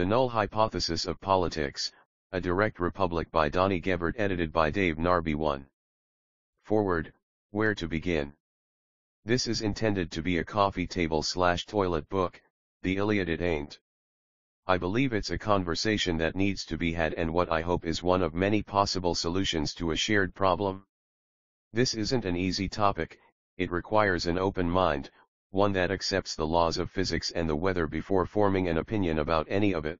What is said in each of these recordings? The Null Hypothesis of Politics, A Direct Republic by Donnie Gebert, edited by Dave Narby. 1. Forward, Where to Begin. This is intended to be a coffee table/toilet book, the Iliad it ain't. I believe it's a conversation that needs to be had, and what I hope is one of many possible solutions to a shared problem. This isn't an easy topic, it requires an open mind, one that accepts the laws of physics and the weather before forming an opinion about any of it.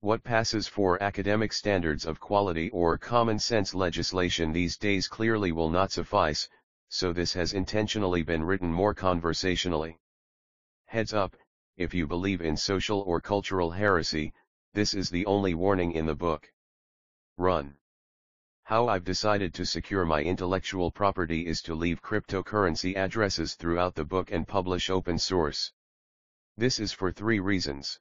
What passes for academic standards of quality or common sense legislation these days clearly will not suffice, so this has intentionally been written more conversationally. Heads up, if you believe in social or cultural heresy, this is the only warning in the book. Run. How I've decided to secure my intellectual property is to leave cryptocurrency addresses throughout the book and publish open source. This is for three reasons.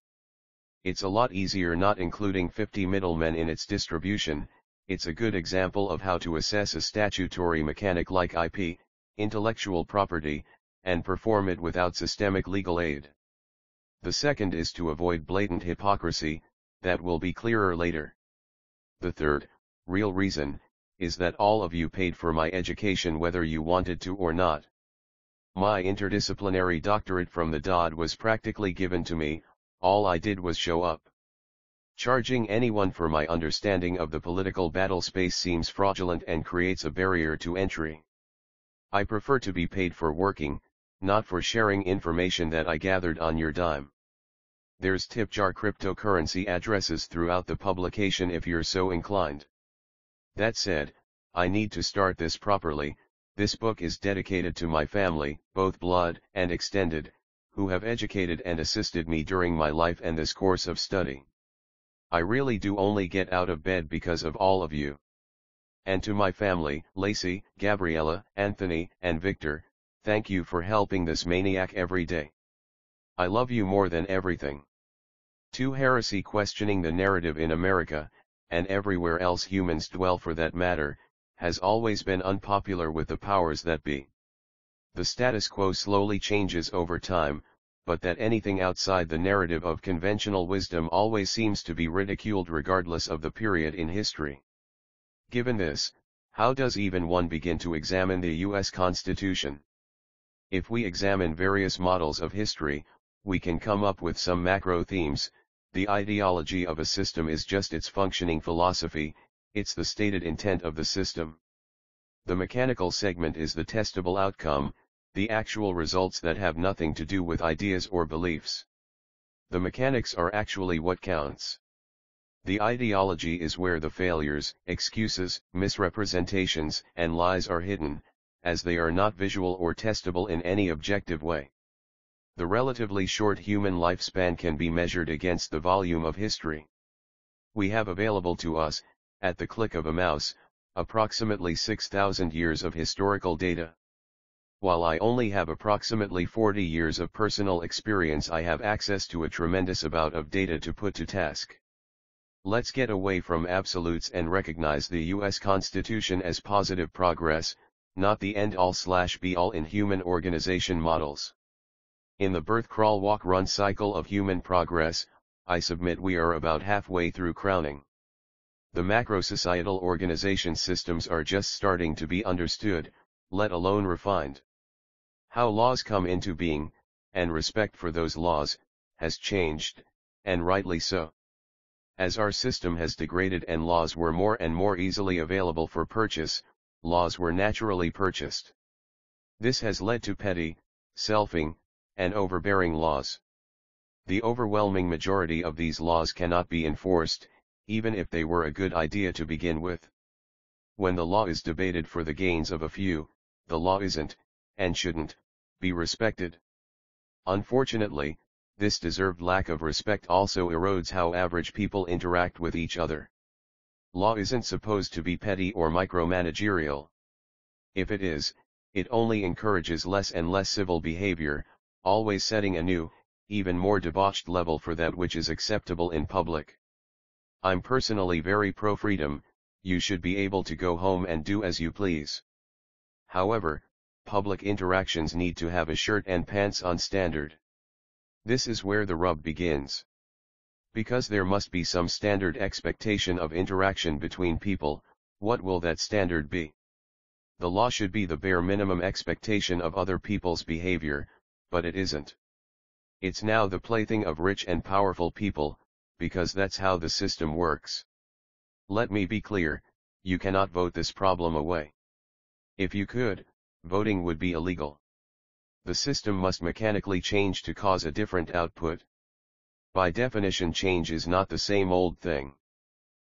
It's a lot easier not including 50 middlemen in its distribution, it's a good example of how to assess a statutory mechanic like IP, intellectual property, and perform it without systemic legal aid. The second is to avoid blatant hypocrisy, that will be clearer later. The third, real reason, is that all of you paid for my education whether you wanted to or not. My interdisciplinary doctorate from the DOD was practically given to me, all I did was show up. Charging anyone for my understanding of the political battle space seems fraudulent and creates a barrier to entry. I prefer to be paid for working, not for sharing information that I gathered on your dime. There's tip jar cryptocurrency addresses throughout the publication if you're so inclined. That said, I need to start this properly. This book is dedicated to my family, both blood and extended, who have educated and assisted me during my life and this course of study. I really do only get out of bed because of all of you. And to my family, Lacey, Gabriella, Anthony, and Victor, thank you for helping this maniac every day. I love you more than everything. 2. Heresy questioning the narrative in America, and everywhere else humans dwell for that matter, has always been unpopular with the powers that be. The status quo slowly changes over time, but that anything outside the narrative of conventional wisdom always seems to be ridiculed regardless of the period in history. Given this, how does even one begin to examine the U.S. Constitution? If we examine various models of history, we can come up with some macro themes. The ideology of a system is just its functioning philosophy, it's the stated intent of the system. The mechanical segment is the testable outcome, the actual results that have nothing to do with ideas or beliefs. The mechanics are actually what counts. The ideology is where the failures, excuses, misrepresentations, and lies are hidden, as they are not visual or testable in any objective way. The relatively short human lifespan can be measured against the volume of history. We have available to us, at the click of a mouse, approximately 6,000 years of historical data. While I only have approximately 40 years of personal experience, I have access to a tremendous amount of data to put to task. Let's get away from absolutes and recognize the U.S. Constitution as positive progress, not the end-all/be-all in human organization models. In the birth, crawl, walk, run cycle of human progress, I submit we are about halfway through crowning. The macro-societal organization systems are just starting to be understood, let alone refined. How laws come into being, and respect for those laws, has changed, and rightly so. As our system has degraded and laws were more and more easily available for purchase, laws were naturally purchased. This has led to petty, selfing, and overbearing laws. The overwhelming majority of these laws cannot be enforced, even if they were a good idea to begin with. When the law is debated for the gains of a few, the law isn't, and shouldn't, be respected. Unfortunately, this deserved lack of respect also erodes how average people interact with each other. Law isn't supposed to be petty or micromanagerial. If it is, it only encourages less and less civil behavior, always setting a new, even more debauched level for that which is acceptable in public. I'm personally very pro-freedom, you should be able to go home and do as you please. However, public interactions need to have a shirt and pants on standard. This is where the rub begins. because there must be some standard expectation of interaction between people, what will that standard be? The law should be the bare minimum expectation of other people's behavior, but it isn't. It's now the plaything of rich and powerful people, because that's how the system works. Let me be clear, you cannot vote this problem away. If you could, voting would be illegal. The system must mechanically change to cause a different output. By definition, change is not the same old thing.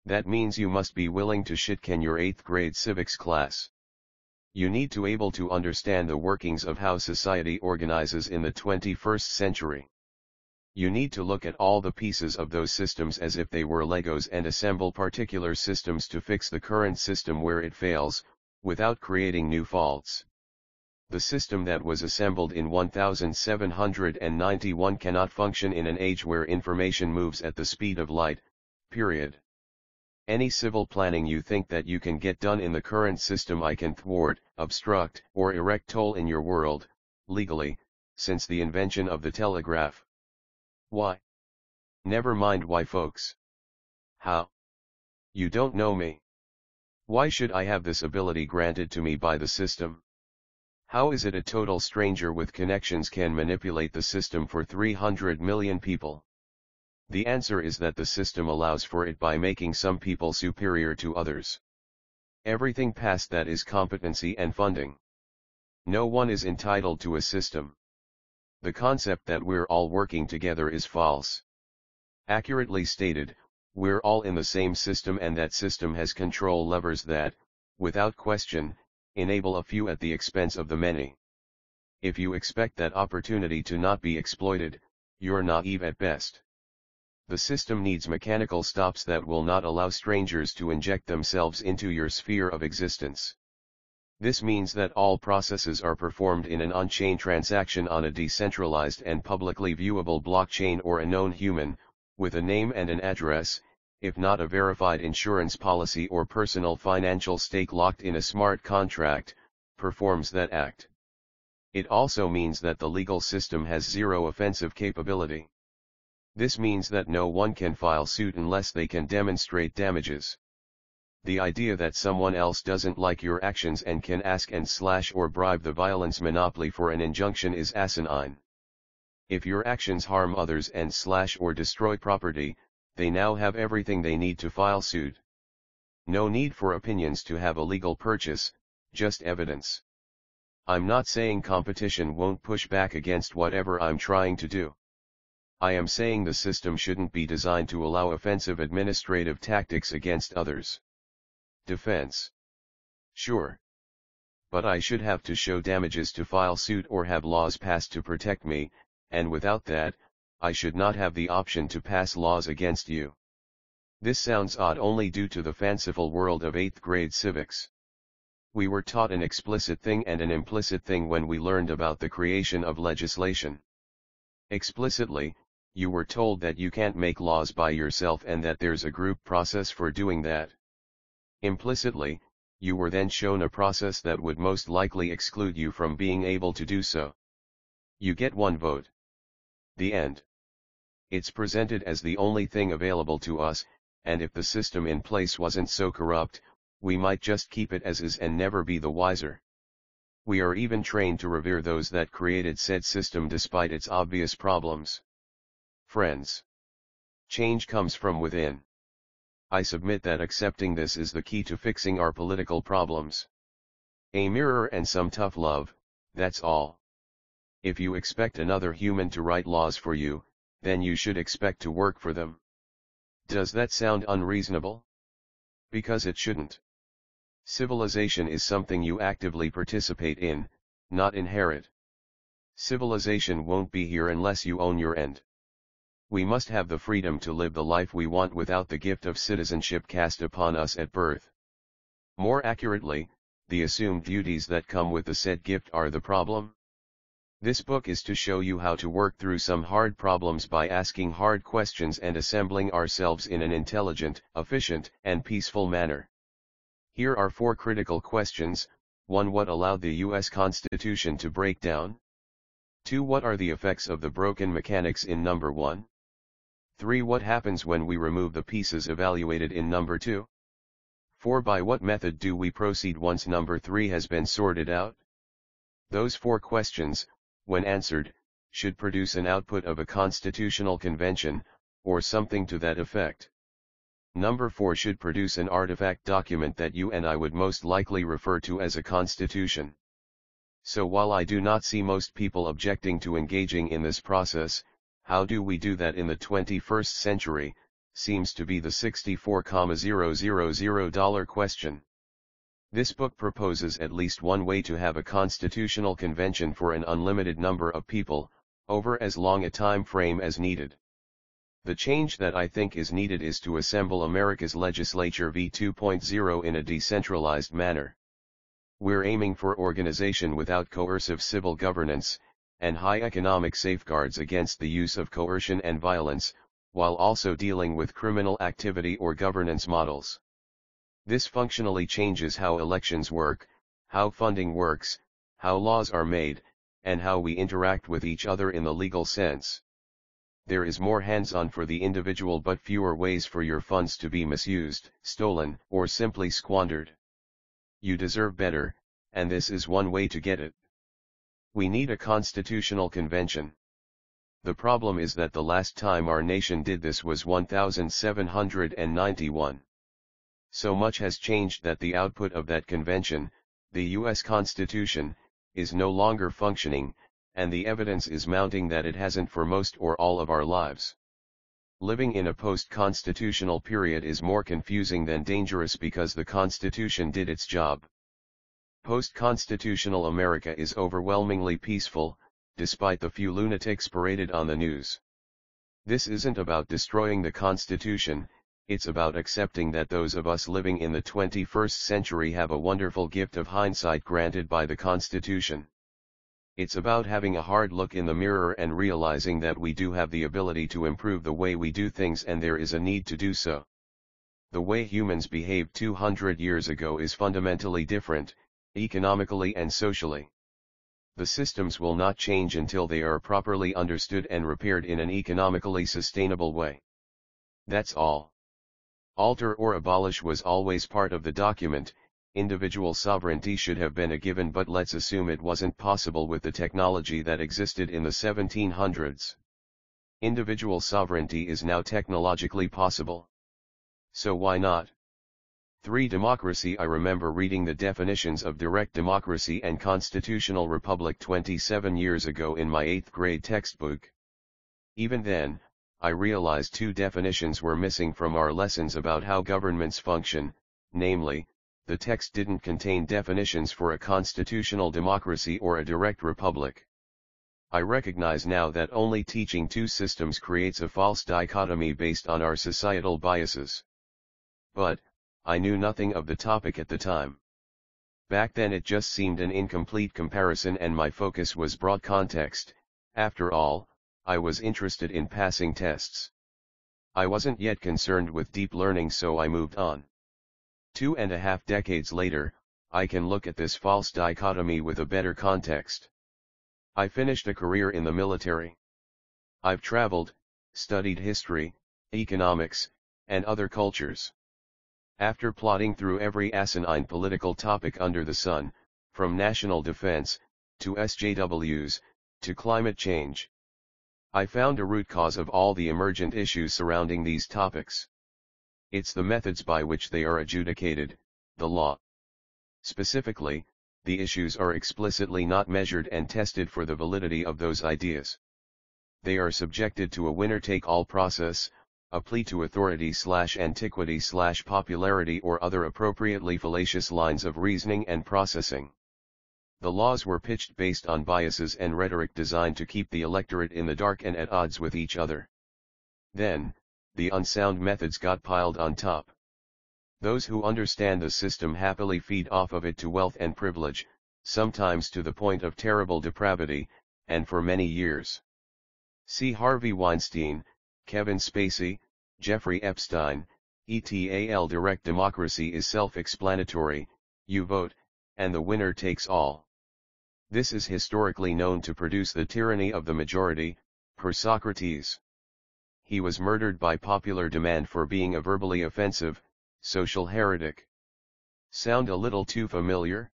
That means you must be willing to shitcan your 8th grade civics class. You need to be able to understand the workings of how society organizes in the 21st century. You need to look at all the pieces of those systems as if they were Legos and assemble particular systems to fix the current system where it fails, without creating new faults. The system that was assembled in 1791 cannot function in an age where information moves at the speed of light, period. Any civil planning you think that you can get done in the current system I can thwart, obstruct, or erect toll in your world, legally, since the invention of the telegraph. Why? Never mind why, folks. How? You don't know me. Why should I have this ability granted to me by the system? How is it a total stranger with connections can manipulate the system for 300 million people? The answer is that the system allows for it by making some people superior to others. Everything past that is competency and funding. No one is entitled to a system. The concept that we're all working together is false. Accurately stated, we're all in the same system, and that system has control levers that, without question, enable a few at the expense of the many. If you expect that opportunity to not be exploited, you're naive at best. The system needs mechanical stops that will not allow strangers to inject themselves into your sphere of existence. This means that all processes are performed in an on-chain transaction on a decentralized and publicly viewable blockchain or a known human, with a name and an address, if not a verified insurance policy or personal financial stake locked in a smart contract, performs that act. It also means that the legal system has zero offensive capability. This means that no one can file suit unless they can demonstrate damages. The idea that someone else doesn't like your actions and can ask and slash or bribe the violence monopoly for an injunction is asinine. If your actions harm others and slash or destroy property, they now have everything they need to file suit. No need for opinions to have a legal purchase, just evidence. I'm not saying competition won't push back against whatever I'm trying to do. I am saying the system shouldn't be designed to allow offensive administrative tactics against others. Defense. Sure. But I should have to show damages to file suit or have laws passed to protect me, and without that, I should not have the option to pass laws against you. This sounds odd only due to the fanciful world of 8th grade civics. We were taught an explicit thing and an implicit thing when we learned about the creation of legislation. Explicitly, you were told that you can't make laws by yourself and that there's a group process for doing that. Implicitly, you were then shown a process that would most likely exclude you from being able to do so. You get one vote. The end. It's presented as the only thing available to us, and if the system in place wasn't so corrupt, we might just keep it as is and never be the wiser. We are even trained to revere those that created said system despite its obvious problems. Friends. Change comes from within. I submit that accepting this is the key to fixing our political problems. A mirror and some tough love, that's all. If you expect another human to write laws for you, then you should expect to work for them. Does that sound unreasonable? Because it shouldn't. Civilization is something you actively participate in, not inherit. Civilization won't be here unless you own your end. We must have the freedom to live the life we want without the gift of citizenship cast upon us at birth. More accurately, the assumed duties that come with the said gift are the problem. This book is to show you how to work through some hard problems by asking hard questions and assembling ourselves in an intelligent, efficient, and peaceful manner. Here are 4 critical questions. 1. What allowed the U.S. Constitution to break down? 2. What are the effects of the broken mechanics in number 1? 3. What happens when we remove the pieces evaluated in number 2? 4. By what method do we proceed once number 3 has been sorted out? Those 4 questions, when answered, should produce an output of a constitutional convention, or something to that effect. Number 4 should produce an artifact document that you and I would most likely refer to as a constitution. So while I do not see most people objecting to engaging in this process, how do we do that in the 21st century, seems to be the $64,000 question. This book proposes at least one way to have a constitutional convention for an unlimited number of people, over as long a time frame as needed. The change that I think is needed is to assemble America's legislature v2.0 in a decentralized manner. We're aiming for organization without coercive civil governance, and high economic safeguards against the use of coercion and violence, while also dealing with criminal activity or governance models. This functionally changes how elections work, how funding works, how laws are made, and how we interact with each other in the legal sense. There is more hands-on for the individual but fewer ways for your funds to be misused, stolen, or simply squandered. You deserve better, and this is one way to get it. We need a constitutional convention. The problem is that the last time our nation did this was 1791. So much has changed that the output of that convention, the U.S. Constitution, is no longer functioning, and the evidence is mounting that it hasn't for most or all of our lives. Living in a post-constitutional period is more confusing than dangerous because the Constitution did its job. Post-constitutional America is overwhelmingly peaceful, despite the few lunatics paraded on the news. This isn't about destroying the Constitution. It's about accepting that those of us living in the 21st century have a wonderful gift of hindsight granted by the Constitution. It's about having a hard look in the mirror and realizing that we do have the ability to improve the way we do things, and there is a need to do so. The way humans behaved 200 years ago is fundamentally different, economically and socially. The systems will not change until they are properly understood and repaired in an economically sustainable way. That's all. Alter or abolish was always part of the document. Individual sovereignty should have been a given, but let's assume it wasn't possible with the technology that existed in the 1700s. Individual sovereignty is now technologically possible. So why not? 3. Democracy. I remember reading the definitions of direct democracy and constitutional republic 27 years ago in my 8th grade textbook. Even then, I realized 2 definitions were missing from our lessons about how governments function, namely, the text didn't contain definitions for a constitutional democracy or a direct republic. I recognize now that only teaching 2 systems creates a false dichotomy based on our societal biases. But, I knew nothing of the topic at the time. Back then it just seemed an incomplete comparison, and my focus was broad context. After all, I was interested in passing tests. I wasn't yet concerned with deep learning, so I moved on. 2.5 decades later, I can look at this false dichotomy with a better context. I finished a career in the military. I've traveled, studied history, economics, and other cultures. After plodding through every asinine political topic under the sun, from national defense, to SJWs, to climate change, I found a root cause of all the emergent issues surrounding these topics. It's the methods by which they are adjudicated, the law. Specifically, the issues are explicitly not measured and tested for the validity of those ideas. They are subjected to a winner-take-all process, a plea to authority/antiquity/popularity or other appropriately fallacious lines of reasoning and processing. The laws were pitched based on biases and rhetoric designed to keep the electorate in the dark and at odds with each other. Then, the unsound methods got piled on top. Those who understand the system happily feed off of it to wealth and privilege, sometimes to the point of terrible depravity, and for many years. See Harvey Weinstein, Kevin Spacey, Jeffrey Epstein, ETAL. Direct democracy is self-explanatory, you vote, and the winner takes all. This is historically known to produce the tyranny of the majority, per Socrates. he was murdered by popular demand for being a verbally offensive, social heretic. Sound a little too familiar?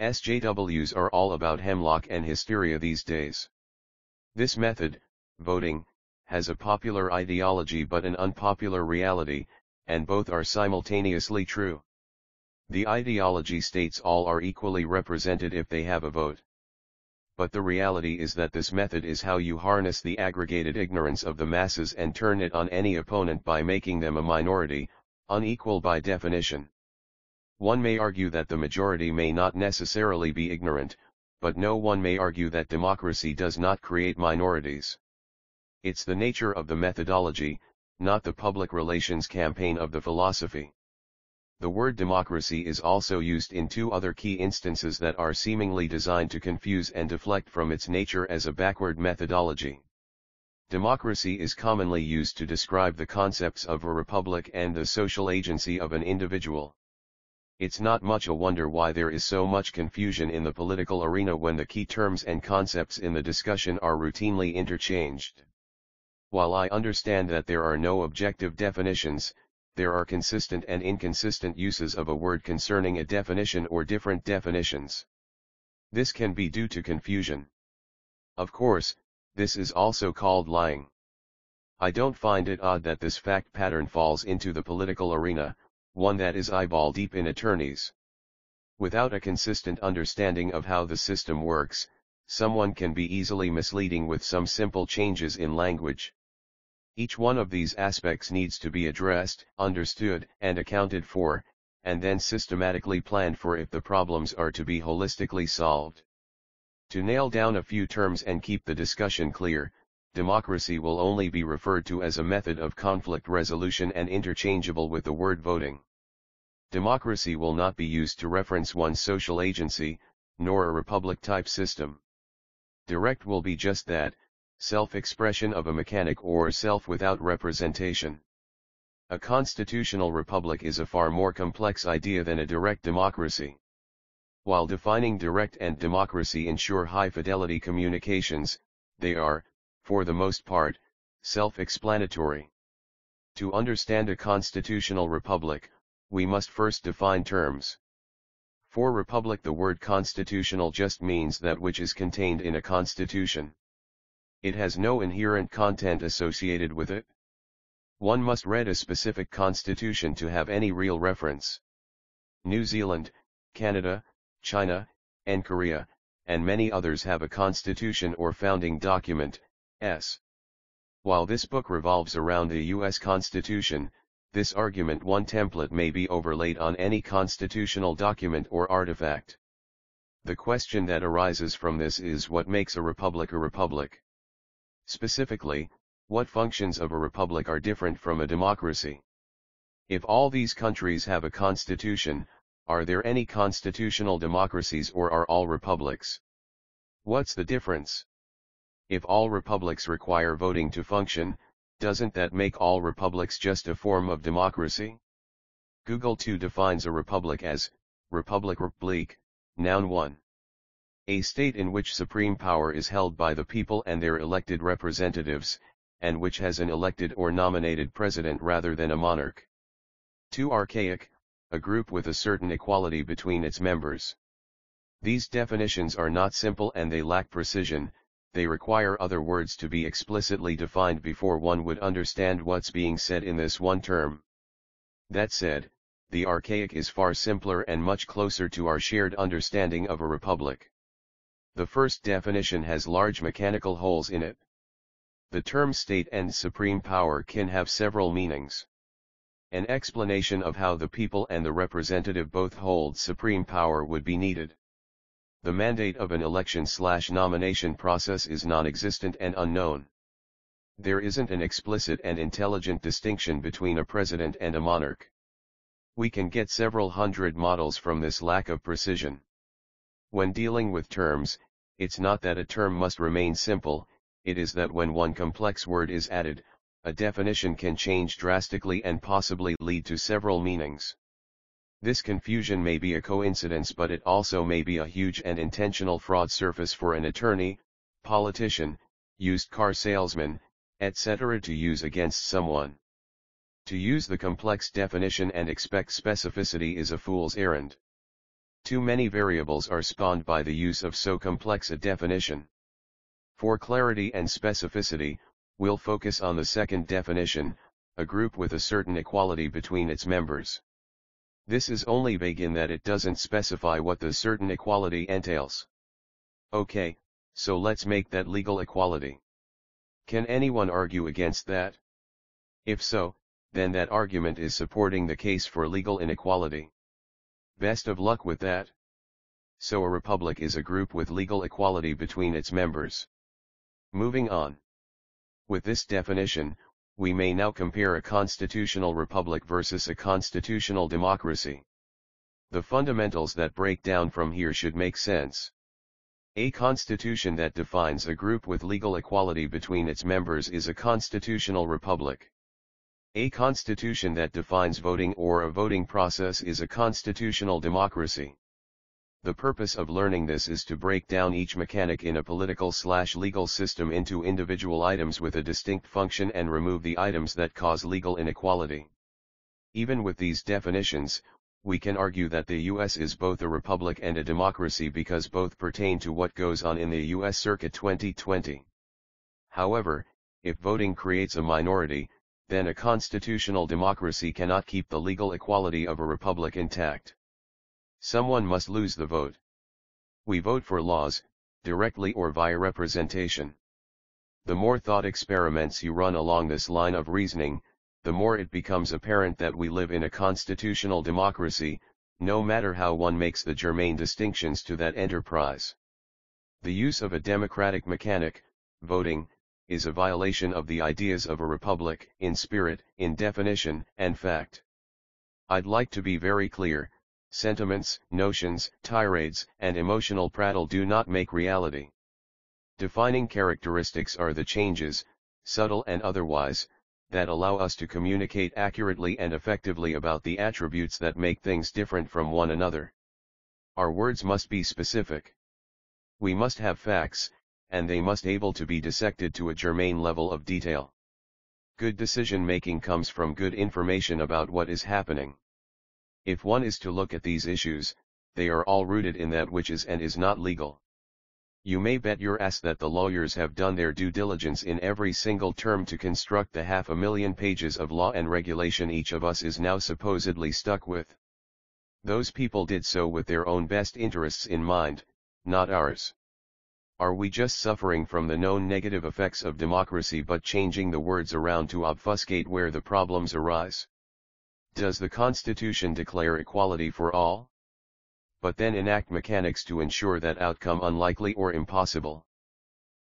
SJWs are all about hemlock and hysteria these days. This method, voting, has a popular ideology but an unpopular reality, and both are simultaneously true. The ideology states all are equally represented if they have a vote. But the reality is that this method is how you harness the aggregated ignorance of the masses and turn it on any opponent by making them a minority, unequal by definition. One may argue that the majority may not necessarily be ignorant, but no one may argue that democracy does not create minorities. It's the nature of the methodology, not the public relations campaign of the philosophy. The word democracy is also used in two other key instances that are seemingly designed to confuse and deflect from its nature as a backward methodology. Democracy is commonly used to describe the concepts of a republic and the social agency of an individual. It's not much a wonder why there is so much confusion in the political arena when the key terms and concepts in the discussion are routinely interchanged. While I understand that there are no objective definitions, there are consistent and inconsistent uses of a word concerning a definition or different definitions. This can be due to confusion. Of course, this is also called lying. I don't find it odd that this fact pattern falls into the political arena, one that is eyeball deep in attorneys. Without a consistent understanding of how the system works, someone can be easily misleading with some simple changes in language. Each one of these aspects needs to be addressed, understood, and accounted for, and then systematically planned for if the problems are to be holistically solved. To nail down a few terms and keep the discussion clear, democracy will only be referred to as a method of conflict resolution and interchangeable with the word voting. Democracy will not be used to reference one social agency, nor a republic-type system. Direct will be just that, self-expression of a mechanic or self without representation. A constitutional republic is a far more complex idea than a direct democracy. While defining direct and democracy ensure high-fidelity communications, they are, for the most part, self-explanatory. To understand a constitutional republic, we must first define terms. For republic, the word constitutional just means that which is contained in a constitution. It has no inherent content associated with it. One must read a specific constitution to have any real reference. New Zealand, Canada, China, and Korea, and many others have a constitution or founding document. While this book revolves around the U.S. Constitution, this argument one template may be overlaid on any constitutional document or artifact. The question that arises from this is what makes a republic a republic? Specifically, what functions of a republic are different from a democracy? If all these countries have a constitution, are there any constitutional democracies or are all republics? What's the difference? If all republics require voting to function, doesn't that make all republics just a form of democracy? Google 2 defines a republic as, republic, noun 1. A state in which supreme power is held by the people and their elected representatives, and which has an elected or nominated president rather than a monarch. 2 Archaic, a group with a certain equality between its members. These definitions are not simple and they lack precision. They require other words to be explicitly defined before one would understand what's being said in this one term. That said, the archaic is far simpler and much closer to our shared understanding of a republic. The first definition has large mechanical holes in it. The term state and supreme power can have several meanings. An explanation of how the people and the representative both hold supreme power would be needed. The mandate of an election/nomination process is non-existent and unknown. There isn't an explicit and intelligent distinction between a president and a monarch. We can get several hundred models from this lack of precision. When dealing with terms, it's not that a term must remain simple, it is that when one complex word is added, a definition can change drastically and possibly lead to several meanings. This confusion may be a coincidence, but it also may be a huge and intentional fraud surface for an attorney, politician, used car salesman, etc. to use against someone. To use the complex definition and expect specificity is a fool's errand. Too many variables are spawned by the use of so complex a definition. For clarity and specificity, we'll focus on the second definition, a group with a certain equality between its members. This is only vague in that it doesn't specify what the certain equality entails. Okay, so let's make that legal equality. Can anyone argue against that? If so, then that argument is supporting the case for legal inequality. Best of luck with that. So a republic is a group with legal equality between its members. Moving on. With this definition, we may now compare a constitutional republic versus a constitutional democracy. The fundamentals that break down from here should make sense. A constitution that defines a group with legal equality between its members is a constitutional republic. A constitution that defines voting or a voting process is a constitutional democracy. The purpose of learning this is to break down each mechanic in a political/legal system into individual items with a distinct function and remove the items that cause legal inequality. Even with these definitions, we can argue that the U.S. is both a republic and a democracy because both pertain to what goes on in the U.S. circa 2020. However, if voting creates a minority, then a constitutional democracy cannot keep the legal equality of a republic intact. Someone must lose the vote. We vote for laws, directly or via representation. The more thought experiments you run along this line of reasoning, the more it becomes apparent that we live in a constitutional democracy, no matter how one makes the germane distinctions to that enterprise. The use of a democratic mechanic, voting, is a violation of the ideas of a republic, in spirit, in definition, and fact. I'd like to be very clear, sentiments, notions, tirades, and emotional prattle do not make reality. Defining characteristics are the changes, subtle and otherwise, that allow us to communicate accurately and effectively about the attributes that make things different from one another. Our words must be specific. We must have facts, and they must be able to be dissected to a germane level of detail. Good decision-making comes from good information about what is happening. If one is to look at these issues, they are all rooted in that which is and is not legal. You may bet your ass that the lawyers have done their due diligence in every single term to construct the 500,000 pages of law and regulation each of us is now supposedly stuck with. Those people did so with their own best interests in mind, not ours. Are we just suffering from the known negative effects of democracy but changing the words around to obfuscate where the problems arise? Does the Constitution declare equality for all? But then enact mechanics to ensure that outcome unlikely or impossible.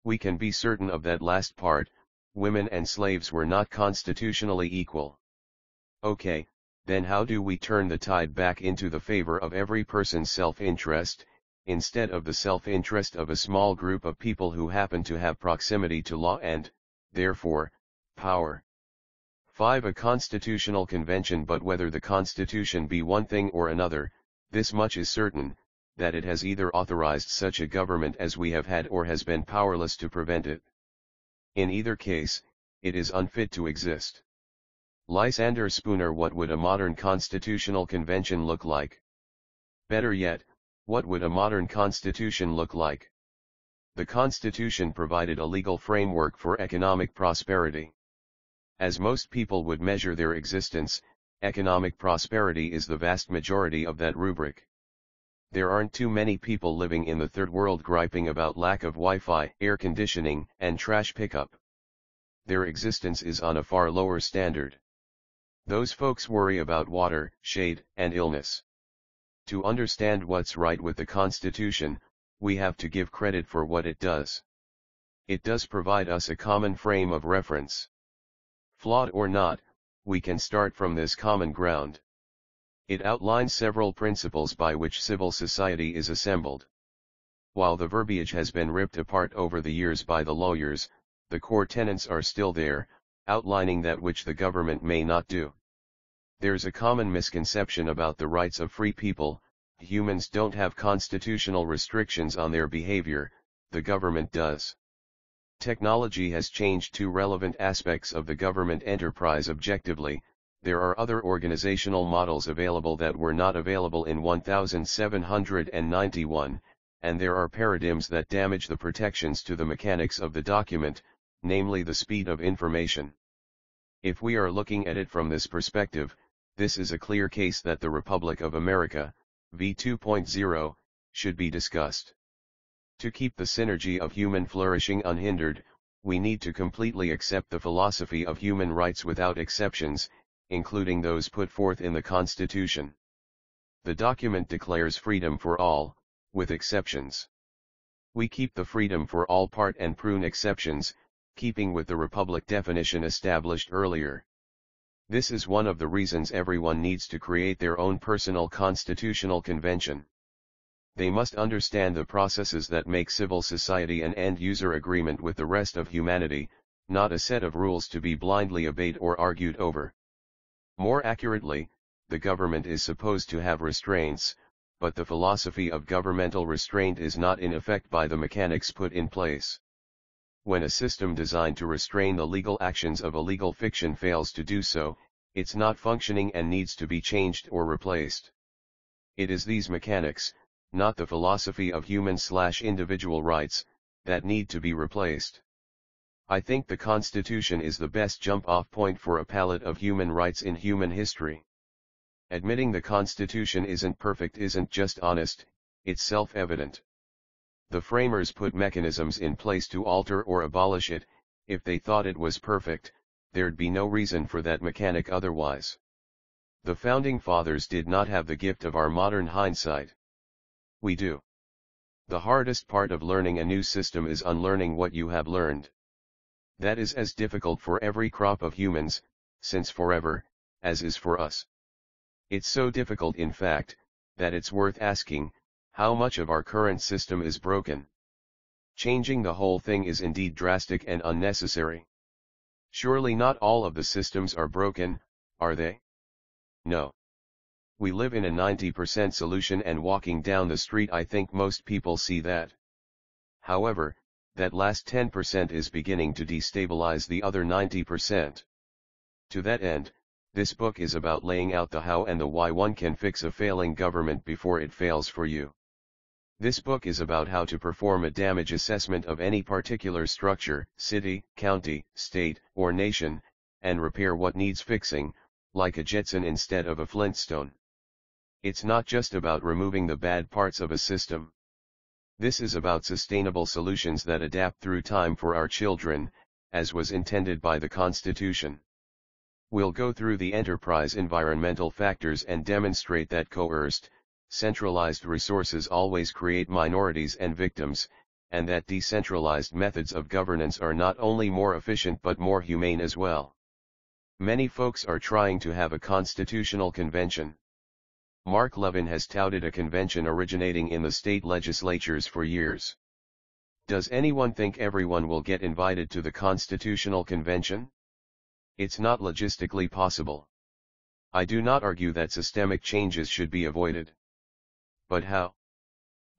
We can be certain of that last part, women and slaves were not constitutionally equal. Okay, then how do we turn the tide back into the favor of every person's self-interest, instead of the self-interest of a small group of people who happen to have proximity to law and, therefore, power? 5. A constitutional convention. But whether the Constitution be one thing or another, this much is certain, that it has either authorized such a government as we have had or has been powerless to prevent it. In either case, it is unfit to exist. Lysander Spooner. What would a modern constitutional convention look like? Better yet, what would a modern constitution look like? The Constitution provided a legal framework for economic prosperity. As most people would measure their existence, economic prosperity is the vast majority of that rubric. There aren't too many people living in the third world griping about lack of Wi-Fi, air conditioning, and trash pickup. Their existence is on a far lower standard. Those folks worry about water, shade, and illness. To understand what's right with the Constitution, we have to give credit for what it does. It does provide us a common frame of reference. Flawed or not, we can start from this common ground. It outlines several principles by which civil society is assembled. While the verbiage has been ripped apart over the years by the lawyers, the core tenets are still there, outlining that which the government may not do. There's a common misconception about the rights of free people. Humans don't have constitutional restrictions on their behavior, the government does. Technology has changed two relevant aspects of the government enterprise objectively. There are other organizational models available that were not available in 1791, and there are paradigms that damage the protections to the mechanics of the document, namely the speed of information. If we are looking at it from this perspective, this is a clear case that the Republic of America, v. 2.0, should be discussed. To keep the synergy of human flourishing unhindered, we need to completely accept the philosophy of human rights without exceptions, including those put forth in the Constitution. The document declares freedom for all, with exceptions. We keep the freedom for all part and prune exceptions, keeping with the Republic definition established earlier. This is one of the reasons everyone needs to create their own personal constitutional convention. They must understand the processes that make civil society an end-user agreement with the rest of humanity, not a set of rules to be blindly obeyed or argued over. More accurately, the government is supposed to have restraints, but the philosophy of governmental restraint is not in effect by the mechanics put in place. When a system designed to restrain the legal actions of a legal fiction fails to do so, it's not functioning and needs to be changed or replaced. It is these mechanics, not the philosophy of human/individual rights, that need to be replaced. I think the Constitution is the best jump-off point for a palette of human rights in human history. Admitting the Constitution isn't perfect isn't just honest, it's self-evident. The framers put mechanisms in place to alter or abolish it. If they thought it was perfect, there'd be no reason for that mechanic otherwise. The Founding Fathers did not have the gift of our modern hindsight. We do. The hardest part of learning a new system is unlearning what you have learned. That is as difficult for every crop of humans, since forever, as is for us. It's so difficult, in fact, that it's worth asking, how much of our current system is broken? Changing the whole thing is indeed drastic and unnecessary. Surely not all of the systems are broken, are they? No. We live in a 90% solution, and walking down the street I think most people see that. However, that last 10% is beginning to destabilize the other 90%. To that end, this book is about laying out the how and the why one can fix a failing government before it fails for you. This book is about how to perform a damage assessment of any particular structure, city, county, state, or nation, and repair what needs fixing, like a Jetson instead of a Flintstone. It's not just about removing the bad parts of a system. This is about sustainable solutions that adapt through time for our children, as was intended by the Constitution. We'll go through the enterprise environmental factors and demonstrate that coerced, centralized resources always create minorities and victims, and that decentralized methods of governance are not only more efficient but more humane as well. Many folks are trying to have a constitutional convention. Mark Levin has touted a convention originating in the state legislatures for years. Does anyone think everyone will get invited to the Constitutional Convention? It's not logistically possible. I do not argue that systemic changes should be avoided. But how?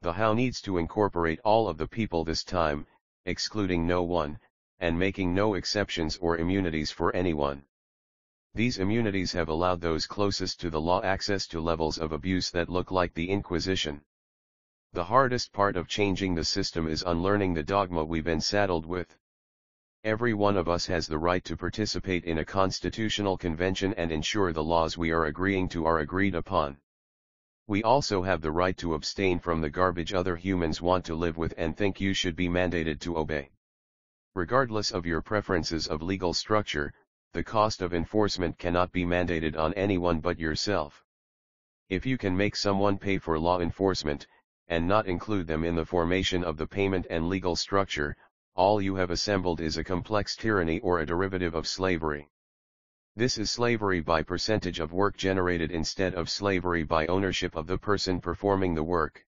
The how needs to incorporate all of the people this time, excluding no one, and making no exceptions or immunities for anyone. These immunities have allowed those closest to the law access to levels of abuse that look like the Inquisition. The hardest part of changing the system is unlearning the dogma we've been saddled with. Every one of us has the right to participate in a constitutional convention and ensure the laws we are agreeing to are agreed upon. We also have the right to abstain from the garbage other humans want to live with and think you should be mandated to obey. Regardless of your preferences of legal structure, the cost of enforcement cannot be mandated on anyone but yourself. If you can make someone pay for law enforcement, and not include them in the formation of the payment and legal structure, all you have assembled is a complex tyranny or a derivative of slavery. This is slavery by percentage of work generated instead of slavery by ownership of the person performing the work.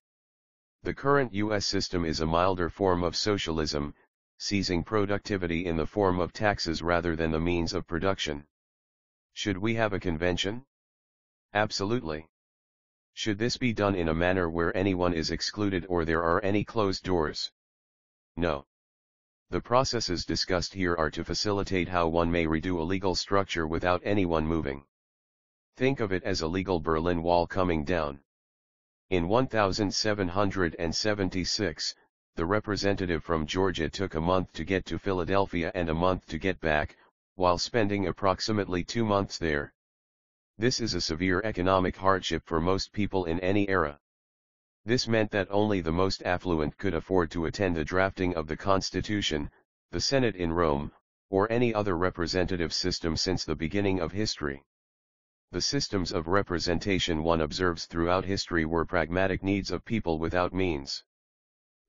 The current U.S. system is a milder form of socialism, seizing productivity in the form of taxes rather than the means of production. Should we have a convention? Absolutely. Should this be done in a manner where anyone is excluded or there are any closed doors? No. The processes discussed here are to facilitate how one may redo a legal structure without anyone moving. Think of it as a legal Berlin Wall coming down. In 1776, the representative from Georgia took a month to get to Philadelphia and a month to get back, while spending approximately 2 months there. This is a severe economic hardship for most people in any era. This meant that only the most affluent could afford to attend the drafting of the Constitution, the Senate in Rome, or any other representative system since the beginning of history. The systems of representation one observes throughout history were pragmatic needs of people without means.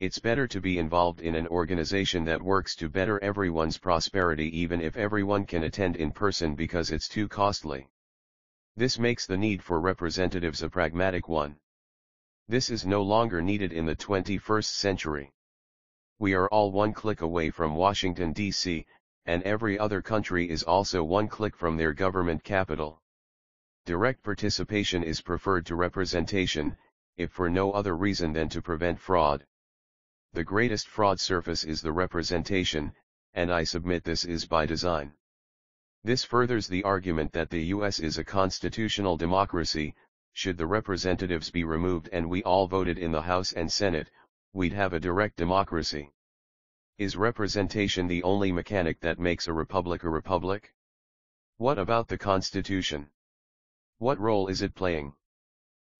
It's better to be involved in an organization that works to better everyone's prosperity, even if everyone can attend in person, because it's too costly. This makes the need for representatives a pragmatic one. This is no longer needed in the 21st century. We are all one click away from Washington, D.C., and every other country is also one click from their government capital. Direct participation is preferred to representation, if for no other reason than to prevent fraud. The greatest fraud surface is the representation, and I submit this is by design. This furthers the argument that the U.S. is a constitutional democracy. Should the representatives be removed and we all voted in the House and Senate, we'd have a direct democracy. Is representation the only mechanic that makes a republic a republic? What about the Constitution? What role is it playing?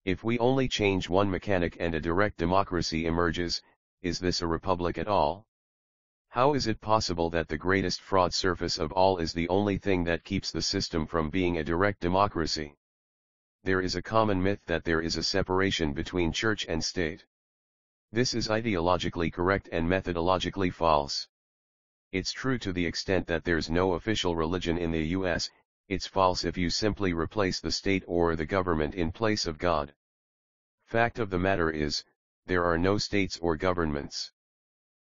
If we only change one mechanic and a direct democracy emerges, is this a republic at all? How is it possible that the greatest fraud surface of all is the only thing that keeps the system from being a direct democracy? There is a common myth that there is a separation between church and state. This is ideologically correct and methodologically false. It's true to the extent that there's no official religion in the U.S., it's false if you simply replace the state or the government in place of God. Fact of the matter is, there are no states or governments.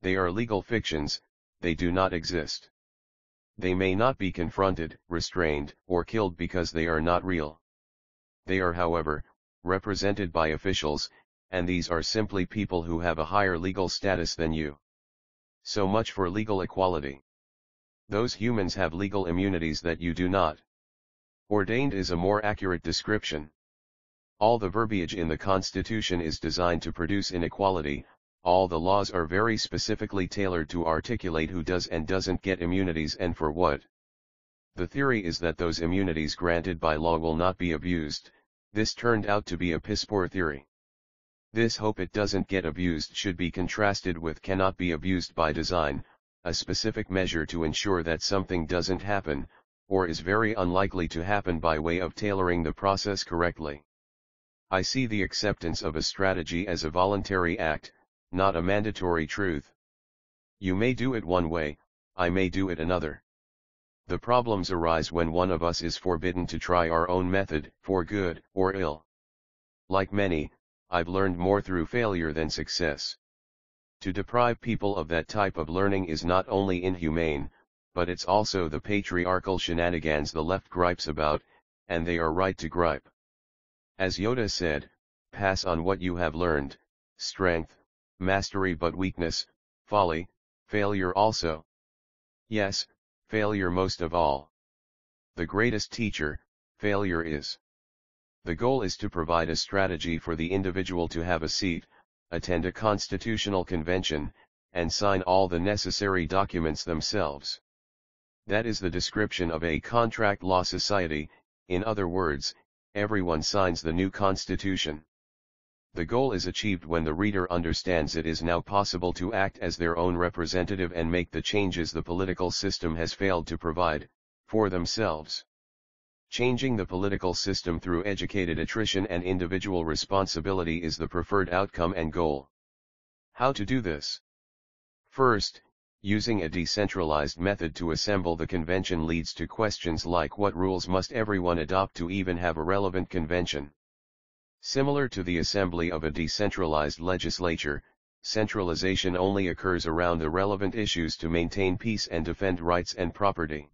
They are legal fictions, they do not exist. They may not be confronted, restrained, or killed because they are not real. They are, however, represented by officials, and these are simply people who have a higher legal status than you. So much for legal equality. Those humans have legal immunities that you do not. Ordained is a more accurate description. All the verbiage in the Constitution is designed to produce inequality, all the laws are very specifically tailored to articulate who does and doesn't get immunities and for what. The theory is that those immunities granted by law will not be abused. This turned out to be a piss-poor theory. This hope it doesn't get abused should be contrasted with cannot be abused by design, a specific measure to ensure that something doesn't happen, or is very unlikely to happen by way of tailoring the process correctly. I see the acceptance of a strategy as a voluntary act, not a mandatory truth. You may do it one way, I may do it another. The problems arise when one of us is forbidden to try our own method, for good or ill. Like many, I've learned more through failure than success. To deprive people of that type of learning is not only inhumane, but it's also the patriarchal shenanigans the left gripes about, and they are right to gripe. As Yoda said, pass on what you have learned, strength, mastery but weakness, folly, failure also. Yes, failure most of all. The greatest teacher, failure is. The goal is to provide a strategy for the individual to have a seat, attend a constitutional convention, and sign all the necessary documents themselves. That is the description of a contract law society, in other words, everyone signs the new constitution. The goal is achieved when the reader understands it is now possible to act as their own representative and make the changes the political system has failed to provide, for themselves. Changing the political system through educated attrition and individual responsibility is the preferred outcome and goal. How to do this? First, using a decentralized method to assemble the convention leads to questions like what rules must everyone adopt to even have a relevant convention. Similar to the assembly of a decentralized legislature, centralization only occurs around the relevant issues to maintain peace and defend rights and property.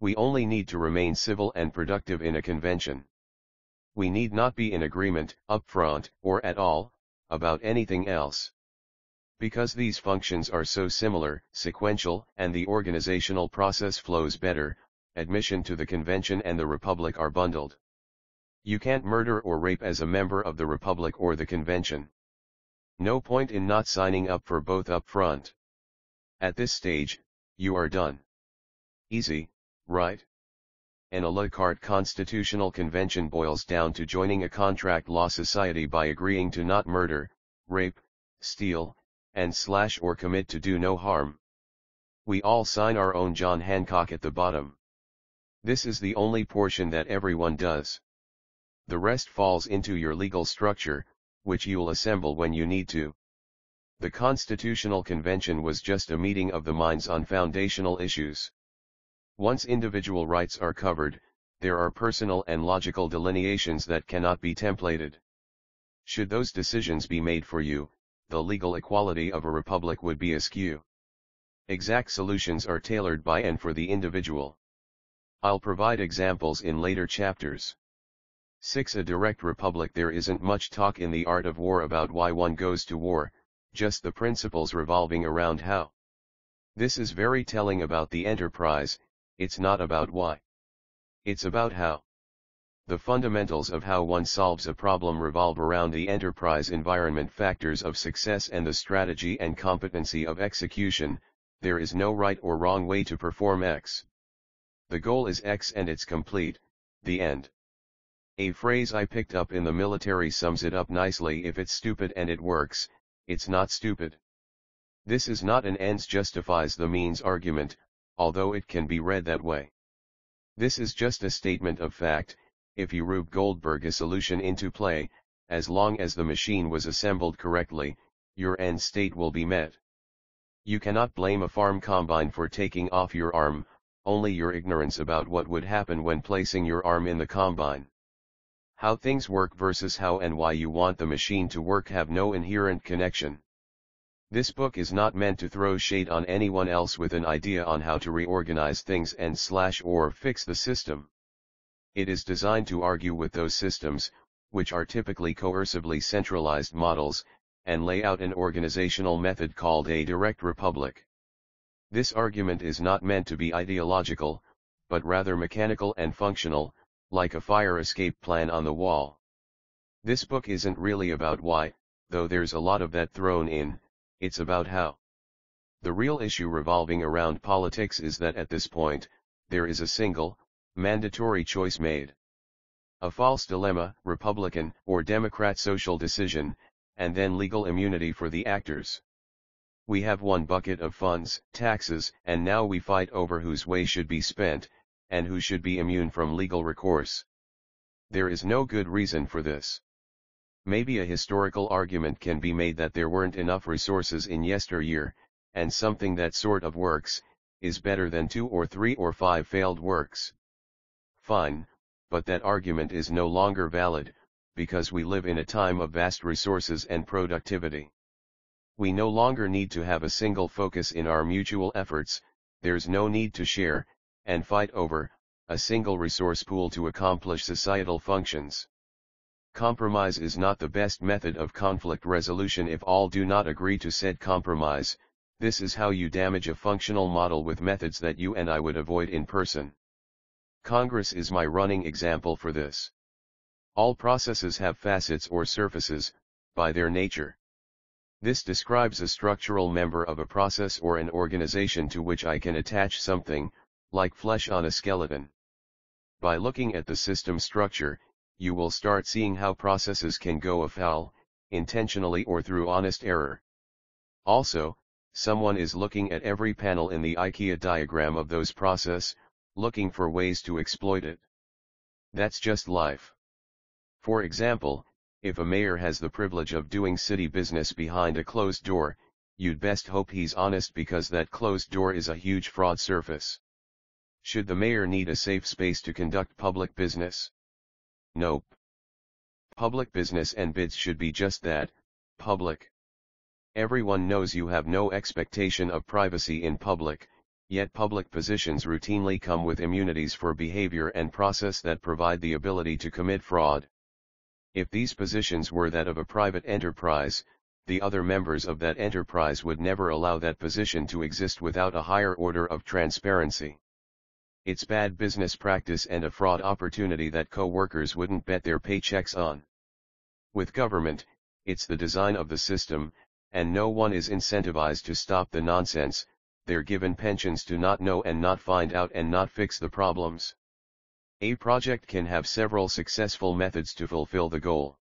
We only need to remain civil and productive in a convention. We need not be in agreement, upfront, or at all, about anything else. Because these functions are so similar, sequential, and the organizational process flows better, admission to the Convention and the Republic are bundled. You can't murder or rape as a member of the Republic or the Convention. No point in not signing up for both up front. At this stage, you are done. Easy, right? An a la carte constitutional convention boils down to joining a contract law society by agreeing to not murder, rape, steal, and slash or commit to do no harm. We all sign our own John Hancock at the bottom. This is the only portion that everyone does. The rest falls into your legal structure, which you'll assemble when you need to. The Constitutional Convention was just a meeting of the minds on foundational issues. Once individual rights are covered, there are personal and logical delineations that cannot be templated. Should those decisions be made for you, the legal equality of a republic would be askew. Exact solutions are tailored by and for the individual. I'll provide examples in later chapters. 6. A direct republic. There isn't much talk in The Art of War about why one goes to war, just the principles revolving around how. This is very telling about the enterprise. It's not about why. It's about how. The fundamentals of how one solves a problem revolve around the enterprise environment, factors of success, and the strategy and competency of execution. There is no right or wrong way to perform X. The goal is X and it's complete, the end. A phrase I picked up in the military sums it up nicely: if it's stupid and it works, it's not stupid. This is not an ends justifies the means argument, although it can be read that way. This is just a statement of fact. If you Rube Goldberg a solution into play, as long as the machine was assembled correctly, your end state will be met. You cannot blame a farm combine for taking off your arm, only your ignorance about what would happen when placing your arm in the combine. How things work versus how and why you want the machine to work have no inherent connection. This book is not meant to throw shade on anyone else with an idea on how to reorganize things and slash or fix the system. It is designed to argue with those systems, which are typically coercively centralized models, and lay out an organizational method called a direct republic. This argument is not meant to be ideological, but rather mechanical and functional, like a fire escape plan on the wall. This book isn't really about why, though there's a lot of that thrown in. It's about how. The real issue revolving around politics is that at this point, there is a single, mandatory choice made. A false dilemma, Republican or Democrat social decision, and then legal immunity for the actors. We have one bucket of funds, taxes, and now we fight over whose way should be spent, and who should be immune from legal recourse. There is no good reason for this. Maybe a historical argument can be made that there weren't enough resources in yesteryear, and something that sort of works, is better than 2 or 3 or 5 failed works. Fine, but that argument is no longer valid, because we live in a time of vast resources and productivity. We no longer need to have a single focus in our mutual efforts. There's no need to share, and fight over, a single resource pool to accomplish societal functions. Compromise is not the best method of conflict resolution. If all do not agree to said compromise, this is how you damage a functional model with methods that you and I would avoid in person. Congress is my running example for this. All processes have facets or surfaces, by their nature. This describes a structural member of a process or an organization to which I can attach something, like flesh on a skeleton. By looking at the system structure, you will start seeing how processes can go afoul, intentionally or through honest error. Also, someone is looking at every panel in the IKEA diagram of those processes, looking for ways to exploit it. That's just life. For example, if a mayor has the privilege of doing city business behind a closed door, you'd best hope he's honest, because that closed door is a huge fraud surface. Should the mayor need a safe space to conduct public business? Nope. Public business and bids should be just that, public. Everyone knows you have no expectation of privacy in public, yet public positions routinely come with immunities for behavior and process that provide the ability to commit fraud. If these positions were that of a private enterprise, the other members of that enterprise would never allow that position to exist without a higher order of transparency. It's bad business practice and a fraud opportunity that co-workers wouldn't bet their paychecks on. With government, it's the design of the system, and no one is incentivized to stop the nonsense. They're given pensions to not know and not find out and not fix the problems. A project can have several successful methods to fulfill the goal.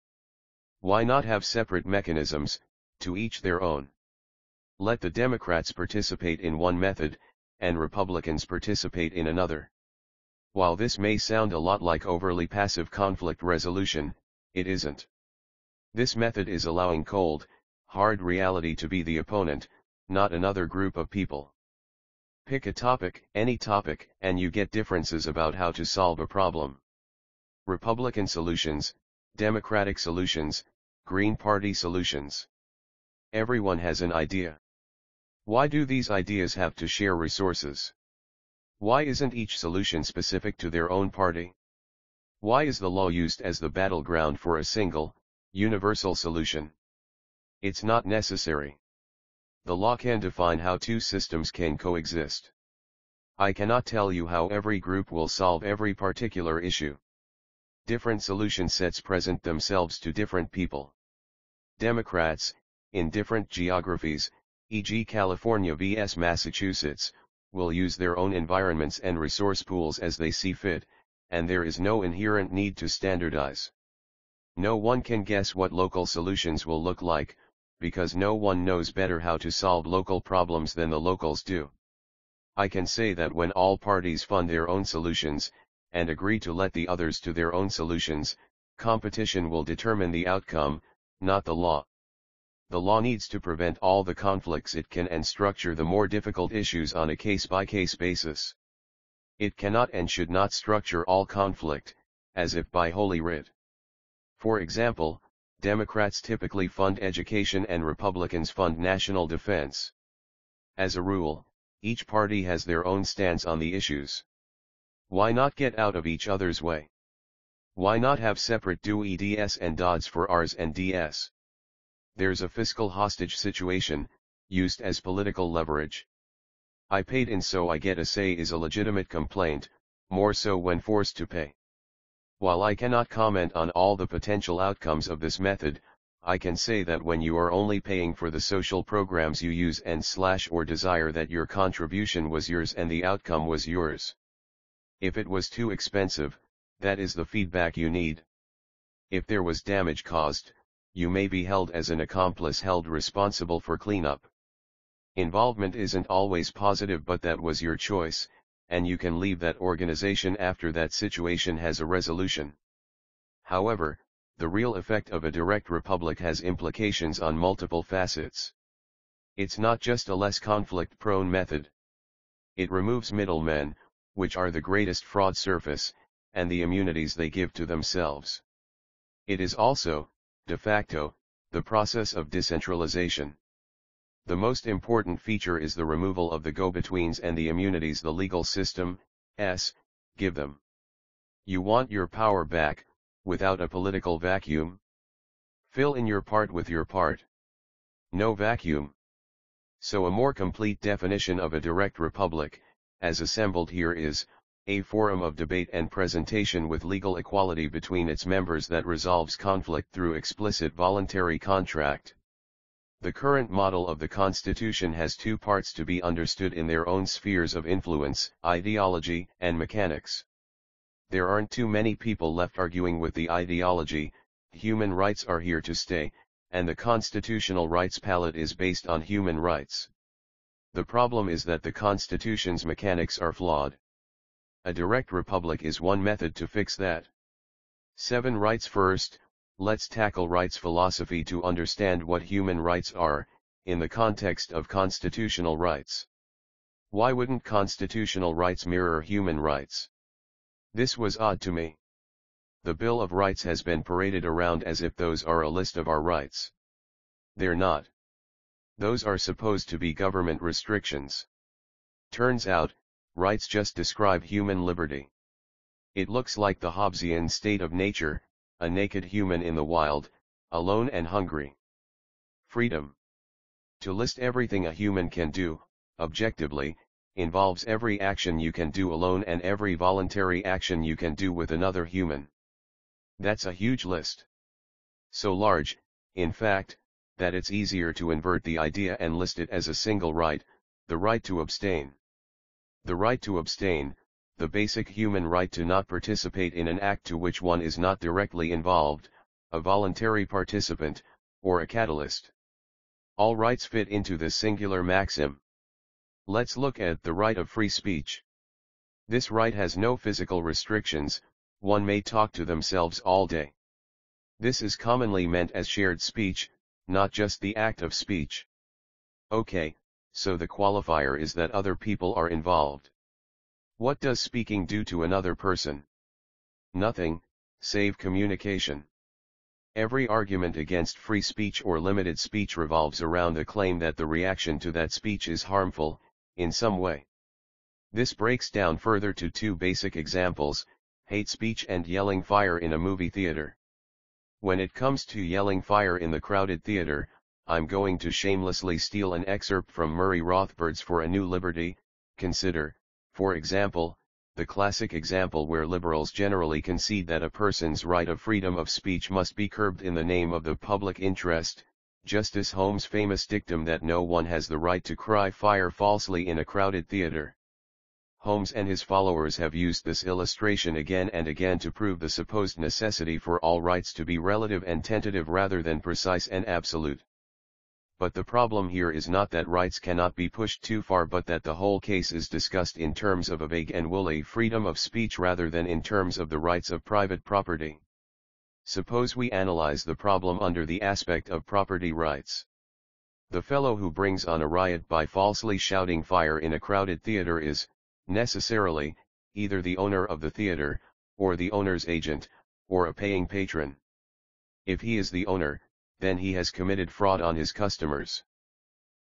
Why not have separate mechanisms, to each their own? Let the Democrats participate in one method, and Republicans participate in another. While this may sound a lot like overly passive conflict resolution, it isn't. This method is allowing cold, hard reality to be the opponent, not another group of people. Pick a topic, any topic, and you get differences about how to solve a problem. Republican solutions, Democratic solutions, Green Party solutions. Everyone has an idea. Why do these ideas have to share resources? Why isn't each solution specific to their own party? Why is the law used as the battleground for a single, universal solution? It's not necessary. The law can define how two systems can coexist. I cannot tell you how every group will solve every particular issue. Different solution sets present themselves to different people. Democrats, in different geographies, e.g. California vs. Massachusetts, will use their own environments and resource pools as they see fit, and there is no inherent need to standardize. No one can guess what local solutions will look like, because no one knows better how to solve local problems than the locals do. I can say that when all parties fund their own solutions, and agree to let the others to their own solutions, competition will determine the outcome, not the law. The law needs to prevent all the conflicts it can and structure the more difficult issues on a case-by-case basis. It cannot and should not structure all conflict, as if by holy writ. For example, Democrats typically fund education and Republicans fund national defense. As a rule, each party has their own stance on the issues. Why not get out of each other's way? Why not have separate DOEDS and DODs for Rs and DS? There's a fiscal hostage situation, used as political leverage. I paid in so I get a say is a legitimate complaint, more so when forced to pay. While I cannot comment on all the potential outcomes of this method, I can say that when you are only paying for the social programs you use and/or desire that your contribution was yours and the outcome was yours. If it was too expensive, that is the feedback you need. If there was damage caused, you may be held as an accomplice held responsible for cleanup. Involvement isn't always positive, but that was your choice, and you can leave that organization after that situation has a resolution. However, the real effect of a direct republic has implications on multiple facets. It's not just a less conflict-prone method. It removes middlemen, which are the greatest fraud surface, and the immunities they give to themselves. It is also, de facto, the process of decentralization. The most important feature is the removal of the go-betweens and the immunities the legal system give them. You want your power back, without a political vacuum? Fill in your part with your part. No vacuum. So a more complete definition of a direct republic, as assembled here, is a forum of debate and presentation with legal equality between its members that resolves conflict through explicit voluntary contract. The current model of the Constitution has two parts to be understood in their own spheres of influence, ideology and mechanics. There aren't too many people left arguing with the ideology. Human rights are here to stay, and the constitutional rights palette is based on human rights. The problem is that the Constitution's mechanics are flawed. A direct republic is one method to fix that. 7 Rights first. Let's tackle rights philosophy to understand what human rights are, in the context of constitutional rights. Why wouldn't constitutional rights mirror human rights? This was odd to me. The Bill of Rights has been paraded around as if those are a list of our rights. They're not. Those are supposed to be government restrictions. Turns out, rights just describe human liberty. It looks like the Hobbesian state of nature, a naked human in the wild, alone and hungry. Freedom. To list everything a human can do, objectively, involves every action you can do alone and every voluntary action you can do with another human. That's a huge list. So large, in fact, that it's easier to invert the idea and list it as a single right, the right to abstain. The right to abstain, the basic human right to not participate in an act to which one is not directly involved, a voluntary participant, or a catalyst. All rights fit into this singular maxim. Let's look at the right of free speech. This right has no physical restrictions, one may talk to themselves all day. This is commonly meant as shared speech, not just the act of speech. Okay, so the qualifier is that other people are involved. What does speaking do to another person? Nothing, save communication. Every argument against free speech or limited speech revolves around the claim that the reaction to that speech is harmful, in some way. This breaks down further to two basic examples, hate speech and yelling fire in a movie theater. When it comes to yelling fire in the crowded theater, I'm going to shamelessly steal an excerpt from Murray Rothbard's For a New Liberty. Consider, for example, the classic example where liberals generally concede that a person's right of freedom of speech must be curbed in the name of the public interest, Justice Holmes' famous dictum that no one has the right to cry fire falsely in a crowded theater. Holmes and his followers have used this illustration again and again to prove the supposed necessity for all rights to be relative and tentative rather than precise and absolute. But the problem here is not that rights cannot be pushed too far, but that the whole case is discussed in terms of a vague and woolly freedom of speech rather than in terms of the rights of private property. Suppose we analyze the problem under the aspect of property rights. The fellow who brings on a riot by falsely shouting fire in a crowded theater is, necessarily, either the owner of the theater, or the owner's agent, or a paying patron. If he is the owner, then he has committed fraud on his customers.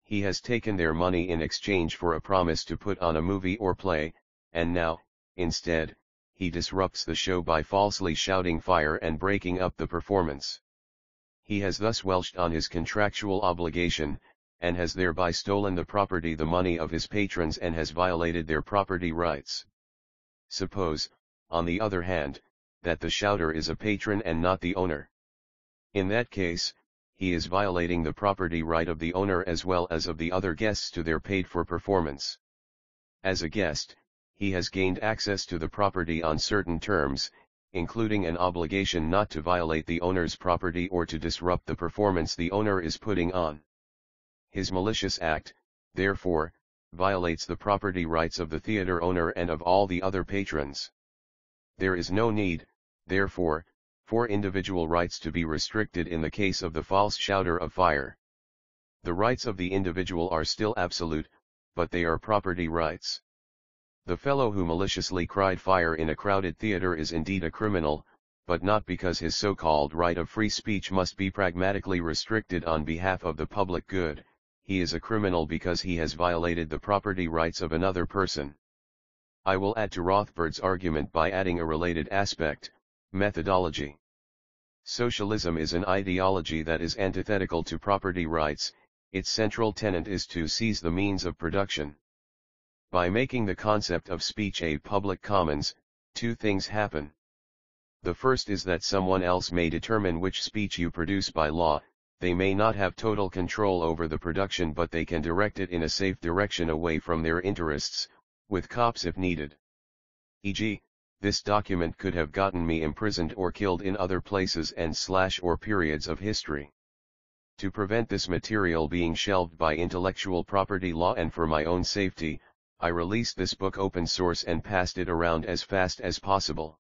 He has taken their money in exchange for a promise to put on a movie or play, and now, instead, he disrupts the show by falsely shouting fire and breaking up the performance. He has thus welched on his contractual obligation, and has thereby stolen the property, the money of his patrons, and has violated their property rights. Suppose, on the other hand, that the shouter is a patron and not the owner. In that case, he is violating the property right of the owner as well as of the other guests to their paid-for performance. As a guest, he has gained access to the property on certain terms, including an obligation not to violate the owner's property or to disrupt the performance the owner is putting on. His malicious act, therefore, violates the property rights of the theater owner and of all the other patrons. There is no need, therefore, for individual rights to be restricted in the case of the false shouter of fire. The rights of the individual are still absolute, but they are property rights. The fellow who maliciously cried fire in a crowded theater is indeed a criminal, but not because his so-called right of free speech must be pragmatically restricted on behalf of the public good. He is a criminal because he has violated the property rights of another person. I will add to Rothbard's argument by adding a related aspect, methodology. Socialism is an ideology that is antithetical to property rights. Its central tenet is to seize the means of production. By making the concept of speech a public commons, two things happen. The first is that someone else may determine which speech you produce by law. They may not have total control over the production, but they can direct it in a safe direction away from their interests, with cops if needed. E.g., this document could have gotten me imprisoned or killed in other places and / or periods of history. To prevent this material being shelved by intellectual property law and for my own safety, I released this book open source and passed it around as fast as possible.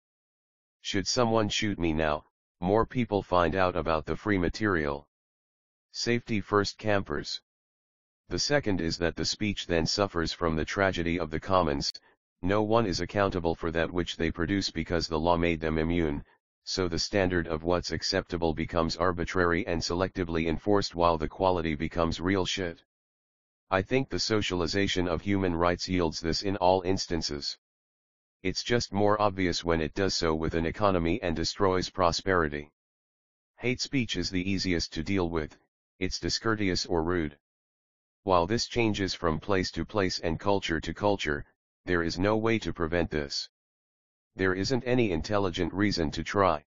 Should someone shoot me now, more people find out about the free material. Safety first, campers. The second is that the speech then suffers from the tragedy of the commons. No one is accountable for that which they produce because the law made them immune, so the standard of what's acceptable becomes arbitrary and selectively enforced while the quality becomes real shit. I think the socialization of human rights yields this in all instances. It's just more obvious when it does so with an economy and destroys prosperity. Hate speech is the easiest to deal with. it's discourteous or rude. While this changes from place to place and culture to culture, there is no way to prevent this. There isn't any intelligent reason to try.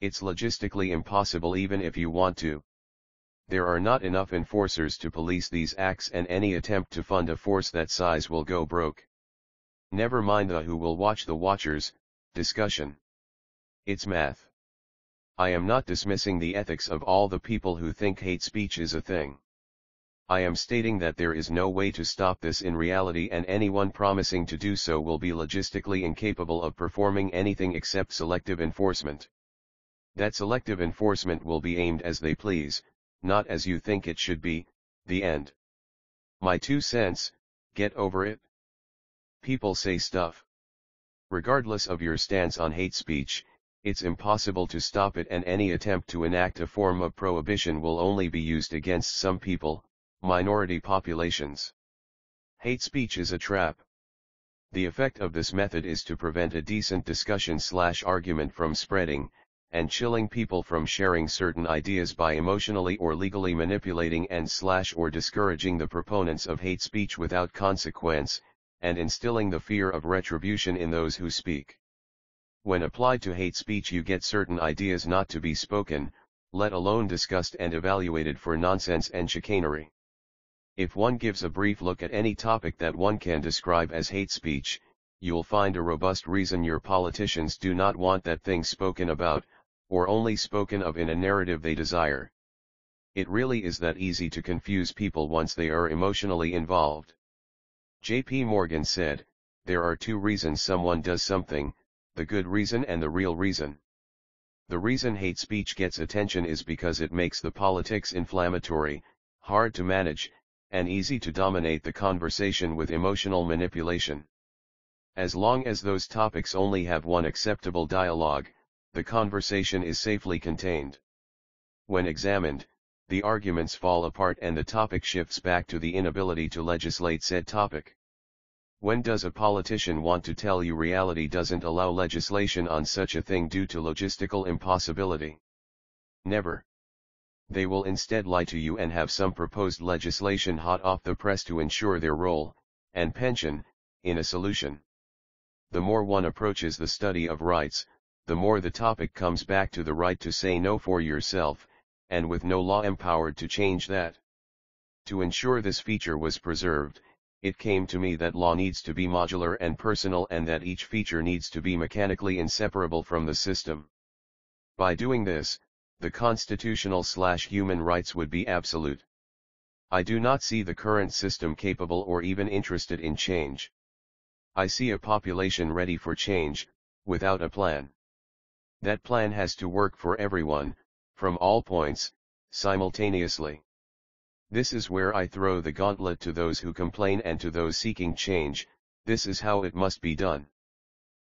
It's logistically impossible even if you want to. There are not enough enforcers to police these acts, and any attempt to fund a force that size will go broke. Never mind the who will watch the watchers, discussion. It's math. I am not dismissing the ethics of all the people who think hate speech is a thing. I am stating that there is no way to stop this in reality, and anyone promising to do so will be logistically incapable of performing anything except selective enforcement. That selective enforcement will be aimed as they please, not as you think it should be, the end. My 2 cents, get over it. People say stuff. Regardless of your stance on hate speech, it's impossible to stop it, and any attempt to enact a form of prohibition will only be used against some people, minority populations. Hate speech is a trap. The effect of this method is to prevent a decent discussion/argument from spreading, and chilling people from sharing certain ideas by emotionally or legally manipulating and/or discouraging the proponents of hate speech without consequence, and instilling the fear of retribution in those who speak. When applied to hate speech, you get certain ideas not to be spoken, let alone discussed and evaluated for nonsense and chicanery. If one gives a brief look at any topic that one can describe as hate speech, you'll find a robust reason your politicians do not want that thing spoken about, or only spoken of in a narrative they desire. It really is that easy to confuse people once they are emotionally involved. J.P. Morgan said, "There are 2 reasons someone does something, the good reason and the real reason." The reason hate speech gets attention is because it makes the politics inflammatory, hard to manage, and easy to dominate the conversation with emotional manipulation. As long as those topics only have one acceptable dialogue, the conversation is safely contained. When examined, the arguments fall apart and the topic shifts back to the inability to legislate said topic. When does a politician want to tell you reality doesn't allow legislation on such a thing due to logistical impossibility? Never. They will instead lie to you and have some proposed legislation hot off the press to ensure their role, and pension, in a solution. The more one approaches the study of rights, the more the topic comes back to the right to say no for yourself, and with no law empowered to change that. To ensure this feature was preserved, it came to me that law needs to be modular and personal, and that each feature needs to be mechanically inseparable from the system. By doing this, the constitutional/human rights would be absolute. I do not see the current system capable or even interested in change. I see a population ready for change, without a plan. That plan has to work for everyone, from all points, simultaneously. This is where I throw the gauntlet to those who complain and to those seeking change. This is how it must be done.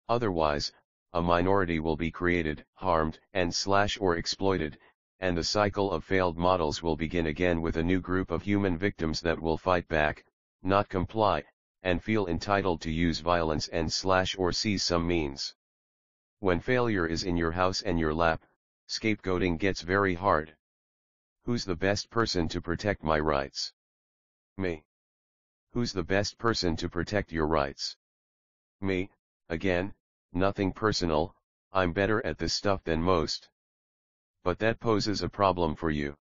Otherwise, a minority will be created, harmed, and/or exploited, and the cycle of failed models will begin again with a new group of human victims that will fight back, not comply, and feel entitled to use violence and/or seize some means. When failure is in your house and your lap, scapegoating gets very hard. Who's the best person to protect my rights? Me. Who's the best person to protect your rights? Me, again, nothing personal, I'm better at this stuff than most. But that poses a problem for you.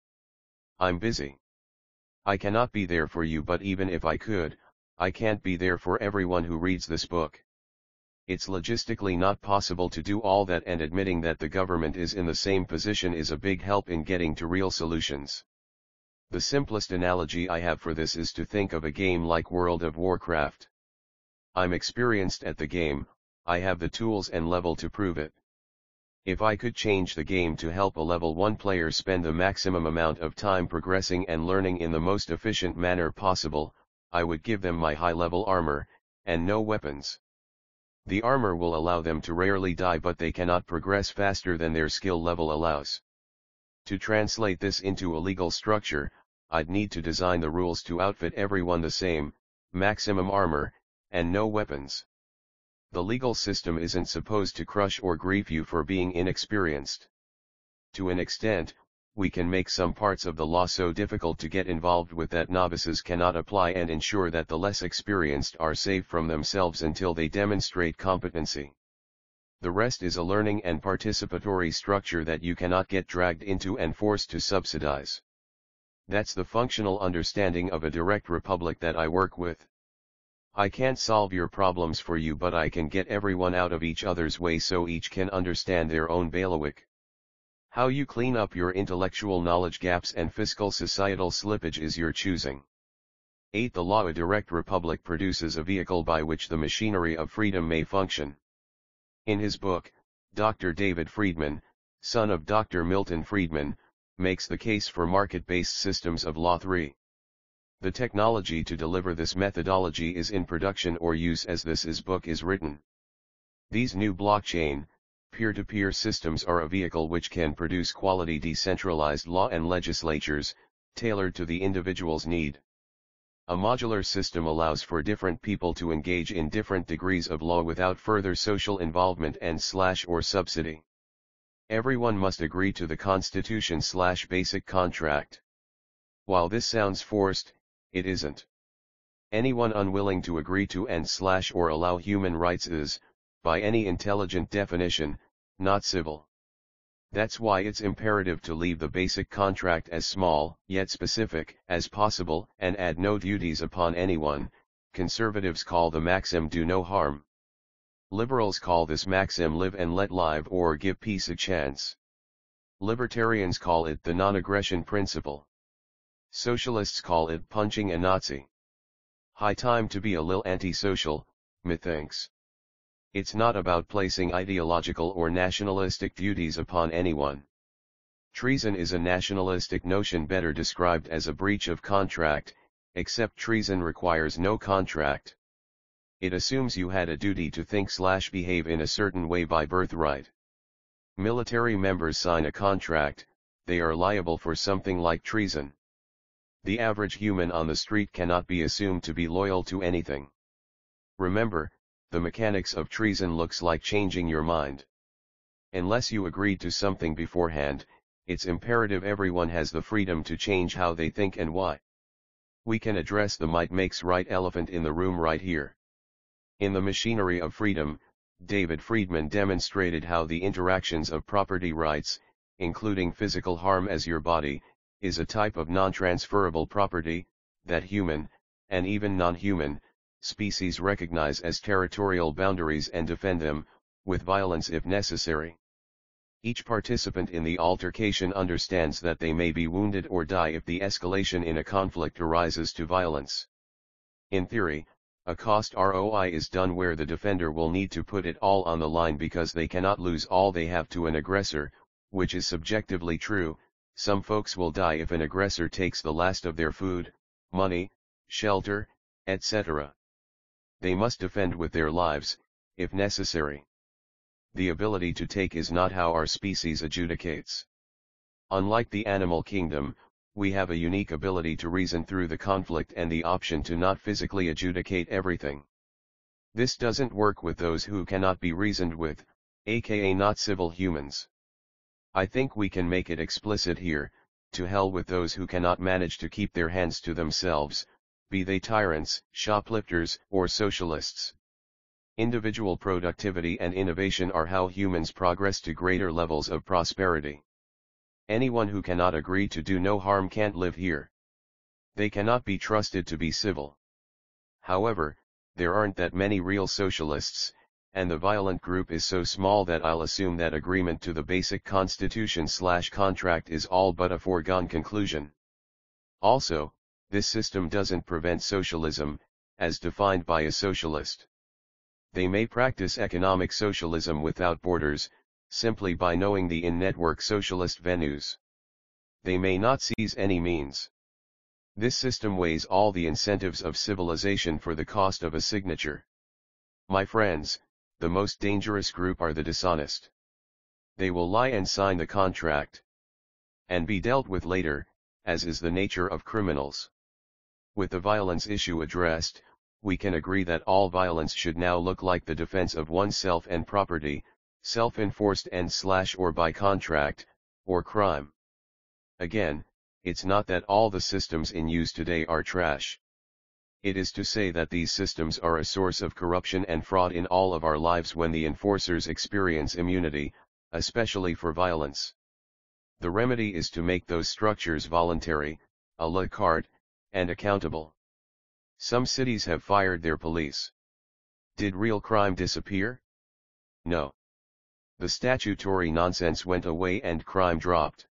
I'm busy. I cannot be there for you, but even if I could, I can't be there for everyone who reads this book. It's logistically not possible to do all that, and admitting that the government is in the same position is a big help in getting to real solutions. The simplest analogy I have for this is to think of a game like World of Warcraft. I'm experienced at the game, I have the tools and level to prove it. If I could change the game to help a level 1 player spend the maximum amount of time progressing and learning in the most efficient manner possible, I would give them my high-level armor, and no weapons. The armor will allow them to rarely die, but they cannot progress faster than their skill level allows. To translate this into a legal structure, I'd need to design the rules to outfit everyone the same, maximum armor, and no weapons. The legal system isn't supposed to crush or grieve you for being inexperienced. To an extent, we can make some parts of the law so difficult to get involved with that novices cannot apply and ensure that the less experienced are safe from themselves until they demonstrate competency. The rest is a learning and participatory structure that you cannot get dragged into and forced to subsidize. That's the functional understanding of a direct republic that I work with. I can't solve your problems for you, but I can get everyone out of each other's way so each can understand their own bailiwick. How you clean up your intellectual knowledge gaps and fiscal societal slippage is your choosing. 8. The law. A direct republic produces a vehicle by which the machinery of freedom may function. In his book, Dr. David Friedman, son of Dr. Milton Friedman, makes the case for market-based systems of law. 3. The technology to deliver this methodology is in production or use as this book is written. These new blockchain, peer-to-peer systems are a vehicle which can produce quality decentralized law and legislatures, tailored to the individual's need. A modular system allows for different people to engage in different degrees of law without further social involvement and/or subsidy. Everyone must agree to the Constitution/basic contract. While this sounds forced, it isn't. Anyone unwilling to agree to and/or allow human rights is, by any intelligent definition, not civil. That's why it's imperative to leave the basic contract as small, yet specific, as possible and add no duties upon anyone. Conservatives call the maxim do no harm. Liberals call this maxim live and let live or give peace a chance. Libertarians call it the non-aggression principle. Socialists call it punching a Nazi. High time to be a lil antisocial, methinks. It's not about placing ideological or nationalistic duties upon anyone. Treason is a nationalistic notion better described as a breach of contract, except treason requires no contract. It assumes you had a duty to think/behave in a certain way by birthright. Military members sign a contract, they are liable for something like treason. The average human on the street cannot be assumed to be loyal to anything. Remember, the mechanics of treason looks like changing your mind. Unless you agreed to something beforehand, it's imperative everyone has the freedom to change how they think and why. We can address the might makes right elephant in the room right here. In The Machinery of Freedom, David Friedman demonstrated how the interactions of property rights, including physical harm as your body, is a type of non-transferable property, that human, and even non-human, species recognize as territorial boundaries and defend them, with violence if necessary. Each participant in the altercation understands that they may be wounded or die if the escalation in a conflict arises to violence. In theory, a cost ROI is done where the defender will need to put it all on the line because they cannot lose all they have to an aggressor, which is subjectively true. Some folks will die if an aggressor takes the last of their food, money, shelter, etc. They must defend with their lives, if necessary. The ability to take is not how our species adjudicates. Unlike the animal kingdom, we have a unique ability to reason through the conflict and the option to not physically adjudicate everything. This doesn't work with those who cannot be reasoned with, aka not civil humans. I think we can make it explicit here, to hell with those who cannot manage to keep their hands to themselves, be they tyrants, shoplifters, or socialists. Individual productivity and innovation are how humans progress to greater levels of prosperity. Anyone who cannot agree to do no harm can't live here. They cannot be trusted to be civil. However, there aren't that many real socialists, and the violent group is so small that I'll assume that agreement to the basic Constitution/contract is all but a foregone conclusion. Also, this system doesn't prevent socialism, as defined by a socialist. They may practice economic socialism without borders, simply by knowing the in-network socialist venues. They may not seize any means. This system weighs all the incentives of civilization for the cost of a signature. My friends, the most dangerous group are the dishonest. They will lie and sign the contract, and be dealt with later, as is the nature of criminals. With the violence issue addressed, we can agree that all violence should now look like the defense of oneself and property, self-enforced and/or by contract, or crime. Again, it's not that all the systems in use today are trash. It is to say that these systems are a source of corruption and fraud in all of our lives when the enforcers experience immunity, especially for violence. The remedy is to make those structures voluntary, a la carte, and accountable. Some cities have fired their police. Did real crime disappear? No. The statutory nonsense went away and crime dropped.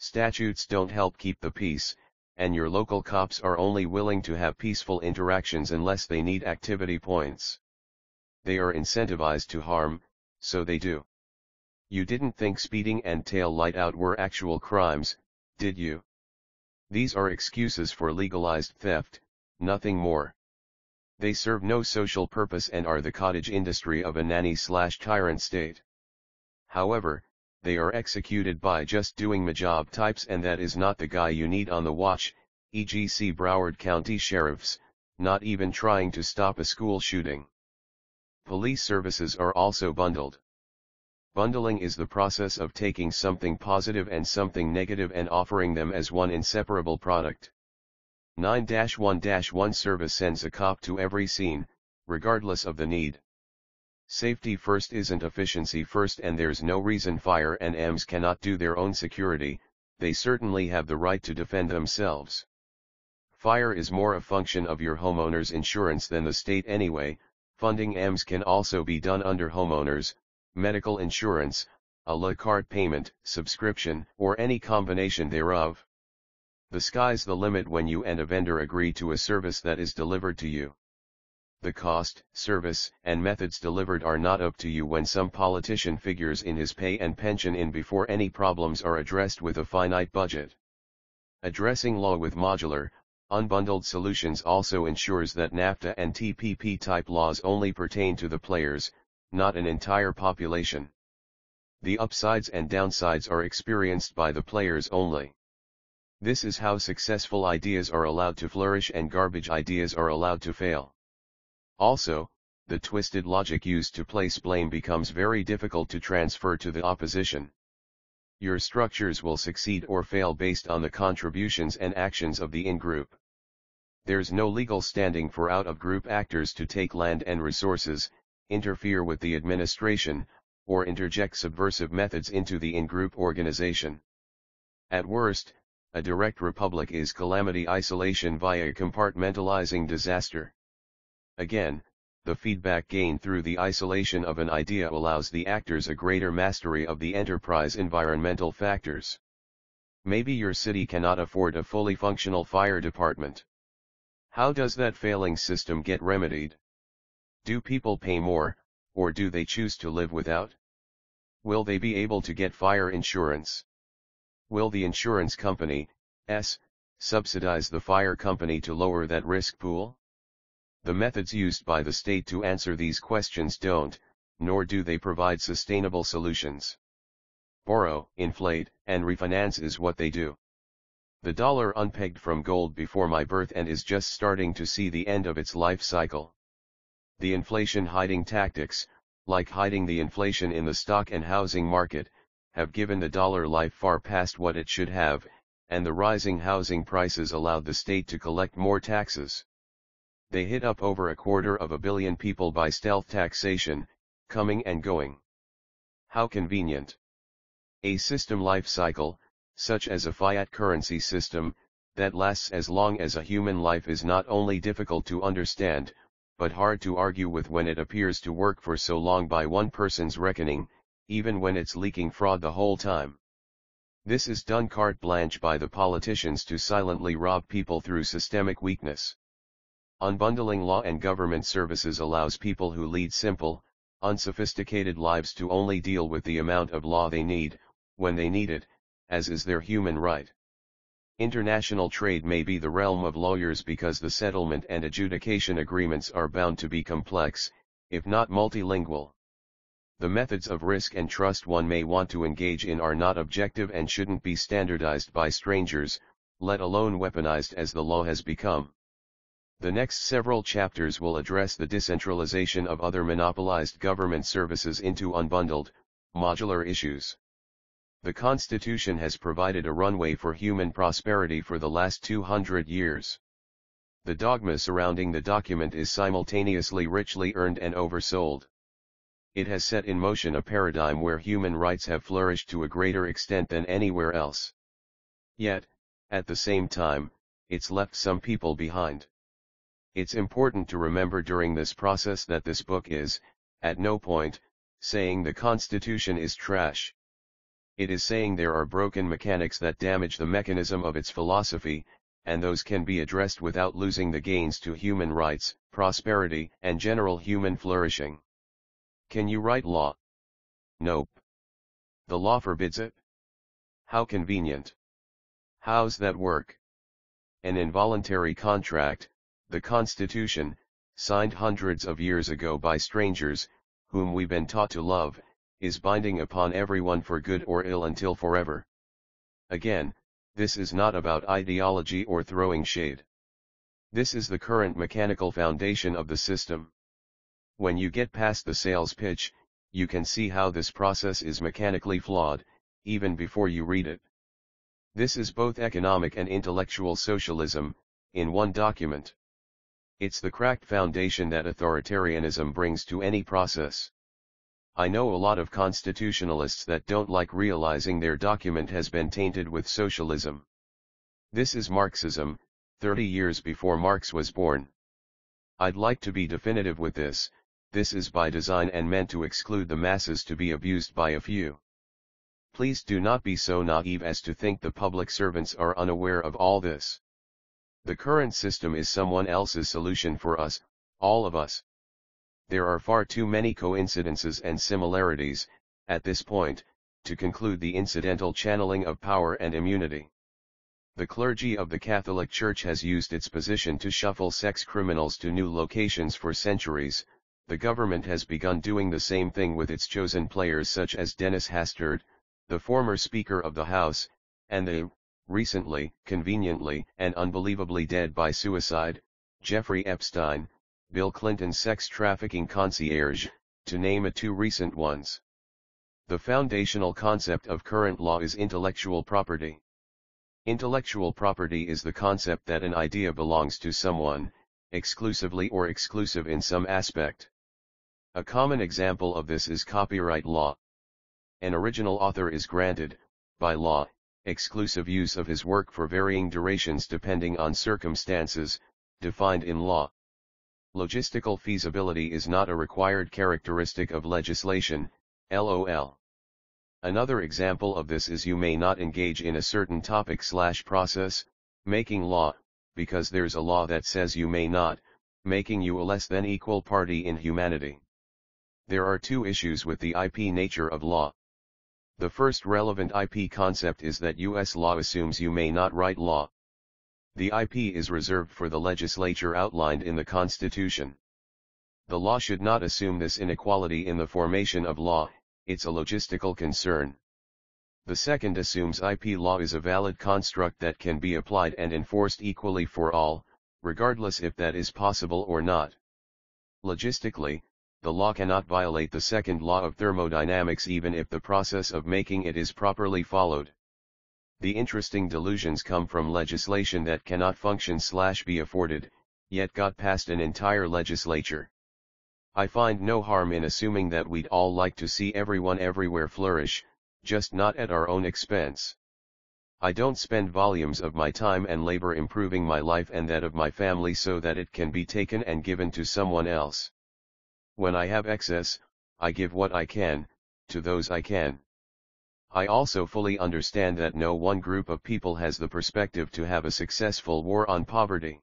Statutes don't help keep the peace, and your local cops are only willing to have peaceful interactions unless they need activity points. They are incentivized to harm, so they do. You didn't think speeding and tail light out were actual crimes, did you? These are excuses for legalized theft, nothing more. They serve no social purpose and are the cottage industry of a nanny/tyrant state. However, they are executed by just doing my job types, and that is not the guy you need on the watch, e.g. Broward County sheriffs, not even trying to stop a school shooting. Police services are also bundled. Bundling is the process of taking something positive and something negative and offering them as one inseparable product. 9-1-1 service sends a cop to every scene, regardless of the need. Safety first isn't efficiency first, and there's no reason fire and EMS cannot do their own security. They certainly have the right to defend themselves. Fire is more a function of your homeowner's insurance than the state anyway. Funding EMS can also be done under homeowners, medical insurance, a la carte payment, subscription, or any combination thereof. The sky's the limit when you and a vendor agree to a service that is delivered to you. The cost, service, and methods delivered are not up to you when some politician figures in his pay and pension in before any problems are addressed with a finite budget. Addressing law with modular, unbundled solutions also ensures that NAFTA and TPP-type laws only pertain to the players, not an entire population. The upsides and downsides are experienced by the players only. This is how successful ideas are allowed to flourish and garbage ideas are allowed to fail. Also, the twisted logic used to place blame becomes very difficult to transfer to the opposition. Your structures will succeed or fail based on the contributions and actions of the in-group. There's no legal standing for out-of-group actors to take land and resources, interfere with the administration, or interject subversive methods into the in-group organization. At worst, a direct republic is calamity isolation via compartmentalizing disaster. Again, the feedback gained through the isolation of an idea allows the actors a greater mastery of the enterprise environmental factors. Maybe your city cannot afford a fully functional fire department. How does that failing system get remedied? Do people pay more, or do they choose to live without? Will they be able to get fire insurance? Will the insurance company subsidize the fire company to lower that risk pool? The methods used by the state to answer these questions don't, nor do they provide sustainable solutions. Borrow, inflate, and refinance is what they do. The dollar unpegged from gold before my birth and is just starting to see the end of its life cycle. The inflation hiding tactics, like hiding the inflation in the stock and housing market, have given the dollar life far past what it should have, and the rising housing prices allowed the state to collect more taxes. They hit up over $250 million people by stealth taxation, coming and going. How convenient. A system life cycle, such as a fiat currency system, that lasts as long as a human life is not only difficult to understand, but hard to argue with when it appears to work for so long by one person's reckoning, even when it's leaking fraud the whole time. This is done carte blanche by the politicians to silently rob people through systemic weakness. Unbundling law and government services allows people who lead simple, unsophisticated lives to only deal with the amount of law they need, when they need it, as is their human right. International trade may be the realm of lawyers because the settlement and adjudication agreements are bound to be complex, if not multilingual. The methods of risk and trust one may want to engage in are not objective and shouldn't be standardized by strangers, let alone weaponized as the law has become. The next several chapters will address the decentralization of other monopolized government services into unbundled, modular issues. The Constitution has provided a runway for human prosperity for the last 200 years. The dogma surrounding the document is simultaneously richly earned and oversold. It has set in motion a paradigm where human rights have flourished to a greater extent than anywhere else. Yet, at the same time, it's left some people behind. It's important to remember during this process that this book is, at no point, saying the Constitution is trash. It is saying there are broken mechanics that damage the mechanism of its philosophy, and those can be addressed without losing the gains to human rights, prosperity, and general human flourishing. Can you write law? Nope. The law forbids it. How convenient. How's that work? An involuntary contract, the Constitution, signed hundreds of years ago by strangers, whom we've been taught to love, is binding upon everyone for good or ill until forever. Again, this is not about ideology or throwing shade. This is the current mechanical foundation of the system. When you get past the sales pitch, you can see how this process is mechanically flawed, even before you read it. This is both economic and intellectual socialism, in one document. It's the cracked foundation that authoritarianism brings to any process. I know a lot of constitutionalists that don't like realizing their document has been tainted with socialism. This is Marxism, 30 years before Marx was born. I'd like to be definitive with this, this is by design and meant to exclude the masses to be abused by a few. Please do not be so naive as to think the public servants are unaware of all this. The current system is someone else's solution for us, all of us. There are far too many coincidences and similarities, at this point, to conclude the incidental channeling of power and immunity. The clergy of the Catholic Church has used its position to shuffle sex criminals to new locations for centuries. The government has begun doing the same thing with its chosen players such as Dennis Hastert, the former Speaker of the House, and the, recently, conveniently and unbelievably dead by suicide, Jeffrey Epstein, Bill Clinton's sex trafficking concierge, to name a two recent ones. The foundational concept of current law is intellectual property. Intellectual property is the concept that an idea belongs to someone, exclusively or exclusive in some aspect. A common example of this is copyright law. An original author is granted, by law, exclusive use of his work for varying durations depending on circumstances, defined in law. Logistical feasibility is not a required characteristic of legislation, lol. Another example of this is you may not engage in a certain topic/process, making law, because there's a law that says you may not, making you a less than equal party in humanity. There are two issues with the IP nature of law. The first relevant IP concept is that U.S. law assumes you may not write law. The IP is reserved for the legislature outlined in the Constitution. The law should not assume this inequality in the formation of law, it's a logistical concern. The second assumes IP law is a valid construct that can be applied and enforced equally for all, regardless if that is possible or not. Logistically, the law cannot violate the second law of thermodynamics even if the process of making it is properly followed. The interesting delusions come from legislation that cannot function/be afforded, yet got past an entire legislature. I find no harm in assuming that we'd all like to see everyone everywhere flourish, just not at our own expense. I don't spend volumes of my time and labor improving my life and that of my family so that it can be taken and given to someone else. When I have excess, I give what I can, to those I can. I also fully understand that no one group of people has the perspective to have a successful war on poverty.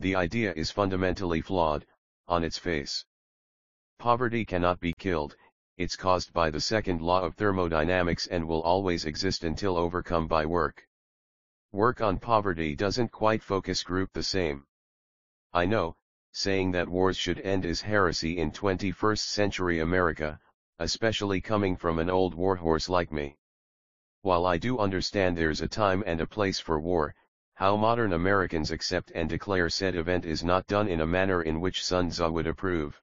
The idea is fundamentally flawed, on its face. Poverty cannot be killed, it's caused by the second law of thermodynamics and will always exist until overcome by work. Work on poverty doesn't quite focus group the same. I know, saying that wars should end is heresy in 21st century America, especially coming from an old warhorse like me. While I do understand there's a time and a place for war, how modern Americans accept and declare said event is not done in a manner in which Sun Tzu would approve.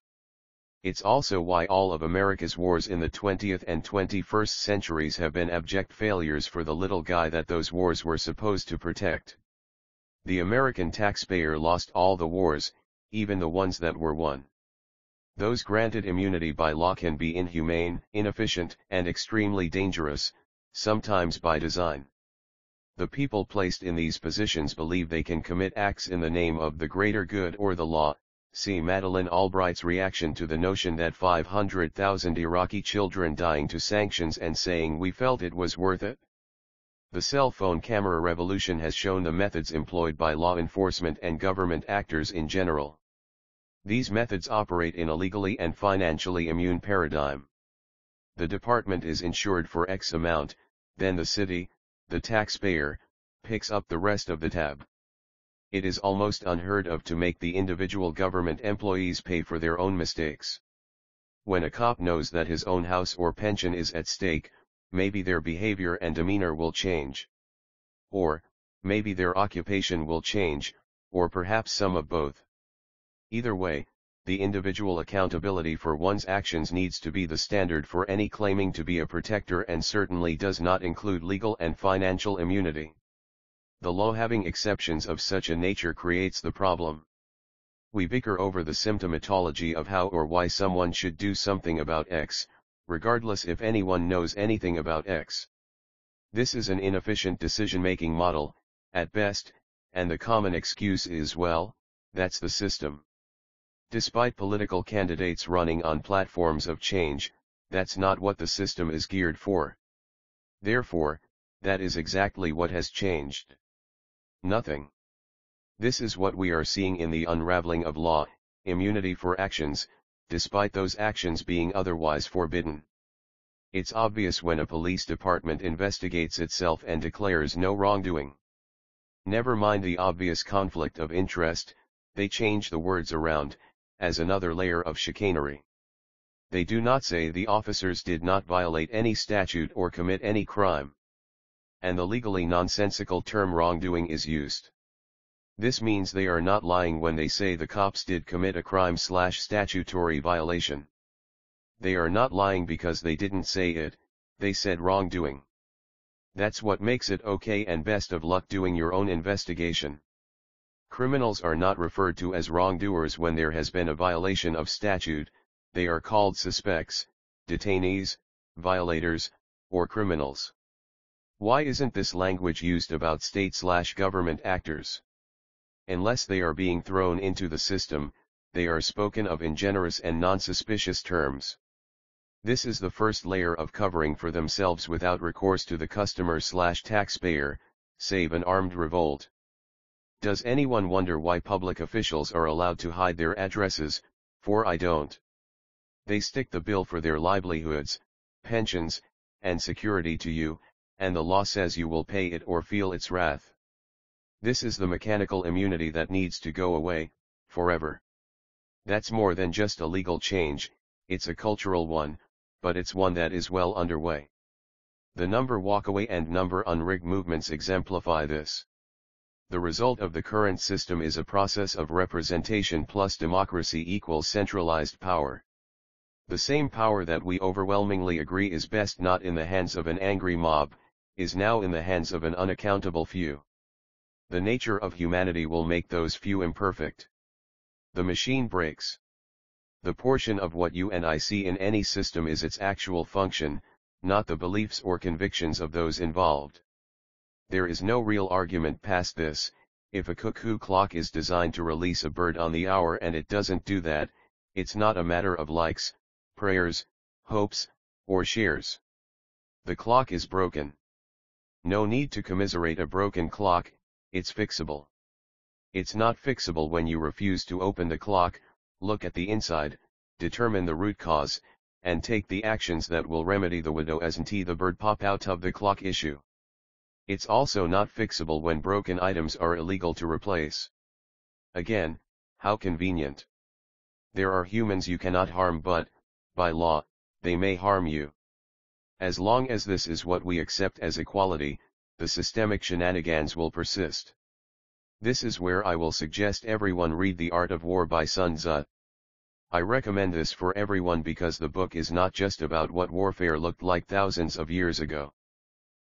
It's also why all of America's wars in the 20th and 21st centuries have been abject failures for the little guy that those wars were supposed to protect. The American taxpayer lost all the wars, even the ones that were won. Those granted immunity by law can be inhumane, inefficient, and extremely dangerous, sometimes by design. The people placed in these positions believe they can commit acts in the name of the greater good or the law. See Madeleine Albright's reaction to the notion that 500,000 Iraqi children dying to sanctions and saying we felt it was worth it. The cell phone camera revolution has shown the methods employed by law enforcement and government actors in general. These methods operate in a legally and financially immune paradigm. The department is insured for X amount, then the city, the taxpayer, picks up the rest of the tab. It is almost unheard of to make the individual government employees pay for their own mistakes. When a cop knows that his own house or pension is at stake, maybe their behavior and demeanor will change. Or, maybe their occupation will change, or perhaps some of both. Either way, the individual accountability for one's actions needs to be the standard for any claiming to be a protector and certainly does not include legal and financial immunity. The law having exceptions of such a nature creates the problem. We bicker over the symptomatology of how or why someone should do something about X, regardless if anyone knows anything about X. This is an inefficient decision-making model, at best, and the common excuse is, well, that's the system. Despite political candidates running on platforms of change, that's not what the system is geared for. Therefore, that is exactly what has changed. Nothing. This is what we are seeing in the unraveling of law, immunity for actions, despite those actions being otherwise forbidden. It's obvious when a police department investigates itself and declares no wrongdoing. Never mind the obvious conflict of interest, they change the words around, as another layer of chicanery. They do not say the officers did not violate any statute or commit any crime. And the legally nonsensical term wrongdoing is used. This means they are not lying when they say the cops did commit a crime/statutory violation. They are not lying because they didn't say it, they said wrongdoing. That's what makes it okay, and best of luck doing your own investigation. Criminals are not referred to as wrongdoers when there has been a violation of statute, they are called suspects, detainees, violators, or criminals. Why isn't this language used about state/government actors? Unless they are being thrown into the system, they are spoken of in generous and non-suspicious terms. This is the first layer of covering for themselves without recourse to the customer/taxpayer, save an armed revolt. Does anyone wonder why public officials are allowed to hide their addresses? For I don't. They stick the bill for their livelihoods, pensions, and security to you, and the law says you will pay it or feel its wrath. This is the mechanical immunity that needs to go away, forever. That's more than just a legal change, it's a cultural one, but it's one that is well underway. The number walkaway and number unrig movements exemplify this. The result of the current system is a process of representation plus democracy equals centralized power. The same power that we overwhelmingly agree is best not in the hands of an angry mob, is now in the hands of an unaccountable few. The nature of humanity will make those few imperfect. The machine breaks. The portion of what you and I see in any system is its actual function, not the beliefs or convictions of those involved. There is no real argument past this. If a cuckoo clock is designed to release a bird on the hour and it doesn't do that, it's not a matter of likes, prayers, hopes, or shares. The clock is broken. No need to commiserate a broken clock. It's fixable. It's not fixable when you refuse to open the clock, look at the inside, determine the root cause, and take the actions that will remedy the widow and the bird pop out of the clock issue. It's also not fixable when broken items are illegal to replace. Again, how convenient. There are humans you cannot harm, but, by law, they may harm you. As long as this is what we accept as equality, the systemic shenanigans will persist. This is where I will suggest everyone read The Art of War by Sun Tzu. I recommend this for everyone because the book is not just about what warfare looked like thousands of years ago.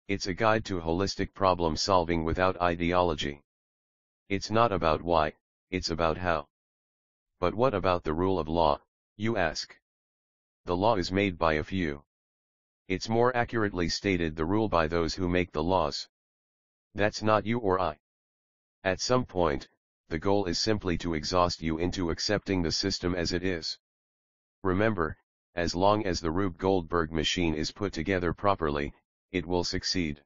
It's a guide to holistic problem solving without ideology. It's not about why, it's about how. But what about the rule of law, you ask? The law is made by a few. It's more accurately stated the rule by those who make the laws. That's not you or I. At some point, the goal is simply to exhaust you into accepting the system as it is. Remember, as long as the Rube Goldberg machine is put together properly, it will succeed.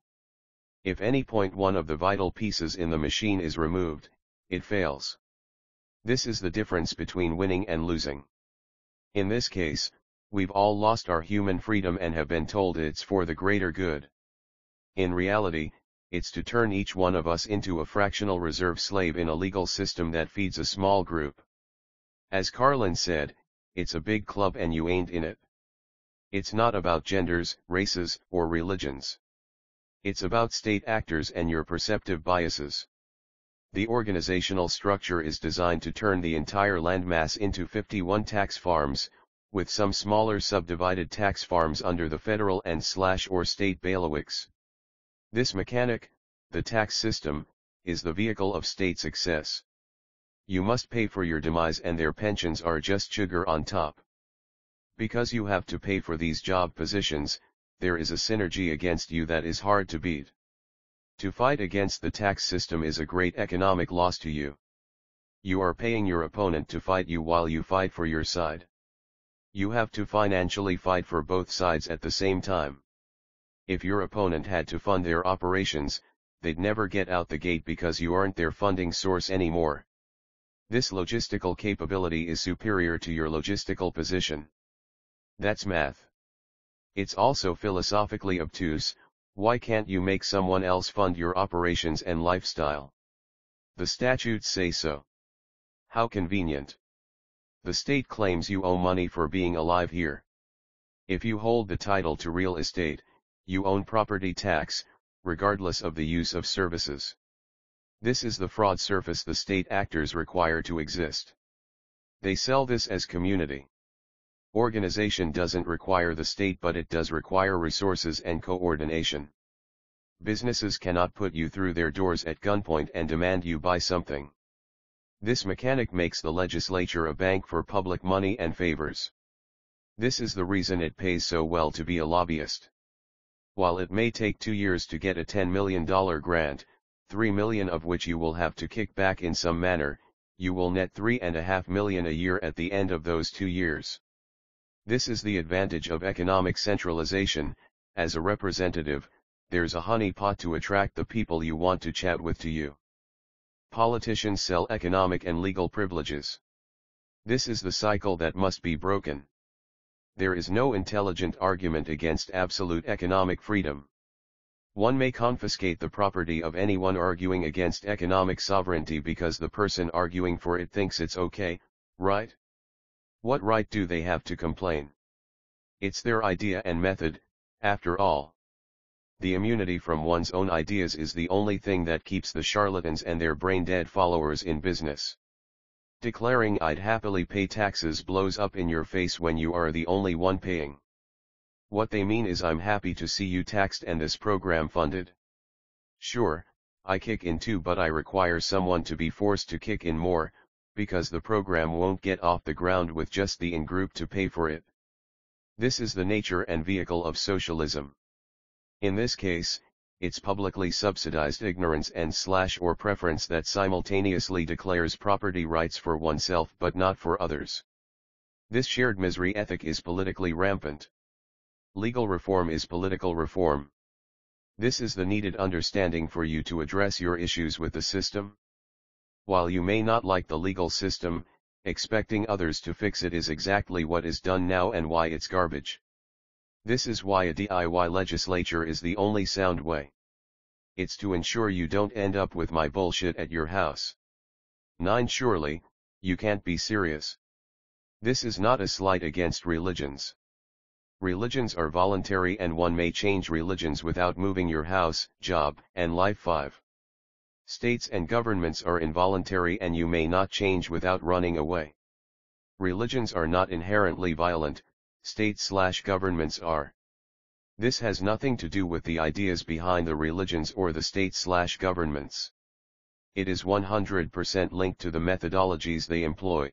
If any point one of the vital pieces in the machine is removed, it fails. This is the difference between winning and losing. In this case, we've all lost our human freedom and have been told it's for the greater good. In reality, it's to turn each one of us into a fractional reserve slave in a legal system that feeds a small group. As Carlin said, it's a big club and you ain't in it. It's not about genders, races, or religions. It's about state actors and your perceptive biases. The organizational structure is designed to turn the entire landmass into 51 tax farms, with some smaller subdivided tax farms under the federal and/or state bailiwicks. This mechanic, the tax system, is the vehicle of state success. You must pay for your demise and their pensions are just sugar on top. Because you have to pay for these job positions, there is a synergy against you that is hard to beat. To fight against the tax system is a great economic loss to you. You are paying your opponent to fight you while you fight for your side. You have to financially fight for both sides at the same time. If your opponent had to fund their operations, they'd never get out the gate because you aren't their funding source anymore. This logistical capability is superior to your logistical position. That's math. It's also philosophically obtuse. Why can't you make someone else fund your operations and lifestyle? The statutes say so. How convenient. The state claims you owe money for being alive here. If you hold the title to real estate, you own property tax, regardless of the use of services. This is the fraud surface the state actors require to exist. They sell this as community. Organization doesn't require the state, but it does require resources and coordination. Businesses cannot put you through their doors at gunpoint and demand you buy something. This mechanic makes the legislature a bank for public money and favors. This is the reason it pays so well to be a lobbyist. While it may take 2 years to get a $10 million grant, $3 million of which you will have to kick back in some manner, you will net $3.5 million a year at the end of those 2 years. This is the advantage of economic centralization. As a representative, there's a honeypot to attract the people you want to chat with to you. Politicians sell economic and legal privileges. This is the cycle that must be broken. There is no intelligent argument against absolute economic freedom. One may confiscate the property of anyone arguing against economic sovereignty because the person arguing for it thinks it's okay, right? What right do they have to complain? It's their idea and method, after all. The immunity from one's own ideas is the only thing that keeps the charlatans and their brain-dead followers in business. Declaring I'd happily pay taxes blows up in your face when you are the only one paying. What they mean is I'm happy to see you taxed and this program funded. Sure, I kick in too, but I require someone to be forced to kick in more, because the program won't get off the ground with just the in-group to pay for it. This is the nature and vehicle of socialism. In this case, it's publicly subsidized ignorance and/or preference that simultaneously declares property rights for oneself but not for others. This shared misery ethic is politically rampant. Legal reform is political reform. This is the needed understanding for you to address your issues with the system. While you may not like the legal system, expecting others to fix it is exactly what is done now and why it's garbage. This is why a DIY legislature is the only sound way. It's to ensure you don't end up with my bullshit at your house. 9 Surely, you can't be serious. This is not a slight against religions. Religions are voluntary and one may change religions without moving your house, job, and life. 5 States and governments are involuntary and you may not change without running away. Religions are not inherently violent, states/governments are. This has nothing to do with the ideas behind the religions or the states/governments. It is 100% linked to the methodologies they employ.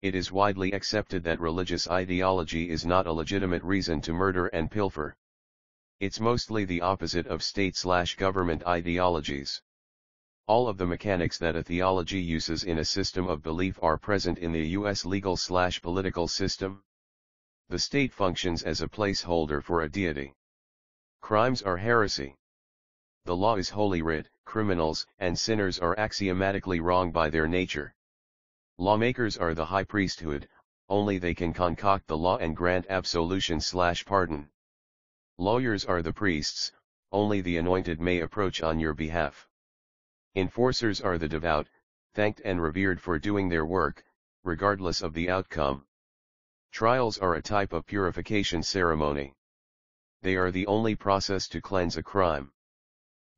It is widely accepted that religious ideology is not a legitimate reason to murder and pilfer. It's mostly the opposite of state/government ideologies. All of the mechanics that a theology uses in a system of belief are present in the U.S. legal/political system. The state functions as a placeholder for a deity. Crimes are heresy. The law is holy writ, criminals and sinners are axiomatically wrong by their nature. Lawmakers are the high priesthood, only they can concoct the law and grant absolution/pardon. Lawyers are the priests, only the anointed may approach on your behalf. Enforcers are the devout, thanked and revered for doing their work, regardless of the outcome. Trials are a type of purification ceremony. They are the only process to cleanse a crime.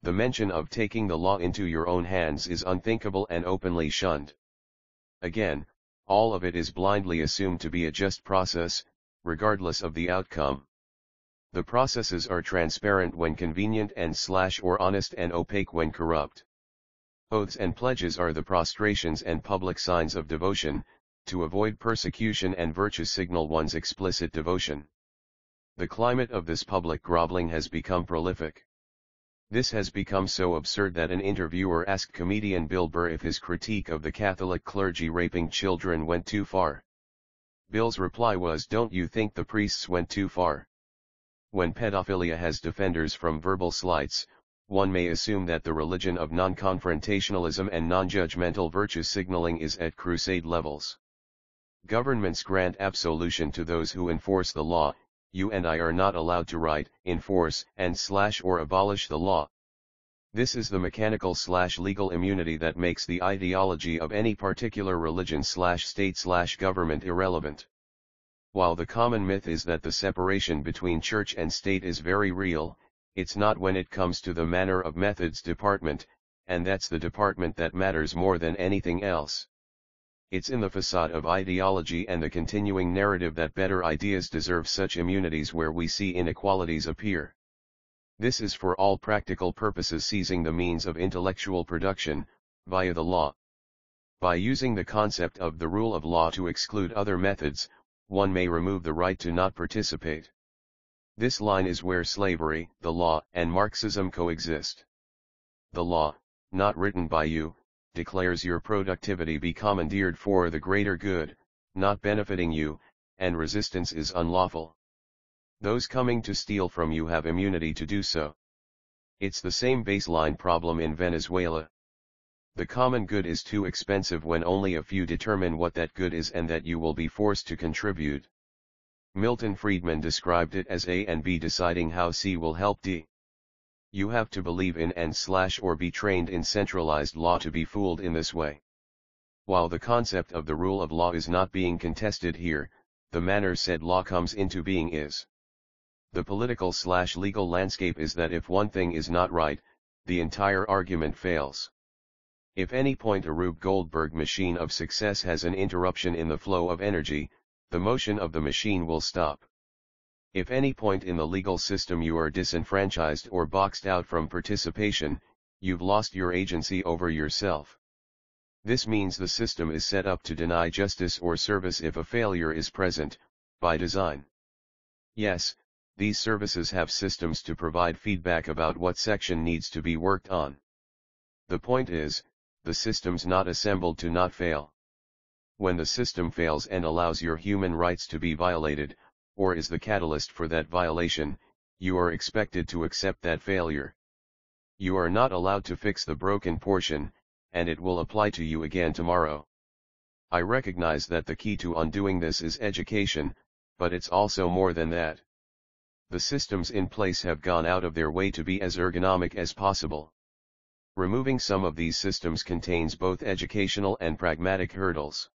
The mention of taking the law into your own hands is unthinkable and openly shunned. Again, all of it is blindly assumed to be a just process, regardless of the outcome. The processes are transparent when convenient and/or honest and opaque when corrupt. Oaths and pledges are the prostrations and public signs of devotion, to avoid persecution and virtue signal one's explicit devotion. The climate of this public groveling has become prolific. This has become so absurd that an interviewer asked comedian Bill Burr if his critique of the Catholic clergy raping children went too far. Bill's reply was, "Don't you think the priests went too far?" When pedophilia has defenders from verbal slights, one may assume that the religion of non-confrontationalism and non-judgmental virtue signaling is at crusade levels. Governments grant absolution to those who enforce the law. You and I are not allowed to write, enforce, and/or abolish the law. This is the mechanical/legal immunity that makes the ideology of any particular religion/state/government irrelevant. While the common myth is that the separation between church and state is very real, it's not when it comes to the manner of methods department, and that's the department that matters more than anything else. It's in the facade of ideology and the continuing narrative that better ideas deserve such immunities where we see inequalities appear. This is for all practical purposes seizing the means of intellectual production, via the law. By using the concept of the rule of law to exclude other methods, one may remove the right to not participate. This line is where slavery, the law, and Marxism coexist. The law, not written by you, declares your productivity be commandeered for the greater good, not benefiting you, and resistance is unlawful. Those coming to steal from you have immunity to do so. It's the same baseline problem in Venezuela. The common good is too expensive when only a few determine what that good is and that you will be forced to contribute. Milton Friedman described it as A and B deciding how C will help D. You have to believe in and/or be trained in centralized law to be fooled in this way. While the concept of the rule of law is not being contested here, the manner said law comes into being is. The political/legal landscape is that if one thing is not right, the entire argument fails. If any point a Rube Goldberg machine of success has an interruption in the flow of energy, the motion of the machine will stop. If any point in the legal system you are disenfranchised or boxed out from participation, you've lost your agency over yourself. This means the system is set up to deny justice or service if a failure is present, by design. Yes, these services have systems to provide feedback about what section needs to be worked on. The point is, the system's not assembled to not fail. When the system fails and allows your human rights to be violated, or is the catalyst for that violation, you are expected to accept that failure. You are not allowed to fix the broken portion, and it will apply to you again tomorrow. I recognize that the key to undoing this is education, but it's also more than that. The systems in place have gone out of their way to be as ergonomic as possible. Removing some of these systems contains both educational and pragmatic hurdles.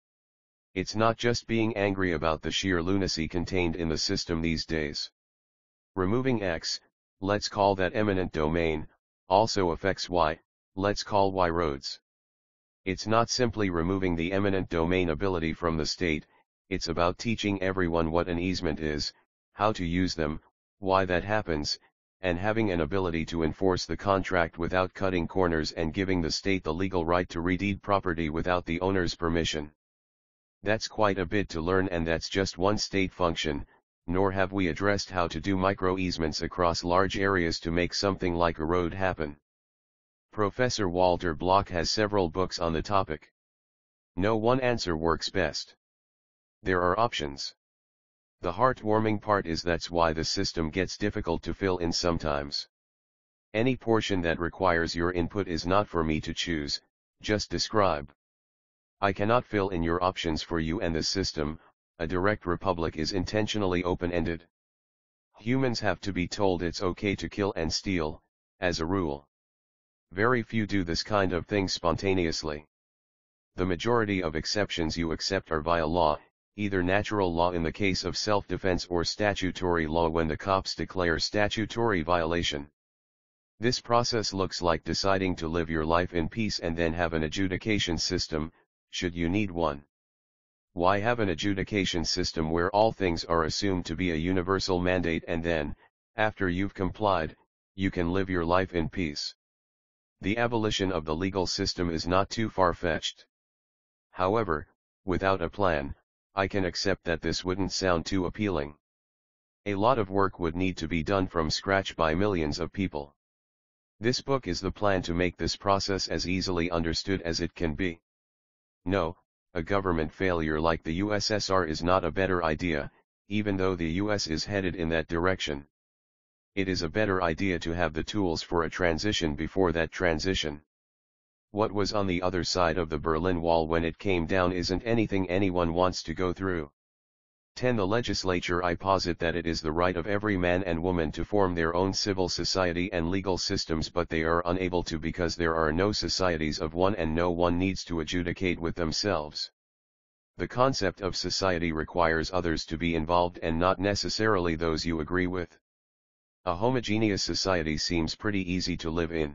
It's not just being angry about the sheer lunacy contained in the system these days. Removing X, let's call that eminent domain, also affects Y, let's call Y roads. It's not simply removing the eminent domain ability from the state, It's about teaching everyone what an easement is, how to use them, why that happens, and having an ability to enforce the contract without cutting corners and giving the state the legal right to redeed property without the owner's permission. That's quite a bit to learn, and that's just one state function, nor have we addressed how to do micro-easements across large areas to make something like a road happen. Professor Walter Block has several books on the topic. No one answer works best. There are options. The heartwarming part is that's why the system gets difficult to fill in sometimes. Any portion that requires your input is not for me to choose, just describe. I cannot fill in your options for you and the system. A direct republic is intentionally open-ended. Humans have to be told it's okay to kill and steal, as a rule. Very few do this kind of thing spontaneously. The majority of exceptions you accept are via law, either natural law in the case of self-defense or statutory law when the cops declare statutory violation. This process looks like deciding to live your life in peace and then have an adjudication system, should you need one. Why have an adjudication system where all things are assumed to be a universal mandate and then, after you've complied, you can live your life in peace? The abolition of the legal system is not too far-fetched. However, without a plan, I can accept that this wouldn't sound too appealing. A lot of work would need to be done from scratch by millions of people. This book is the plan to make this process as easily understood as it can be. No, a government failure like the USSR is not a better idea, even though the US is headed in that direction. It is a better idea to have the tools for a transition before that transition. What was on the other side of the Berlin Wall when it came down isn't anything anyone wants to go through. 10. The legislature. I posit that it is the right of every man and woman to form their own civil society and legal systems, but they are unable to because there are no societies of one and no one needs to adjudicate with themselves. The concept of society requires others to be involved and not necessarily those you agree with. A homogeneous society seems pretty easy to live in.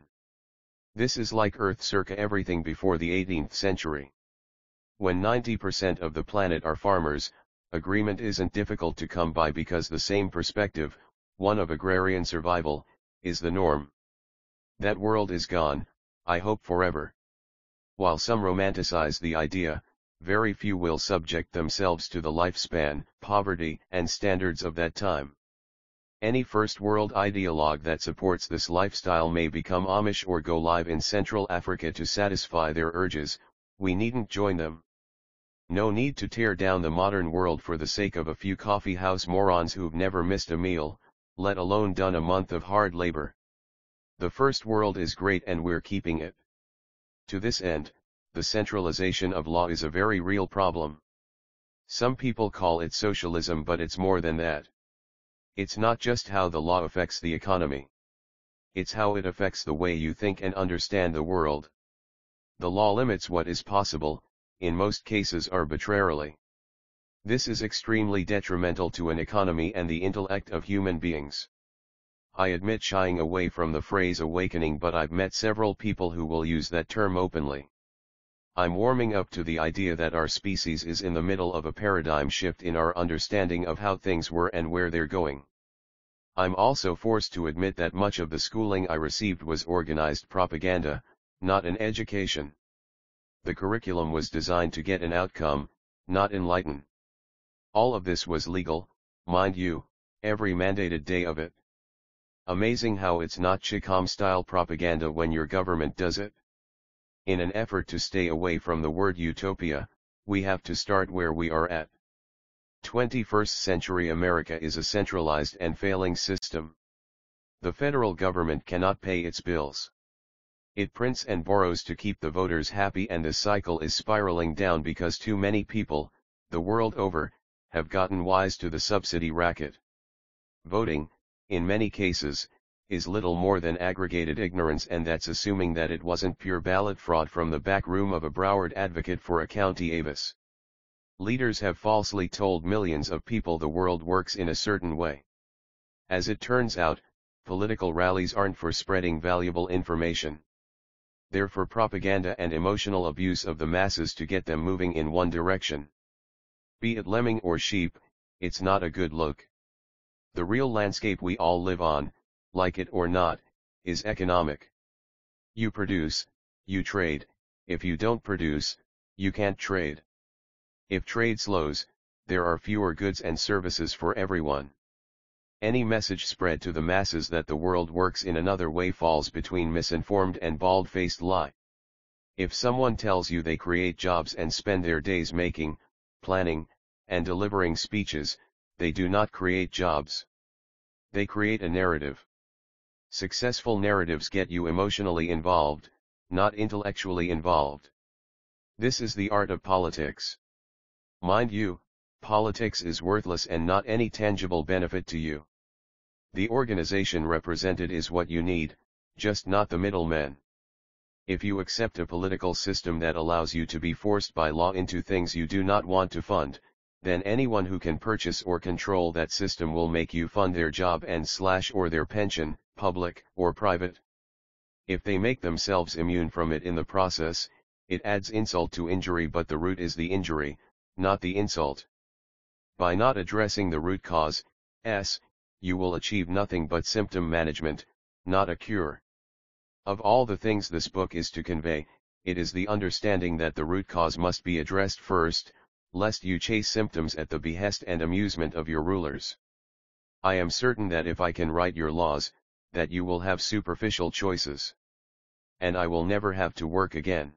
This is like Earth circa everything before the 18th century. When 90% of the planet are farmers, agreement isn't difficult to come by because the same perspective, one of agrarian survival, is the norm. That world is gone, I hope forever. While some romanticize the idea, very few will subject themselves to the lifespan, poverty, and standards of that time. Any first-world ideologue that supports this lifestyle may become Amish or go live in Central Africa to satisfy their urges. We needn't join them. No need to tear down the modern world for the sake of a few coffee house morons who've never missed a meal, let alone done a month of hard labor. The first world is great and we're keeping it. To this end, the centralization of law is a very real problem. Some people call it socialism, but it's more than that. It's not just how the law affects the economy. It's how it affects the way you think and understand the world. The law limits what is possible, in most cases arbitrarily. This is extremely detrimental to an economy and the intellect of human beings. I admit shying away from the phrase awakening, but I've met several people who will use that term openly. I'm warming up to the idea that our species is in the middle of a paradigm shift in our understanding of how things were and where they're going. I'm also forced to admit that much of the schooling I received was organized propaganda, not an education. The curriculum was designed to get an outcome, not enlighten. All of this was legal, mind you, every mandated day of it. Amazing how it's not Chicom-style propaganda when your government does it. In an effort to stay away from the word utopia, we have to start where we are at. 21st century America is a centralized and failing system. The federal government cannot pay its bills. It prints and borrows to keep the voters happy, and the cycle is spiraling down because too many people, the world over, have gotten wise to the subsidy racket. Voting, in many cases, is little more than aggregated ignorance, and that's assuming that it wasn't pure ballot fraud from the back room of a Broward advocate for a county avis. Leaders have falsely told millions of people the world works in a certain way. As it turns out, political rallies aren't for spreading valuable information. They're for propaganda and emotional abuse of the masses to get them moving in one direction. Be it lemming or sheep, it's not a good look. The real landscape we all live on, like it or not, is economic. You produce, you trade. If you don't produce, you can't trade. If trade slows, there are fewer goods and services for everyone. Any message spread to the masses that the world works in another way falls between misinformed and bald-faced lie. If someone tells you they create jobs and spend their days making, planning, and delivering speeches, they do not create jobs. They create a narrative. Successful narratives get you emotionally involved, not intellectually involved. This is the art of politics. Mind you, politics is worthless and not any tangible benefit to you. The organization represented is what you need, just not the middlemen. If you accept a political system that allows you to be forced by law into things you do not want to fund, then anyone who can purchase or control that system will make you fund their job and/or their pension, public or private. If they make themselves immune from it in the process, it adds insult to injury, but the root is the injury, not the insult. By not addressing the root cause, you will achieve nothing but symptom management, not a cure. Of all the things this book is to convey, it is the understanding that the root cause must be addressed first, lest you chase symptoms at the behest and amusement of your rulers. I am certain that if I can write your laws, that you will have superficial choices. And I will never have to work again.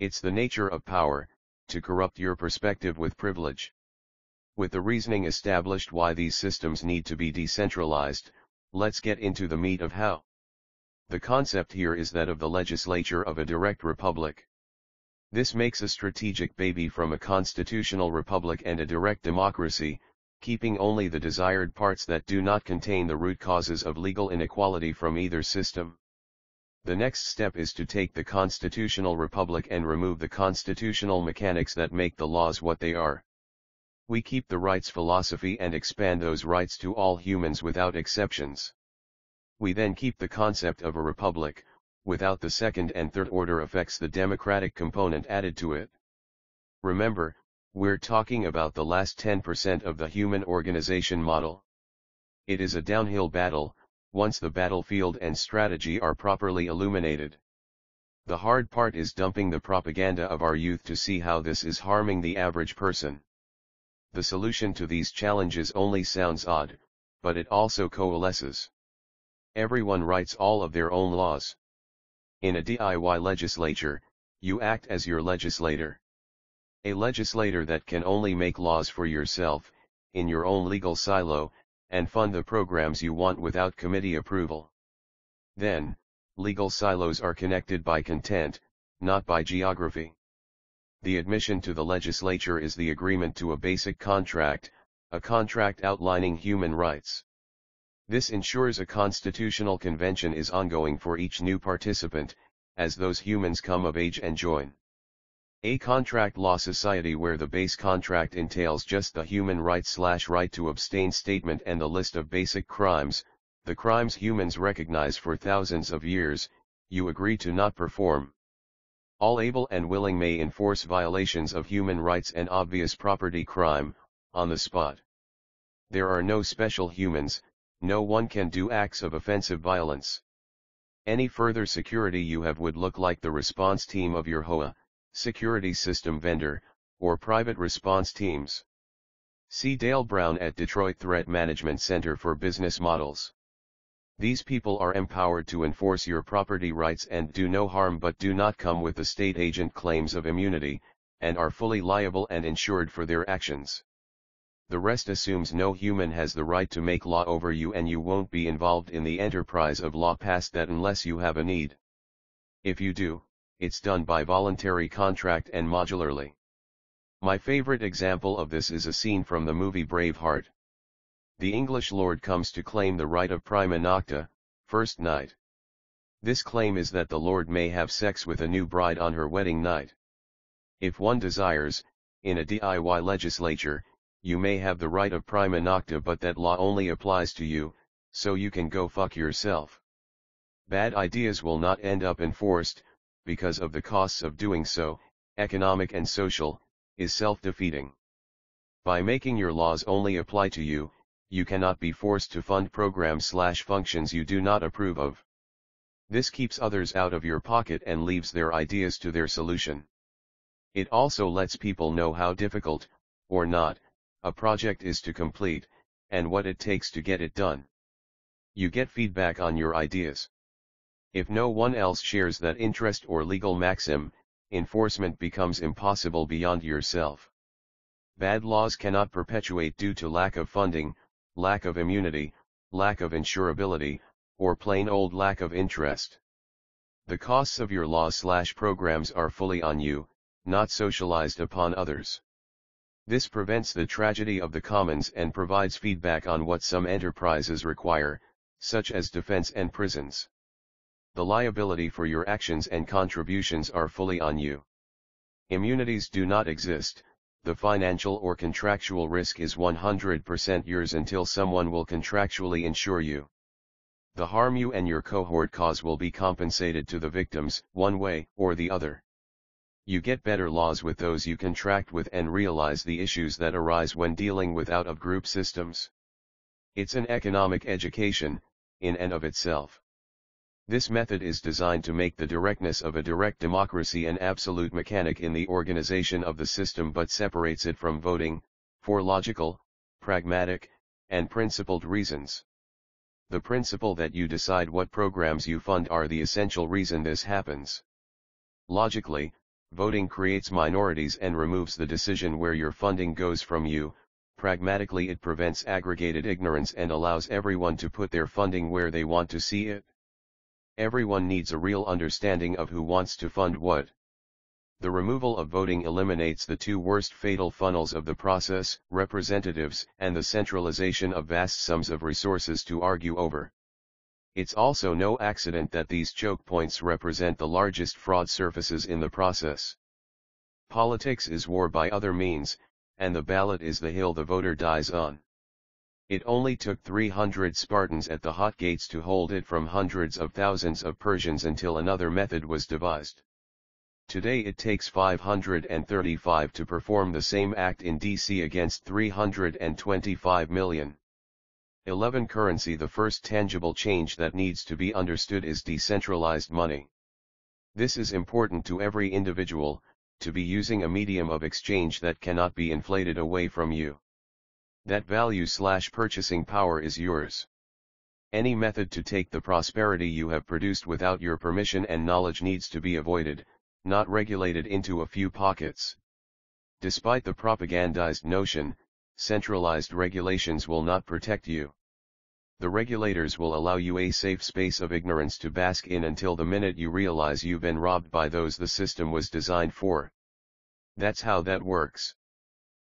It's the nature of power, to corrupt your perspective with privilege. With the reasoning established why these systems need to be decentralized, let's get into the meat of how. The concept here is that of the legislature of a direct republic. This makes a strategic baby from a constitutional republic and a direct democracy, keeping only the desired parts that do not contain the root causes of legal inequality from either system. The next step is to take the constitutional republic and remove the constitutional mechanics that make the laws what they are. We keep the rights philosophy and expand those rights to all humans without exceptions. We then keep the concept of a republic, without the second and third order effects the democratic component added to it. Remember, we're talking about the last 10% of the human organization model. It is a downhill battle, once the battlefield and strategy are properly illuminated. The hard part is dumping the propaganda of our youth to see how this is harming the average person. The solution to these challenges only sounds odd, but it also coalesces. Everyone writes all of their own laws. In a DIY legislature, you act as your legislator. A legislator that can only make laws for yourself, in your own legal silo, and fund the programs you want without committee approval. Then, legal silos are connected by content, not by geography. The admission to the legislature is the agreement to a basic contract, a contract outlining human rights. This ensures a constitutional convention is ongoing for each new participant, as those humans come of age and join. A contract law society where the base contract entails just the human rights/right to abstain statement and the list of basic crimes, the crimes humans recognize for thousands of years, you agree to not perform. All able and willing may enforce violations of human rights and obvious property crime, on the spot. There are no special humans, no one can do acts of offensive violence. Any further security you have would look like the response team of your HOA, security system vendor, or private response teams. See Dale Brown at Detroit Threat Management Center for business models. These people are empowered to enforce your property rights and do no harm, but do not come with the state agent claims of immunity, and are fully liable and insured for their actions. The rest assumes no human has the right to make law over you, and you won't be involved in the enterprise of law past that unless you have a need. If you do, it's done by voluntary contract and modularly. My favorite example of this is a scene from the movie Braveheart. The English lord comes to claim the right of prima nocta, first night. This claim is that the lord may have sex with a new bride on her wedding night. If one desires, in a DIY legislature, you may have the right of prima nocta, but that law only applies to you, so you can go fuck yourself. Bad ideas will not end up enforced, because of the costs of doing so, economic and social, is self-defeating. By making your laws only apply to you, you cannot be forced to fund programs/functions you do not approve of. This keeps others out of your pocket and leaves their ideas to their solution. It also lets people know how difficult, or not, a project is to complete, and what it takes to get it done. You get feedback on your ideas. If no one else shares that interest or legal maxim, enforcement becomes impossible beyond yourself. Bad laws cannot perpetuate due to lack of funding, lack of immunity, lack of insurability, or plain old lack of interest. The costs of your laws/programs are fully on you, not socialized upon others. This prevents the tragedy of the commons and provides feedback on what some enterprises require, such as defense and prisons. The liability for your actions and contributions are fully on you. Immunities do not exist. The financial or contractual risk is 100% yours until someone will contractually insure you. The harm you and your cohort cause will be compensated to the victims, one way or the other. You get better laws with those you contract with and realize the issues that arise when dealing with out-of-group systems. It's an economic education, in and of itself. This method is designed to make the directness of a direct democracy an absolute mechanic in the organization of the system, but separates it from voting, for logical, pragmatic, and principled reasons. The principle that you decide what programs you fund are the essential reason this happens. Logically, voting creates minorities and removes the decision where your funding goes from you. Pragmatically, it prevents aggregated ignorance and allows everyone to put their funding where they want to see it. Everyone needs a real understanding of who wants to fund what. The removal of voting eliminates the two worst fatal funnels of the process, representatives and the centralization of vast sums of resources to argue over. It's also no accident that these choke points represent the largest fraud surfaces in the process. Politics is war by other means, and the ballot is the hill the voter dies on. It only took 300 Spartans at the hot gates to hold it from hundreds of thousands of Persians until another method was devised. Today it takes 535 to perform the same act in D.C. against 325 million. 11 Currency. The first tangible change that needs to be understood is decentralized money. This is important to every individual, to be using a medium of exchange that cannot be inflated away from you. That value/purchasing power is yours. Any method to take the prosperity you have produced without your permission and knowledge needs to be avoided, not regulated into a few pockets. Despite the propagandized notion, centralized regulations will not protect you. The regulators will allow you a safe space of ignorance to bask in until the minute you realize you've been robbed by those the system was designed for. That's how that works.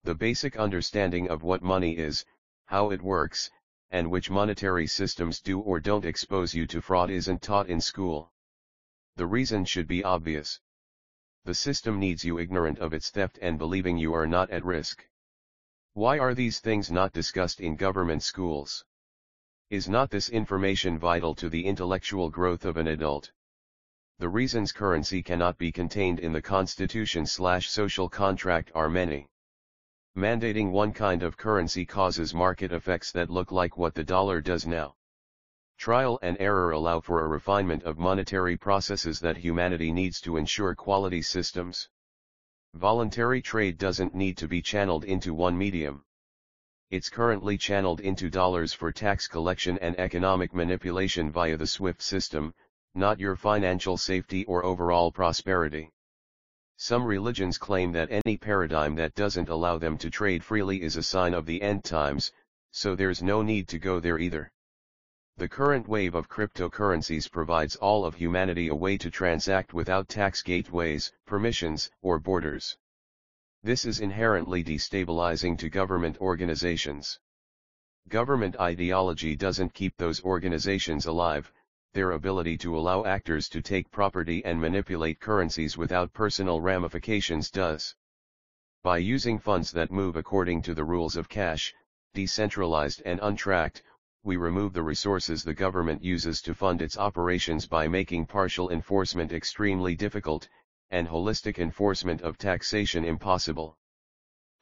The basic understanding of what money is, how it works, and which monetary systems do or don't expose you to fraud isn't taught in school. The reason should be obvious. The system needs you ignorant of its theft and believing you are not at risk. Why are these things not discussed in government schools? Is not this information vital to the intellectual growth of an adult? The reasons currency cannot be contained in the Constitution/social contract are many. Mandating one kind of currency causes market effects that look like what the dollar does now. Trial and error allow for a refinement of monetary processes that humanity needs to ensure quality systems. Voluntary trade doesn't need to be channeled into one medium. It's currently channeled into dollars for tax collection and economic manipulation via the SWIFT system, not your financial safety or overall prosperity. Some religions claim that any paradigm that doesn't allow them to trade freely is a sign of the end times, so there's no need to go there either. The current wave of cryptocurrencies provides all of humanity a way to transact without tax gateways, permissions, or borders. This is inherently destabilizing to government organizations. Government ideology doesn't keep those organizations alive. Their ability to allow actors to take property and manipulate currencies without personal ramifications does. By using funds that move according to the rules of cash, decentralized and untracked, we remove the resources the government uses to fund its operations by making partial enforcement extremely difficult, and holistic enforcement of taxation impossible.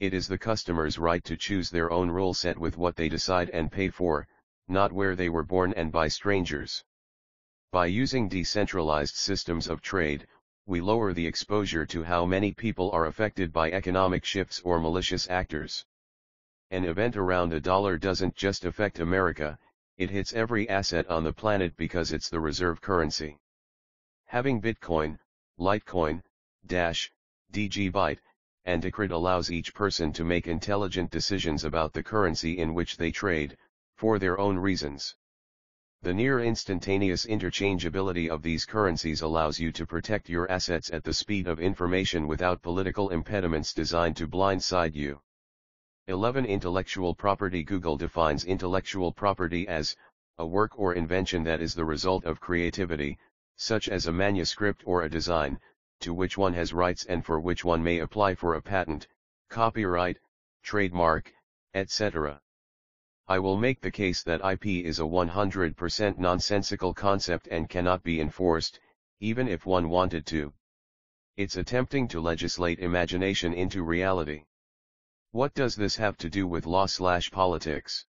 It is the customer's right to choose their own rule set with what they decide and pay for, not where they were born and by strangers. By using decentralized systems of trade, we lower the exposure to how many people are affected by economic shifts or malicious actors. An event around a dollar doesn't just affect America, it hits every asset on the planet because it's the reserve currency. Having Bitcoin, Litecoin, Dash, DGByte, and Decred allows each person to make intelligent decisions about the currency in which they trade, for their own reasons. The near instantaneous interchangeability of these currencies allows you to protect your assets at the speed of information without political impediments designed to blindside you. 11. Intellectual property. Google defines intellectual property as a work or invention that is the result of creativity, such as a manuscript or a design, to which one has rights and for which one may apply for a patent, copyright, trademark, etc. I will make the case that IP is a 100% nonsensical concept and cannot be enforced, even if one wanted to. It's attempting to legislate imagination into reality. What does this have to do with law/politics?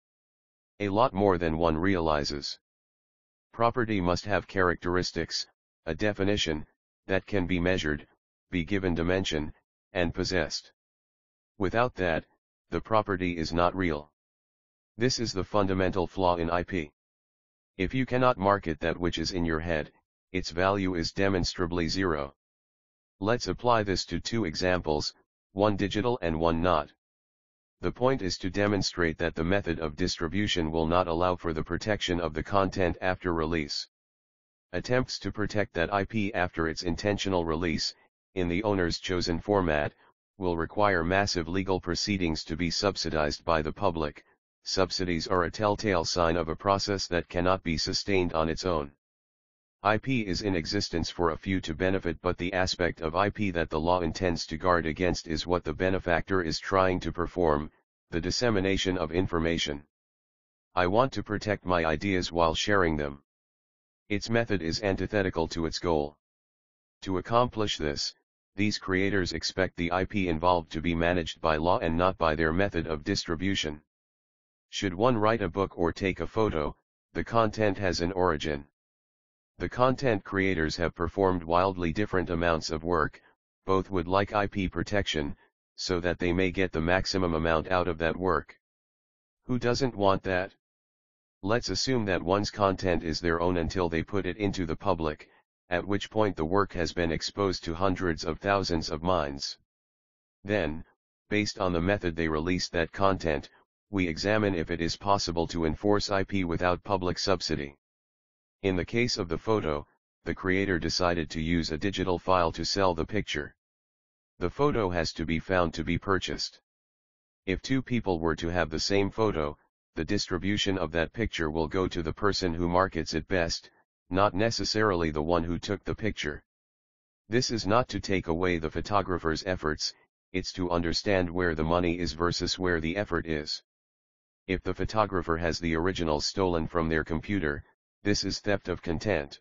A lot more than one realizes. Property must have characteristics, a definition, that can be measured, be given dimension, and possessed. Without that, the property is not real. This is the fundamental flaw in IP. If you cannot market that which is in your head, its value is demonstrably zero. Let's apply this to two examples, one digital and one not. The point is to demonstrate that the method of distribution will not allow for the protection of the content after release. Attempts to protect that IP after its intentional release, in the owner's chosen format, will require massive legal proceedings to be subsidized by the public. Subsidies are a telltale sign of a process that cannot be sustained on its own. IP is in existence for a few to benefit, but the aspect of IP that the law intends to guard against is what the benefactor is trying to perform, the dissemination of information. I want to protect my ideas while sharing them. Its method is antithetical to its goal. To accomplish this, these creators expect the IP involved to be managed by law and not by their method of distribution. Should one write a book or take a photo, the content has an origin. The content creators have performed wildly different amounts of work, both would like IP protection, so that they may get the maximum amount out of that work. Who doesn't want that? Let's assume that one's content is their own until they put it into the public, at which point the work has been exposed to hundreds of thousands of minds. Then, based on the method they released that content, we examine if it is possible to enforce IP without public subsidy. In the case of the photo, the creator decided to use a digital file to sell the picture. The photo has to be found to be purchased. If two people were to have the same photo, the distribution of that picture will go to the person who markets it best, not necessarily the one who took the picture. This is not to take away the photographer's efforts, it's to understand where the money is versus where the effort is. If the photographer has the original stolen from their computer, this is theft of content.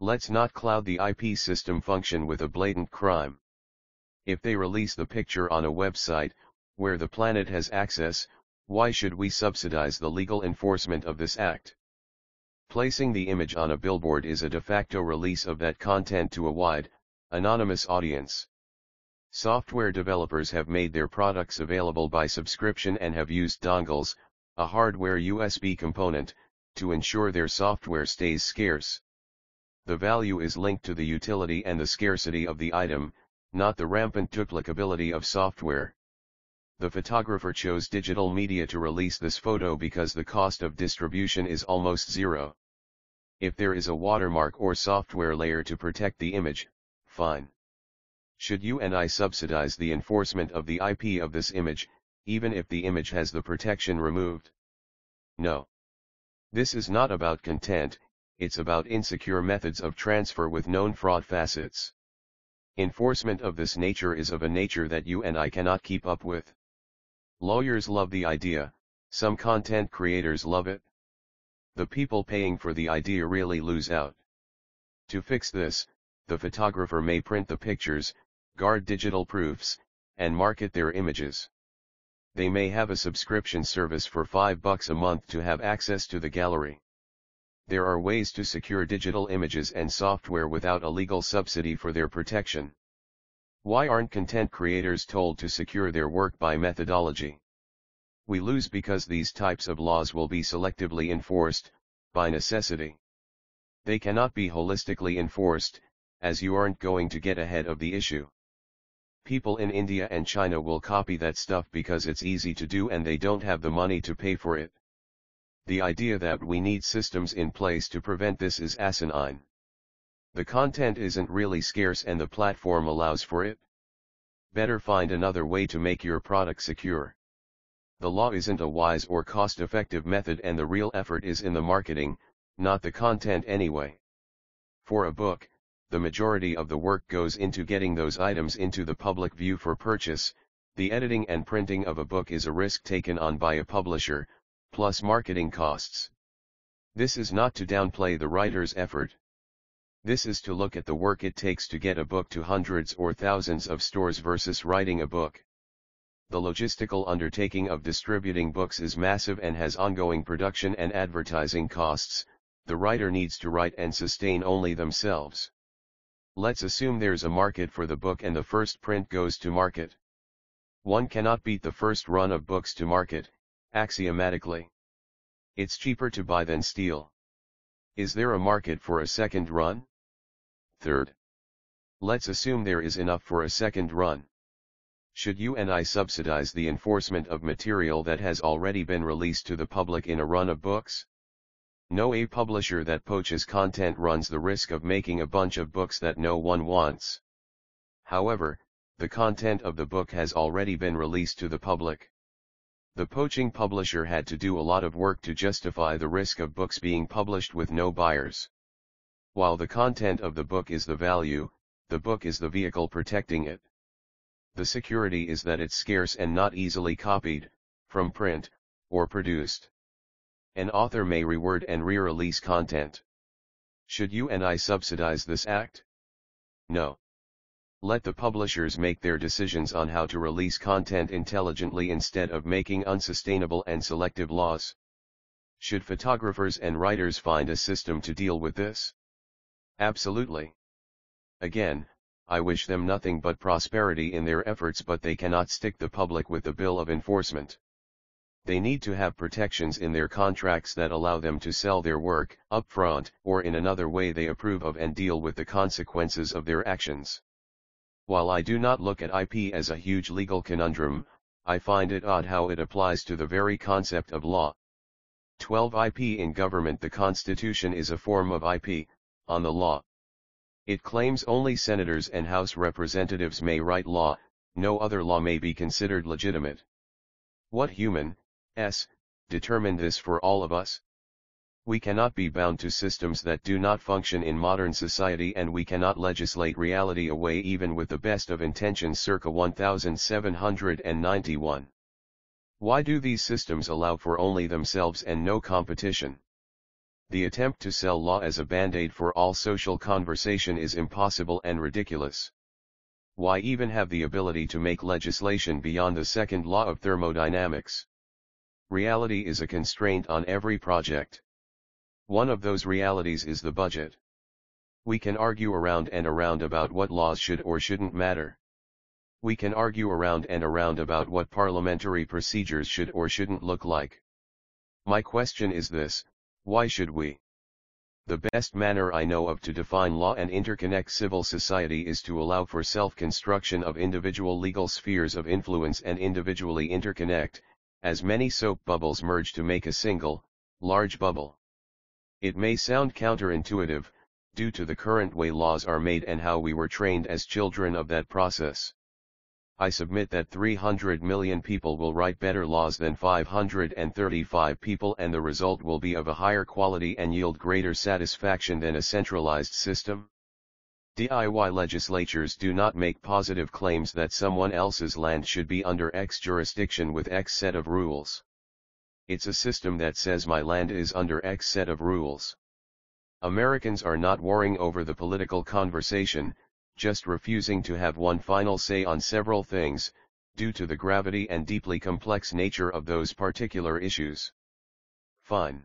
Let's not cloud the IP system function with a blatant crime. If they release the picture on a website, where the planet has access, why should we subsidize the legal enforcement of this act? Placing the image on a billboard is a de facto release of that content to a wide, anonymous audience. Software developers have made their products available by subscription and have used dongles, a hardware USB component, to ensure their software stays scarce. The value is linked to the utility and the scarcity of the item, not the rampant duplicability of software. The photographer chose digital media to release this photo because the cost of distribution is almost zero. If there is a watermark or software layer to protect the image, fine. Should you and I subsidize the enforcement of the IP of this image, even if the image has the protection removed? No. This is not about content, it's about insecure methods of transfer with known fraud facets. Enforcement of this nature is of a nature that you and I cannot keep up with. Lawyers love the idea, some content creators love it. The people paying for the idea really lose out. To fix this, the photographer may print the pictures, guard digital proofs, and market their images. they may have a subscription service for $5 a month to have access to the gallery. There are ways to secure digital images and software without a legal subsidy for their protection. Why aren't content creators told to secure their work by methodology? We lose because these types of laws will be selectively enforced, by necessity. They cannot be holistically enforced, as you aren't going to get ahead of the issue. People in India and China will copy that stuff because it's easy to do and they don't have the money to pay for it. The idea that we need systems in place to prevent this is asinine. The content isn't really scarce and the platform allows for it. Better find another way to make your product secure. The law isn't a wise or cost-effective method and the real effort is in the marketing, not the content anyway. For a book, the majority of the work goes into getting those items into the public view for purchase. The editing and printing of a book is a risk taken on by a publisher, plus marketing costs. This is not to downplay the writer's effort. This is to look at the work it takes to get a book to hundreds or thousands of stores versus writing a book. The logistical undertaking of distributing books is massive and has ongoing production and advertising costs. The writer needs to write and sustain only themselves. Let's assume there's a market for the book and the first print goes to market. One cannot beat the first run of books to market, axiomatically. It's cheaper to buy than steal. Is there a market for a second run? Third. Let's assume there is enough for a second run. Should you and I subsidize the enforcement of material that has already been released to the public in a run of books? No, a publisher that poaches content runs the risk of making a bunch of books that no one wants. However, the content of the book has already been released to the public. The poaching publisher had to do a lot of work to justify the risk of books being published with no buyers. While the content of the book is the value, the book is the vehicle protecting it. The security is that it's scarce and not easily copied, from print, or produced. An author may reword and re-release content. Should you and I subsidize this act? No. Let the publishers make their decisions on how to release content intelligently instead of making unsustainable and selective laws. Should photographers and writers find a system to deal with this? Absolutely. Again, I wish them nothing but prosperity in their efforts, but they cannot stick the public with the bill of enforcement. They need to have protections in their contracts that allow them to sell their work, upfront, or in another way they approve of and deal with the consequences of their actions. While I do not look at IP as a huge legal conundrum, I find it odd how it applies to the very concept of law. 12 IP in government. The Constitution is a form of IP, on the law. It claims only senators and House representatives may write law, no other law may be considered legitimate. What human determine this for all of us? We cannot be bound to systems that do not function in modern society, and we cannot legislate reality away even with the best of intentions circa 1791. Why do these systems allow for only themselves and no competition? The attempt to sell law as a band-aid for all social conversation is impossible and ridiculous. Why even have the ability to make legislation beyond the second law of thermodynamics? Reality is a constraint on every project. One of those realities is the budget. We can argue around and around about what laws should or shouldn't matter. We can argue around and around about what parliamentary procedures should or shouldn't look like. My question is this: why should we? The best manner I know of to define law and interconnect civil society is to allow for self-construction of individual legal spheres of influence and individually interconnect, as many soap bubbles merge to make a single, large bubble. It may sound counterintuitive, due to the current way laws are made and how we were trained as children of that process. I submit that 300 million people will write better laws than 535 people, and the result will be of a higher quality and yield greater satisfaction than a centralized system. DIY legislatures do not make positive claims that someone else's land should be under X jurisdiction with X set of rules. It's a system that says my land is under X set of rules. Americans are not warring over the political conversation, just refusing to have one final say on several things, due to the gravity and deeply complex nature of those particular issues. Fine.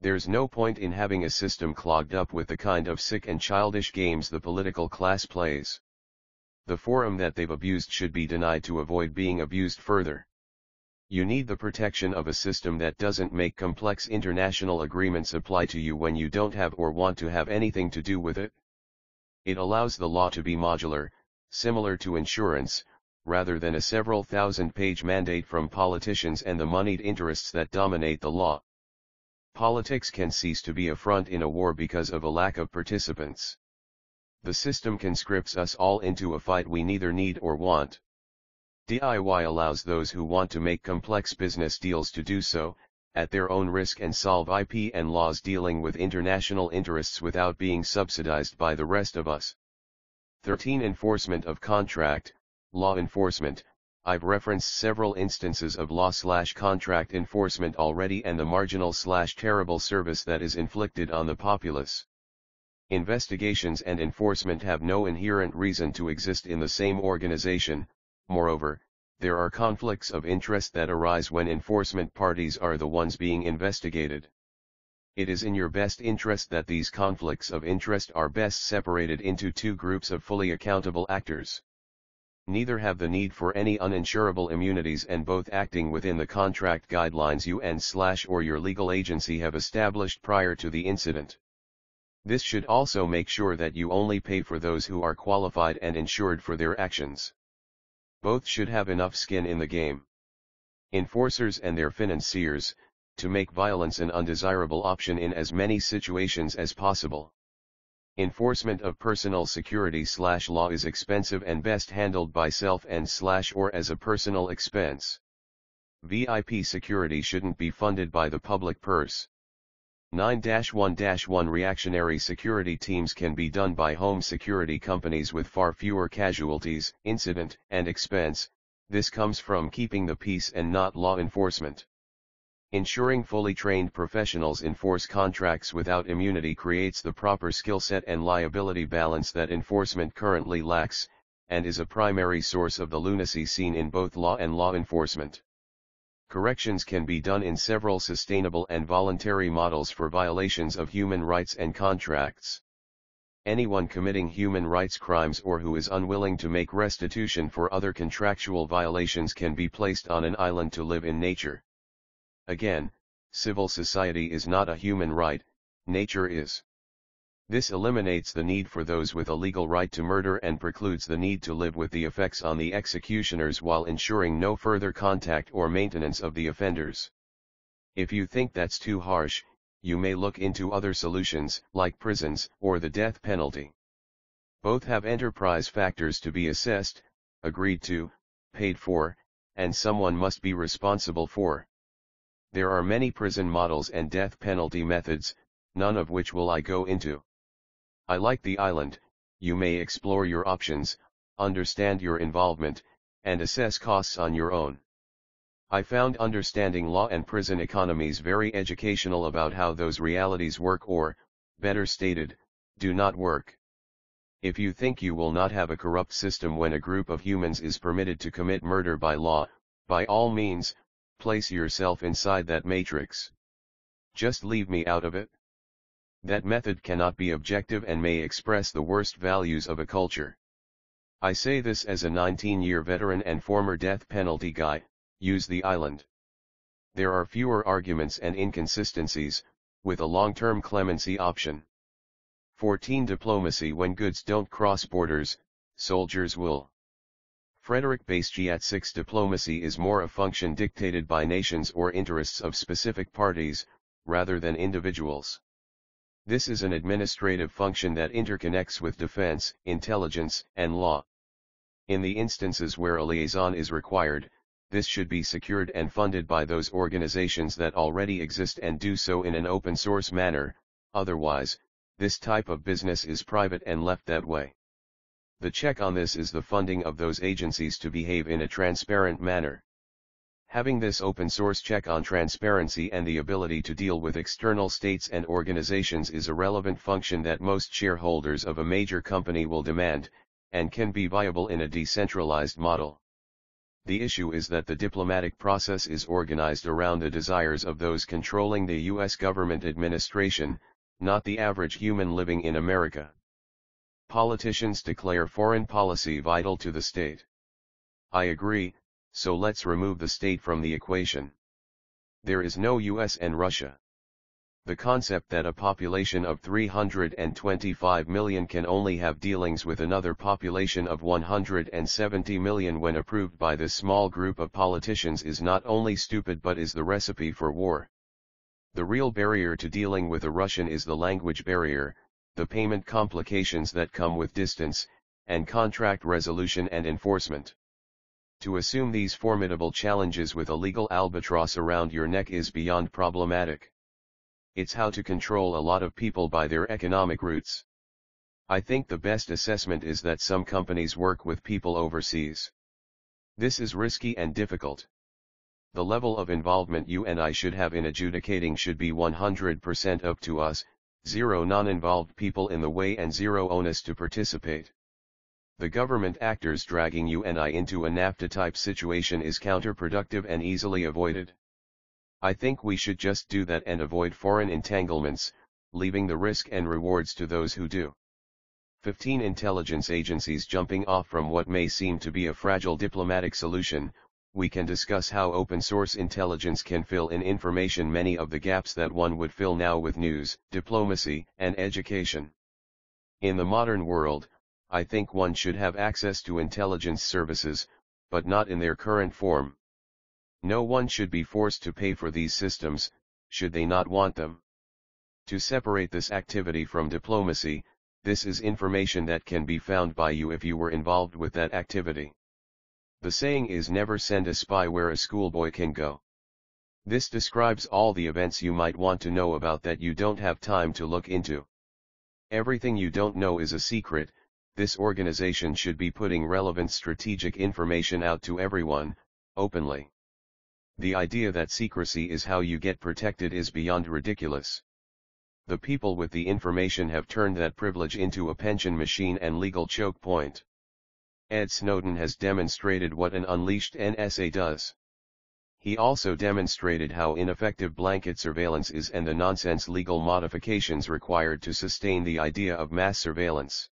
There's no point in having a system clogged up with the kind of sick and childish games the political class plays. The forum that they've abused should be denied to avoid being abused further. You need the protection of a system that doesn't make complex international agreements apply to you when you don't have or want to have anything to do with it. It allows the law to be modular, similar to insurance, rather than a several thousand-page mandate from politicians and the moneyed interests that dominate the law. Politics can cease to be a front in a war because of a lack of participants. The system conscripts us all into a fight we neither need or want. DIY allows those who want to make complex business deals to do so, at their own risk, and solve IP and laws dealing with international interests without being subsidized by the rest of us. 13. Enforcement of contract, law enforcement. I've referenced several instances of law/contract enforcement already, and the marginal/terrible service that is inflicted on the populace. Investigations and enforcement have no inherent reason to exist in the same organization. Moreover, there are conflicts of interest that arise when enforcement parties are the ones being investigated. It is in your best interest that these conflicts of interest are best separated into two groups of fully accountable actors. Neither have the need for any uninsurable immunities, and both acting within the contract guidelines you and/or your legal agency have established prior to the incident. This should also make sure that you only pay for those who are qualified and insured for their actions. Both should have enough skin in the game, enforcers and their financiers, to make violence an undesirable option in as many situations as possible. Enforcement of personal security/law is expensive and best handled by self and/or as a personal expense. VIP security shouldn't be funded by the public purse. 9-1-1 Reactionary security teams can be done by home security companies with far fewer casualties, incident, and expense. This comes from keeping the peace and not law enforcement. Ensuring fully trained professionals enforce contracts without immunity creates the proper skill set and liability balance that enforcement currently lacks, and is a primary source of the lunacy seen in both law and law enforcement. Corrections can be done in several sustainable and voluntary models for violations of human rights and contracts. Anyone committing human rights crimes or who is unwilling to make restitution for other contractual violations can be placed on an island to live in nature. Again, civil society is not a human right, nature is. This eliminates the need for those with a legal right to murder and precludes the need to live with the effects on the executioners while ensuring no further contact or maintenance of the offenders. If you think that's too harsh, you may look into other solutions, like prisons or the death penalty. Both have enterprise factors to be assessed, agreed to, paid for, and someone must be responsible for. There are many prison models and death penalty methods, none of which will I go into. I like the island. You may explore your options, understand your involvement, and assess costs on your own. I found understanding law and prison economies very educational about how those realities work, or, better stated, do not work. If you think you will not have a corrupt system when a group of humans is permitted to commit murder by law, by all means, place yourself inside that matrix. Just leave me out of it. That method cannot be objective and may express the worst values of a culture. I say this as a 19-year veteran and former death penalty guy. Use the island. There are fewer arguments and inconsistencies, with a long-term clemency option. 14. Diplomacy. When goods don't cross borders, soldiers will. Frederick Bastiat 6. Diplomacy is more a function dictated by nations or interests of specific parties, rather than individuals. This is an administrative function that interconnects with defense, intelligence, and law. In the instances where a liaison is required, this should be secured and funded by those organizations that already exist and do so in an open-source manner. Otherwise, this type of business is private and left that way. The check on this is the funding of those agencies to behave in a transparent manner. Having this open-source check on transparency and the ability to deal with external states and organizations is a relevant function that most shareholders of a major company will demand, and can be viable in a decentralized model. the issue is that the diplomatic process is organized around the desires of those controlling the U.S. government administration, not the average human living in America. Politicians declare foreign policy vital to the state. I agree, so let's remove the state from the equation. There is no U.S. and Russia. The concept that a population of 325 million can only have dealings with another population of 170 million when approved by this small group of politicians is not only stupid but is the recipe for war. The real barrier to dealing with a Russian is the language barrier, the payment complications that come with distance, and contract resolution and enforcement. To assume these formidable challenges with a legal albatross around your neck is beyond problematic. It's how to control a lot of people by their economic roots. I think the best assessment is that some companies work with people overseas. This is risky and difficult. The level of involvement you and I should have in adjudicating should be 100% up to us, zero non-involved people in the way and zero onus to participate. The government actors dragging you and I into a NAFTA-type situation is counterproductive and easily avoided. I think we should just do that and avoid foreign entanglements, leaving the risk and rewards to those who do. 15 intelligence agencies jumping off from what may seem to be a fragile diplomatic solution, we can discuss how open-source intelligence can fill in information many of the gaps that one would fill now with news, diplomacy, and education. In the modern world, I think one should have access to intelligence services, but not in their current form. No one should be forced to pay for these systems, should they not want them. To separate this activity from diplomacy, this is information that can be found by you if you were involved with that activity. The saying is never send a spy where a schoolboy can go. This describes all the events you might want to know about that you don't have time to look into. Everything you don't know is a secret. This organization should be putting relevant strategic information out to everyone, openly. The idea that secrecy is how you get protected is beyond ridiculous. The people with the information have turned that privilege into a pension machine and legal choke point. Ed Snowden has demonstrated what an unleashed NSA does. He also demonstrated how ineffective blanket surveillance is and the nonsense legal modifications required to sustain the idea of mass surveillance.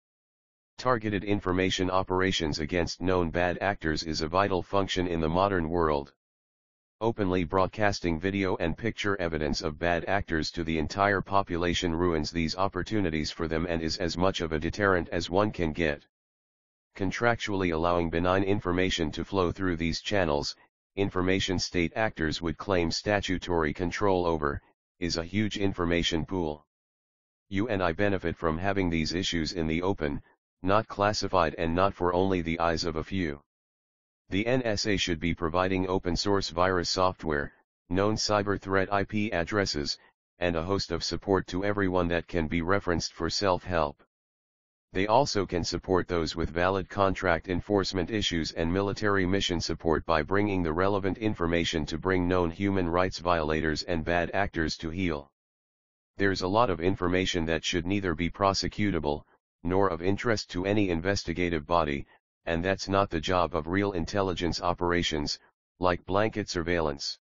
Targeted information operations against known bad actors is a vital function in the modern world. Openly broadcasting video and picture evidence of bad actors to the entire population ruins these opportunities for them and is as much of a deterrent as one can get. Contractually allowing benign information to flow through these channels, information state actors would claim statutory control over, is a huge information pool. You and I benefit from having these issues in the open, not classified and not for only the eyes of a few. The NSA should be providing open-source virus software, known cyber threat IP addresses, and a host of support to everyone that can be referenced for self-help. They also can support those with valid contract enforcement issues and military mission support by bringing the relevant information to bring known human rights violators and bad actors to heel. There's a lot of information that should neither be prosecutable, nor of interest to any investigative body, and that's not the job of real intelligence operations, like blanket surveillance.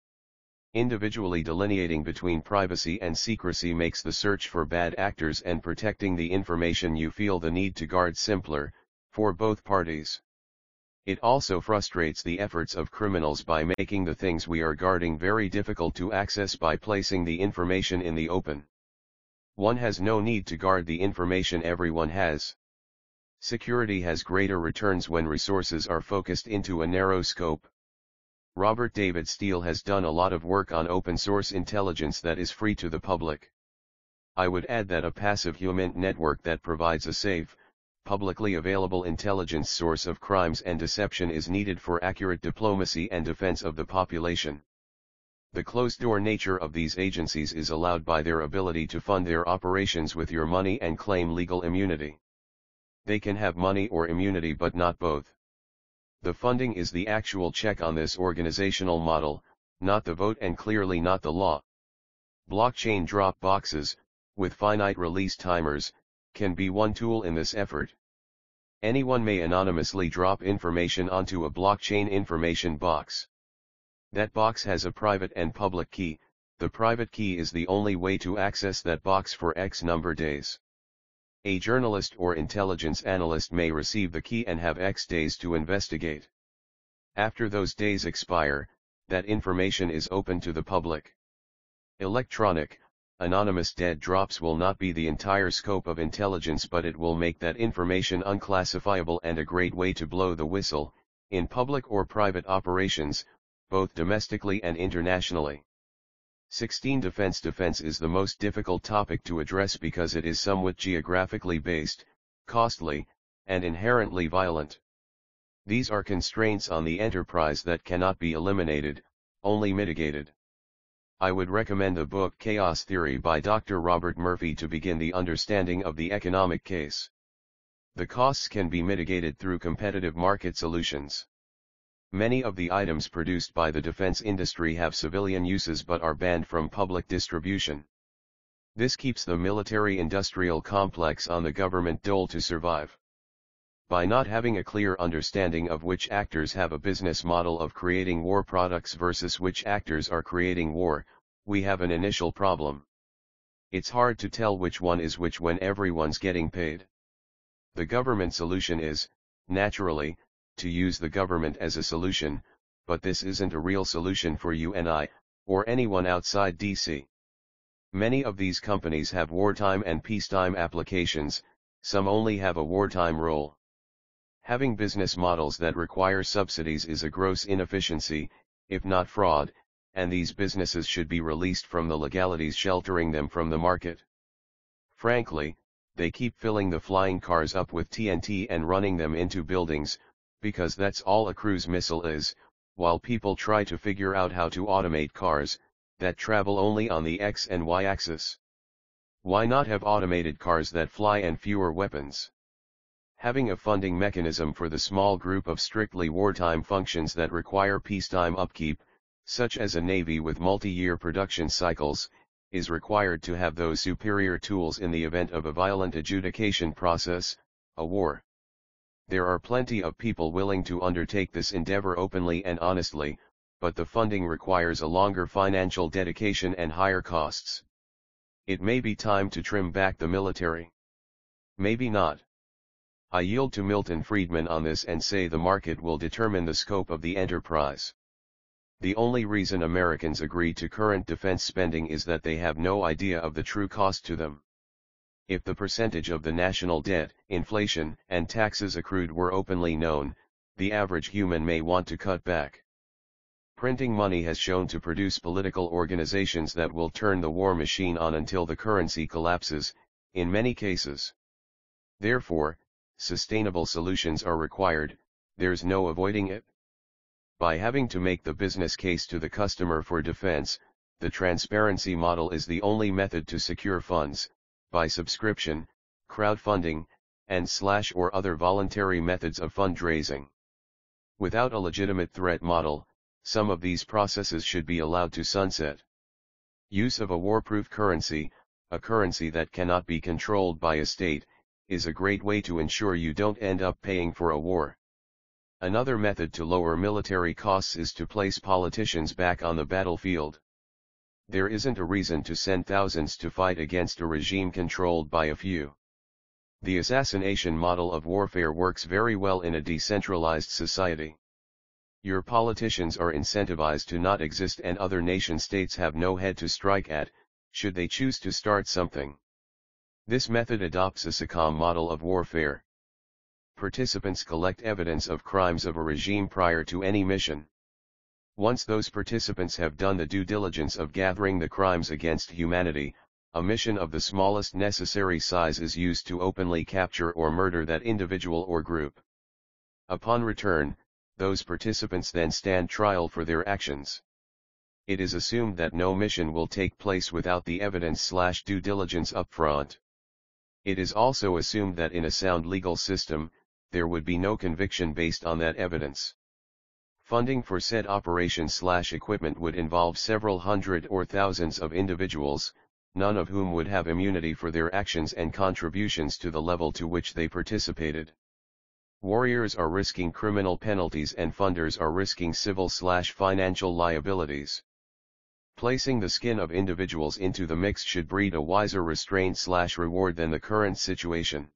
Individually delineating between privacy and secrecy makes the search for bad actors and protecting the information you feel the need to guard simpler, for both parties. It also frustrates the efforts of criminals by making the things we are guarding very difficult to access by placing the information in the open. One has no need to guard the information everyone has. Security has greater returns when resources are focused into a narrow scope. Robert David Steele has done a lot of work on open-source intelligence that is free to the public. I would add that a passive human network that provides a safe, publicly available intelligence source of crimes and deception is needed for accurate diplomacy and defense of the population. The closed-door nature of these agencies is allowed by their ability to fund their operations with your money and claim legal immunity. They can have money or immunity but not both. The funding is the actual check on this organizational model, not the vote and clearly not the law. Blockchain drop boxes, with finite release timers, can be one tool in this effort. Anyone may anonymously drop information onto a blockchain information box. That box has a private and public key. The private key is the only way to access that box for X number days. A journalist or intelligence analyst may receive the key and have X days to investigate. After those days expire, that information is open to the public. Electronic, anonymous dead drops will not be the entire scope of intelligence, but it will make that information unclassifiable and a great way to blow the whistle, in public or private operations, both domestically and internationally. 16. Defense is the most difficult topic to address because it is somewhat geographically based, costly, and inherently violent. These are constraints on the enterprise that cannot be eliminated, only mitigated. I would recommend the book Chaos Theory by Dr. Robert Murphy to begin the understanding of the economic case. The costs can be mitigated through competitive market solutions. Many of the items produced by the defense industry have civilian uses but are banned from public distribution. This keeps the military-industrial complex on the government dole to survive. By not having a clear understanding of which actors have a business model of creating war products versus which actors are creating war, we have an initial problem. It's hard to tell which one is which when everyone's getting paid. The government solution is, naturally, to use the government as a solution, but this isn't a real solution for you and I, or anyone outside DC. Many of these companies have wartime and peacetime applications, some only have a wartime role. Having business models that require subsidies is a gross inefficiency, if not fraud, and these businesses should be released from the legalities sheltering them from the market. Frankly, they keep filling the flying cars up with TNT and running them into buildings, because that's all a cruise missile is, while people try to figure out how to automate cars that travel only on the X and Y axis. Why not have automated cars that fly and fewer weapons? Having a funding mechanism for the small group of strictly wartime functions that require peacetime upkeep, such as a navy with multi-year production cycles, is required to have those superior tools in the event of a violent adjudication process, a war. There are plenty of people willing to undertake this endeavor openly and honestly, but the funding requires a longer financial dedication and higher costs. It may be time to trim back the military. Maybe not. I yield to Milton Friedman on this and say the market will determine the scope of the enterprise. The only reason Americans agree to current defense spending is that they have no idea of the true cost to them. If the percentage of the national debt, inflation, and taxes accrued were openly known, the average human may want to cut back. Printing money has shown to produce political organizations that will turn the war machine on until the currency collapses, in many cases. Therefore, sustainable solutions are required, there's no avoiding it. By having to make the business case to the customer for defense, the transparency model is the only method to secure funds, by subscription, crowdfunding, and / or other voluntary methods of fundraising. Without a legitimate threat model, some of these processes should be allowed to sunset. Use of a warproof currency, a currency that cannot be controlled by a state, is a great way to ensure you don't end up paying for a war. Another method to lower military costs is to place politicians back on the battlefield. There isn't a reason to send thousands to fight against a regime controlled by a few. The assassination model of warfare works very well in a decentralized society. Your politicians are incentivized to not exist and other nation-states have no head to strike at, should they choose to start something. This method adopts a SACOM model of warfare. Participants collect evidence of crimes of a regime prior to any mission. Once those participants have done the due diligence of gathering the crimes against humanity, a mission of the smallest necessary size is used to openly capture or murder that individual or group. Upon return, those participants then stand trial for their actions. It is assumed that no mission will take place without the evidence/ due diligence up front. It is also assumed that in a sound legal system, there would be no conviction based on that evidence. Funding for said operation/ equipment would involve several hundred or thousands of individuals, none of whom would have immunity for their actions and contributions to the level to which they participated. Warriors are risking criminal penalties and funders are risking civil/financial liabilities. Placing the skin of individuals into the mix should breed a wiser restraint/reward than the current situation.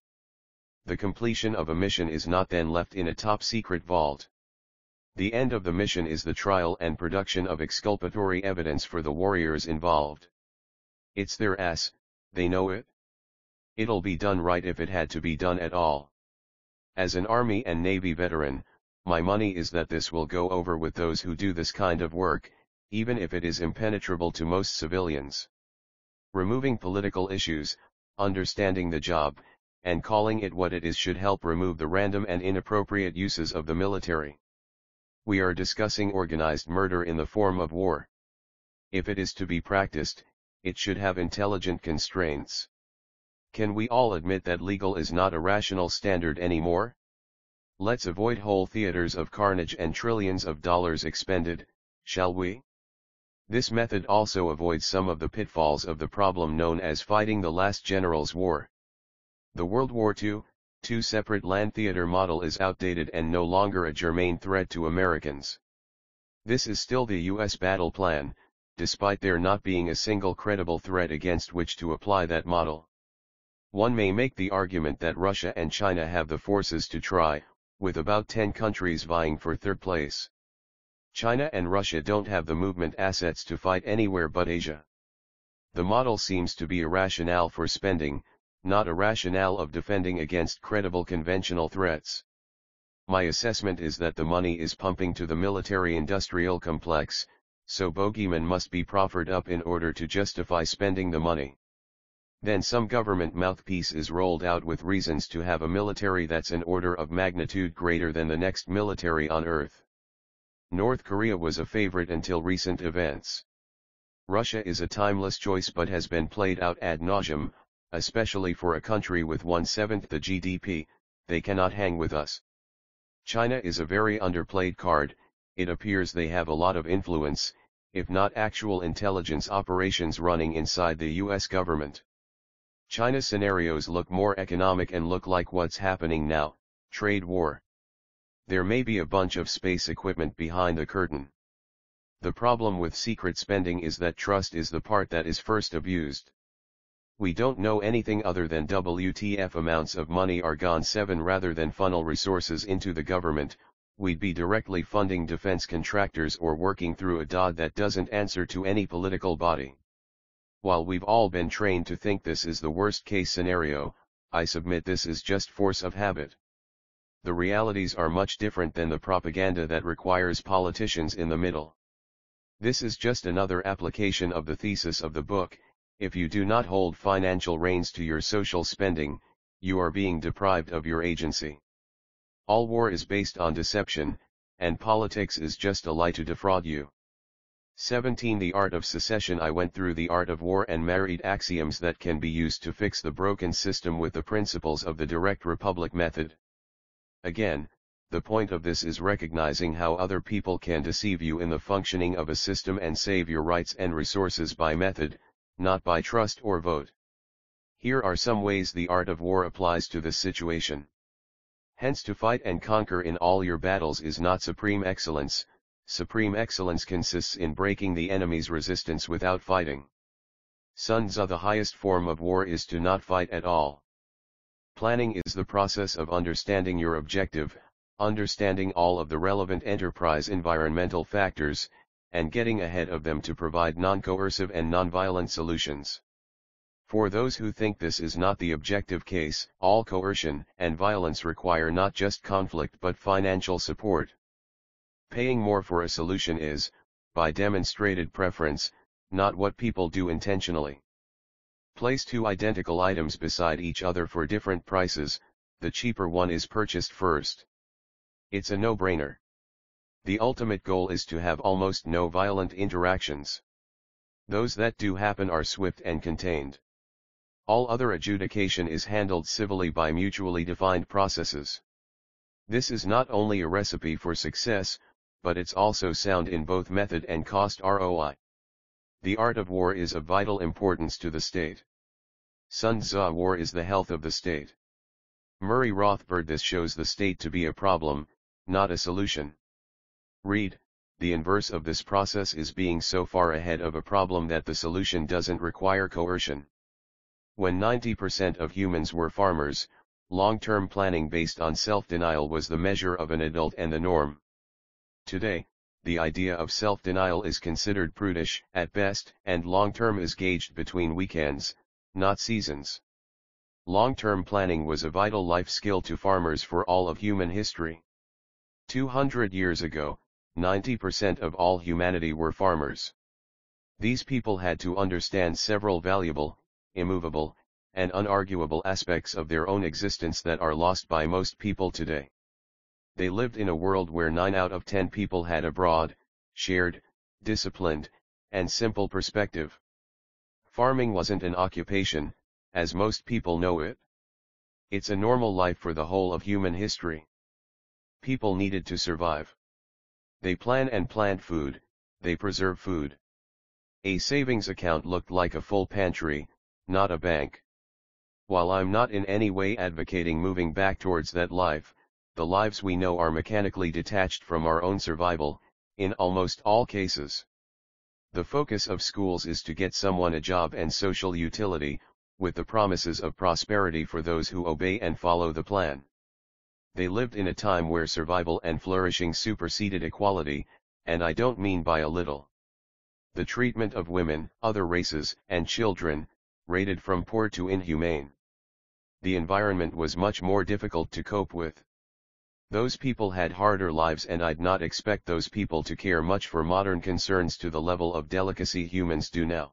The completion of a mission is not then left in a top-secret vault. The end of the mission is the trial and production of exculpatory evidence for the warriors involved. It's their ass, they know it. It'll be done right if it had to be done at all. As an Army and Navy veteran, my money is that this will go over with those who do this kind of work, even if it is impenetrable to most civilians. Removing political issues, understanding the job, and calling it what it is should help remove the random and inappropriate uses of the military. We are discussing organized murder in the form of war. If it is to be practiced, it should have intelligent constraints. Can we all admit that legal is not a rational standard anymore? Let's avoid whole theaters of carnage and trillions of dollars expended, shall we? This method also avoids some of the pitfalls of the problem known as fighting the last general's war. The World War II, two-separate land theater model is outdated and no longer a germane threat to Americans. This is still the U.S. battle plan, despite there not being a single credible threat against which to apply that model. One may make the argument that Russia and China have the forces to try, with about 10 countries vying for third place. China and Russia don't have the movement assets to fight anywhere but Asia. The model seems to be a rationale for spending, not a rationale of defending against credible conventional threats. My assessment is that the money is pumping to the military-industrial complex, so bogeymen must be proffered up in order to justify spending the money. Then some government mouthpiece is rolled out with reasons to have a military that's an order of magnitude greater than the next military on Earth. North Korea was a favorite until recent events. Russia is a timeless choice but has been played out ad nauseam. Especially for a country with 1/7 the GDP, they cannot hang with us. China is a very underplayed card, it appears they have a lot of influence, if not actual intelligence operations running inside the US government. China's scenarios look more economic and look like what's happening now, trade war. There may be a bunch of space equipment behind the curtain. The problem with secret spending is that trust is the part that is first abused. We don't know anything other than WTF amounts of money are gone. Rather than funnel resources into the government, we'd be directly funding defense contractors or working through a DOD that doesn't answer to any political body. While we've all been trained to think this is the worst case scenario, I submit this is just force of habit. The realities are much different than the propaganda that requires politicians in the middle. This is just another application of the thesis of the book. If you do not hold financial reins to your social spending, you are being deprived of your agency. All war is based on deception, and politics is just a lie to defraud you. 17. The Art of Secession. I went through The Art of War and married axioms that can be used to fix the broken system with the principles of the direct republic method. Again, the point of this is recognizing how other people can deceive you in the functioning of a system and save your rights and resources by method, not by trust or vote. Here are some ways the art of war applies to this situation. Hence, to fight and conquer in all your battles is not supreme excellence. Supreme excellence consists in breaking the enemy's resistance without fighting. Sun Tzu. The highest form of war is to not fight at all. Planning is the process of understanding your objective, understanding all of the relevant enterprise environmental factors, and getting ahead of them to provide non-coercive and non-violent solutions. For those who think this is not the objective case, all coercion and violence require not just conflict but financial support. Paying more for a solution is, by demonstrated preference, not what people do intentionally. Place two identical items beside each other for different prices, the cheaper one is purchased first. It's a no-brainer. The ultimate goal is to have almost no violent interactions. Those that do happen are swift and contained. All other adjudication is handled civilly by mutually defined processes. This is not only a recipe for success, but it's also sound in both method and cost ROI. The art of war is of vital importance to the state. Sun Tzu. War is the health of the state. Murray Rothbard. This shows the state to be a problem, not a solution. Read, the inverse of this process is being so far ahead of a problem that the solution doesn't require coercion. When 90% of humans were farmers, long-term planning based on self-denial was the measure of an adult and the norm. Today, the idea of self-denial is considered prudish at best, and long-term is gauged between weekends, not seasons. Long-term planning was a vital life skill to farmers for all of human history. 200 years ago, 90% of all humanity were farmers. These people had to understand several valuable, immovable, and unarguable aspects of their own existence that are lost by most people today. They lived in a world where 9 out of 10 people had a broad, shared, disciplined, and simple perspective. Farming wasn't an occupation, as most people know it. It's a normal life for the whole of human history. People needed to survive. They plan and plant food, they preserve food. A savings account looked like a full pantry, not a bank. While I'm not in any way advocating moving back towards that life, the lives we know are mechanically detached from our own survival, in almost all cases. The focus of schools is to get someone a job and social utility, with the promises of prosperity for those who obey and follow the plan. They lived in a time where survival and flourishing superseded equality, and I don't mean by a little. The treatment of women, other races, and children, rated from poor to inhumane. The environment was much more difficult to cope with. Those people had harder lives, and I'd not expect those people to care much for modern concerns to the level of delicacy humans do now.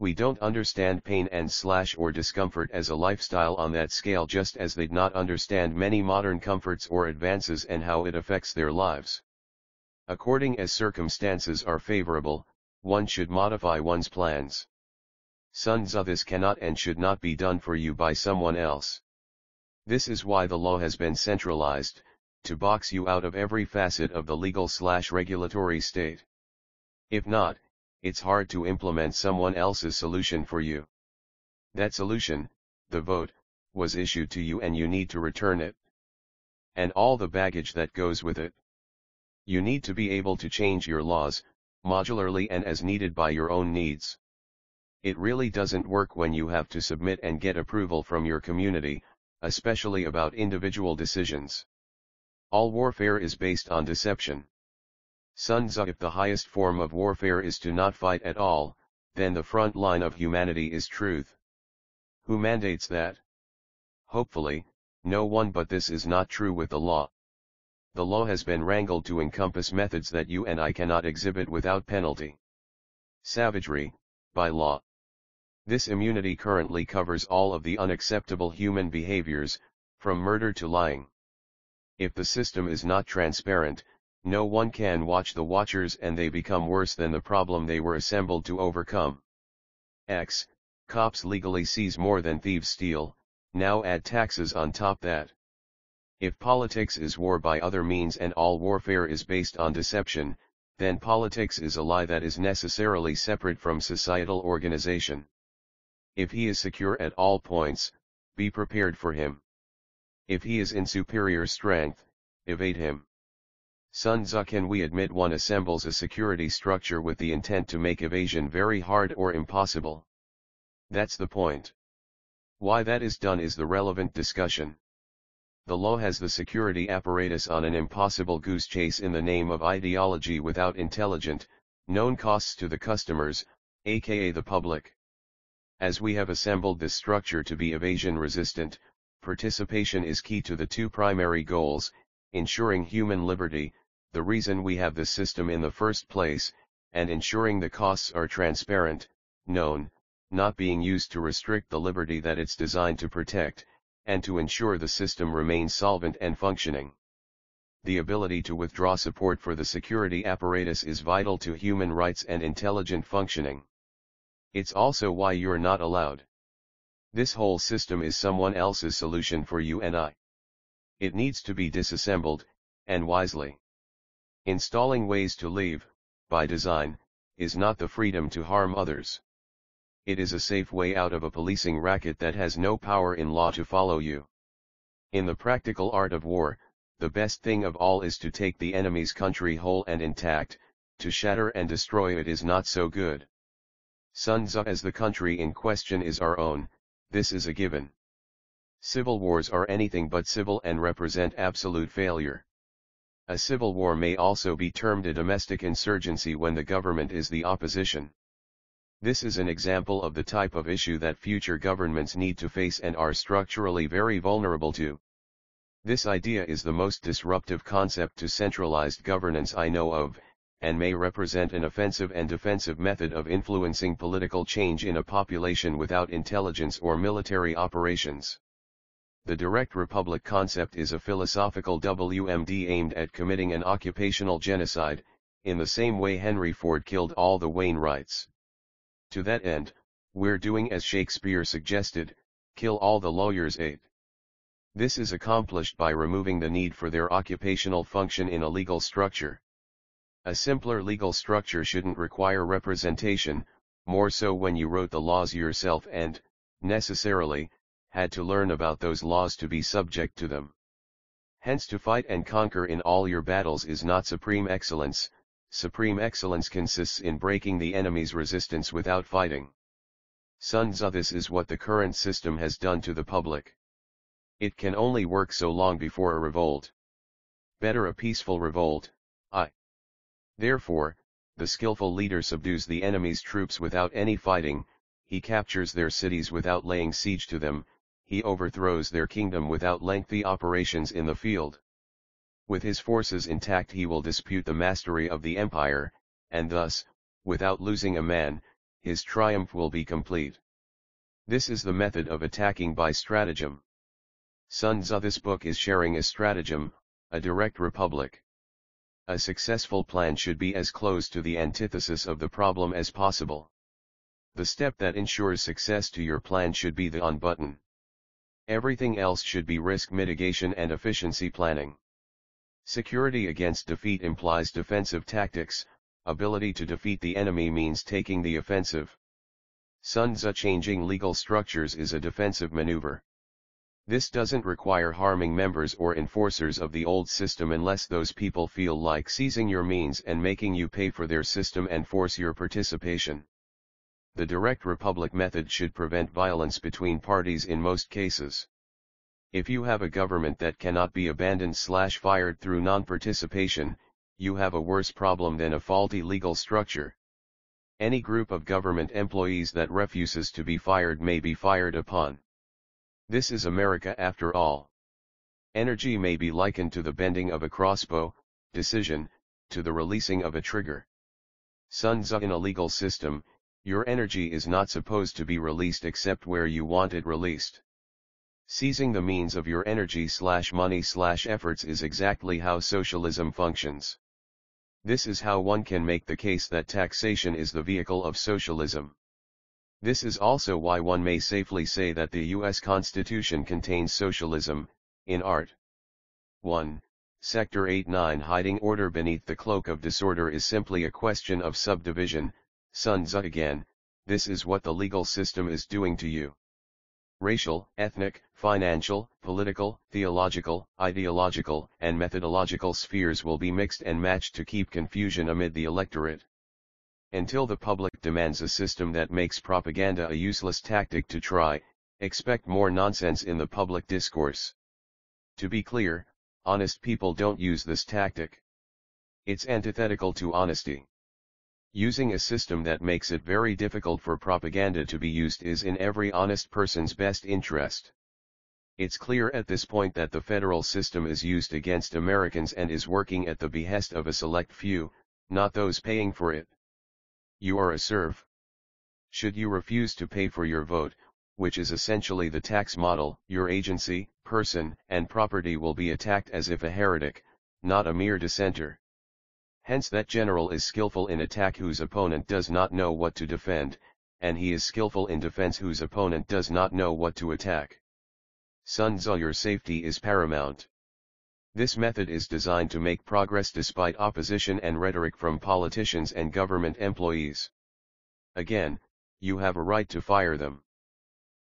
We don't understand pain and slash or discomfort as a lifestyle on that scale, just as they'd not understand many modern comforts or advances and how it affects their lives. According as circumstances are favorable, one should modify one's plans. Sun Tzu. This cannot and should not be done for you by someone else. This is why the law has been centralized, to box you out of every facet of the legal/regulatory state. If not, it's hard to implement someone else's solution for you. That solution, the vote, was issued to you and you need to return it. And all the baggage that goes with it. You need to be able to change your laws, modularly and as needed by your own needs. It really doesn't work when you have to submit and get approval from your community, especially about individual decisions. All warfare is based on deception. Sun Tzu. If the highest form of warfare is to not fight at all, then the front line of humanity is truth. Who mandates that? Hopefully, no one, but this is not true with the law. The law has been wrangled to encompass methods that you and I cannot exhibit without penalty. Savagery, by law. This immunity currently covers all of the unacceptable human behaviors, from murder to lying. If the system is not transparent, no one can watch the watchers and they become worse than the problem they were assembled to overcome. X, cops legally seize more than thieves steal, now add taxes on top that. If politics is war by other means and all warfare is based on deception, then politics is a lie that is necessarily separate from societal organization. If he is secure at all points, be prepared for him. If he is in superior strength, evade him. Sun Tzu. Can we admit one assembles a security structure with the intent to make evasion very hard or impossible? That's the point. Why that is done is the relevant discussion. The law has the security apparatus on an impossible goose chase in the name of ideology without intelligent, known costs to the customers, aka the public. As we have assembled this structure to be evasion-resistant, participation is key to the two primary goals, ensuring human liberty, the reason we have this system in the first place, and ensuring the costs are transparent, known, not being used to restrict the liberty that it's designed to protect, and to ensure the system remains solvent and functioning. The ability to withdraw support for the security apparatus is vital to human rights and intelligent functioning. It's also why you're not allowed. This whole system is someone else's solution for you and I. It needs to be disassembled, and wisely. Installing ways to leave, by design, is not the freedom to harm others. It is a safe way out of a policing racket that has no power in law to follow you. In the practical art of war, the best thing of all is to take the enemy's country whole and intact. To shatter and destroy it is not so good. Sun Tzu, as the country in question is our own, this is a given. Civil wars are anything but civil and represent absolute failure. A civil war may also be termed a domestic insurgency when the government is the opposition. This is an example of the type of issue that future governments need to face and are structurally very vulnerable to. This idea is the most disruptive concept to centralized governance I know of, and may represent an offensive and defensive method of influencing political change in a population without intelligence or military operations. The direct republic concept is a philosophical WMD aimed at committing an occupational genocide, in the same way Henry Ford killed all the Wainwrights. To that end, we're doing as Shakespeare suggested, kill all the lawyers aid. This is accomplished by removing the need for their occupational function in a legal structure. A simpler legal structure shouldn't require representation, more so when you wrote the laws yourself and, necessarily, had to learn about those laws to be subject to them. Hence, to fight and conquer in all your battles is not supreme excellence. Supreme excellence consists in breaking the enemy's resistance without fighting. Sun Tzu, this is what the current system has done to the public. It can only work so long before a revolt. Better a peaceful revolt, Therefore, the skillful leader subdues the enemy's troops without any fighting, he captures their cities without laying siege to them, he overthrows their kingdom without lengthy operations in the field. With his forces intact he will dispute the mastery of the empire, and thus, without losing a man, his triumph will be complete. This is the method of attacking by stratagem. Sun Tzu, this book is sharing a stratagem, a direct republic. A successful plan should be as close to the antithesis of the problem as possible. The step that ensures success to your plan should be the on button. Everything else should be risk mitigation and efficiency planning. Security against defeat implies defensive tactics, ability to defeat the enemy means taking the offensive. Sun Tzu, changing legal structures is a defensive maneuver. This doesn't require harming members or enforcers of the old system unless those people feel like seizing your means and making you pay for their system and force your participation. The direct republic method should prevent violence between parties in most cases. If you have a government that cannot be abandoned/fired through non-participation, you have a worse problem than a faulty legal structure. Any group of government employees that refuses to be fired may be fired upon. This is America after all. Energy may be likened to the bending of a crossbow, decision, to the releasing of a trigger. Sun Tzu, in a legal system, your energy is not supposed to be released except where you want it released. Seizing the means of your energy/money/efforts is exactly how socialism functions. This is how one can make the case that taxation is the vehicle of socialism. This is also why one may safely say that the U.S. Constitution contains socialism, in Art. 1. Sector 8-9, hiding order beneath the cloak of disorder is simply a question of subdivision. Sun Tzu again, this is what the legal system is doing to you. Racial, ethnic, financial, political, theological, ideological, and methodological spheres will be mixed and matched to keep confusion amid the electorate. Until the public demands a system that makes propaganda a useless tactic to try, expect more nonsense in the public discourse. To be clear, honest people don't use this tactic. It's antithetical to honesty. Using a system that makes it very difficult for propaganda to be used is in every honest person's best interest. It's clear at this point that the federal system is used against Americans and is working at the behest of a select few, not those paying for it. You are a serf. Should you refuse to pay for your vote, which is essentially the tax model, your agency, person, and property will be attacked as if a heretic, not a mere dissenter. Hence, that general is skillful in attack whose opponent does not know what to defend, and he is skillful in defense whose opponent does not know what to attack. Sun Tzu, your safety is paramount. This method is designed to make progress despite opposition and rhetoric from politicians and government employees. Again, you have a right to fire them.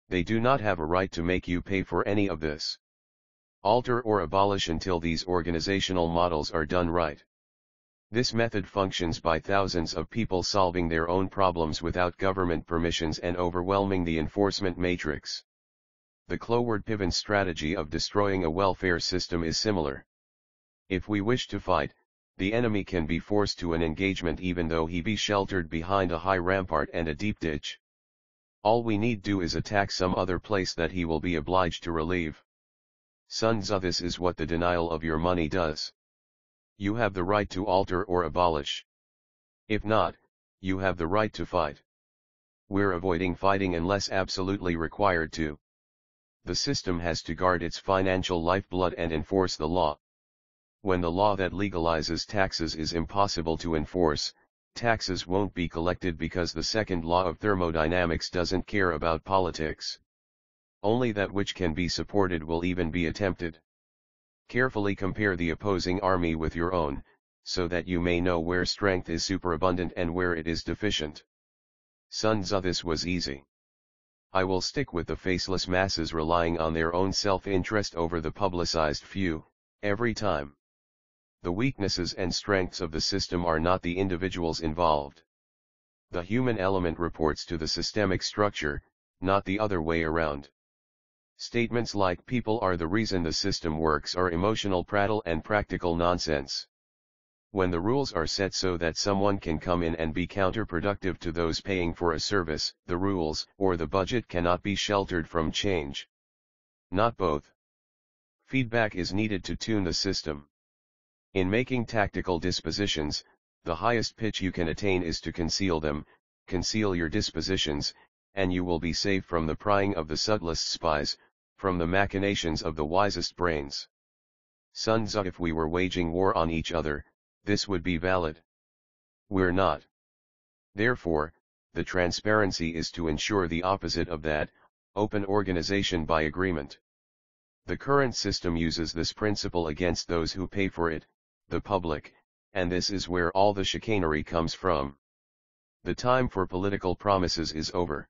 They do not have a right to make you pay for any of this. alter or abolish until these organizational models are done right. This method functions by thousands of people solving their own problems without government permissions and overwhelming the enforcement matrix. The Cloward-Piven strategy of destroying a welfare system is similar. If we wish to fight, the enemy can be forced to an engagement even though he be sheltered behind a high rampart and a deep ditch. All we need do is attack some other place that he will be obliged to relieve. Sun Tzu. This is what the denial of your money does. You have the right to alter or abolish. If not, you have the right to fight. We're avoiding fighting unless absolutely required to. The system has to guard its financial lifeblood and enforce the law. When the law that legalizes taxes is impossible to enforce, taxes won't be collected because the second law of thermodynamics doesn't care about politics. Only that which can be supported will even be attempted. Carefully compare the opposing army with your own, so that you may know where strength is superabundant and where it is deficient. Sun Tzu. This was easy. I will stick with the faceless masses relying on their own self-interest over the publicized few, every time. The weaknesses and strengths of the system are not the individuals involved. The human element reports to the systemic structure, not the other way around. Statements like people are the reason the system works are emotional prattle and practical nonsense. When the rules are set so that someone can come in and be counterproductive to those paying for a service, the rules or the budget cannot be sheltered from change. Not both. Feedback is needed to tune the system. In making tactical dispositions, the highest pitch you can attain is to conceal them, conceal your dispositions, and you will be safe from the prying of the subtlest spies, from the machinations of the wisest brains. Sun Tzu. If we were waging war on each other, this would be valid. We're not. Therefore, the transparency is to ensure the opposite of that, open organization by agreement. The current system uses this principle against those who pay for it, the public, and this is where all the chicanery comes from. The time for political promises is over.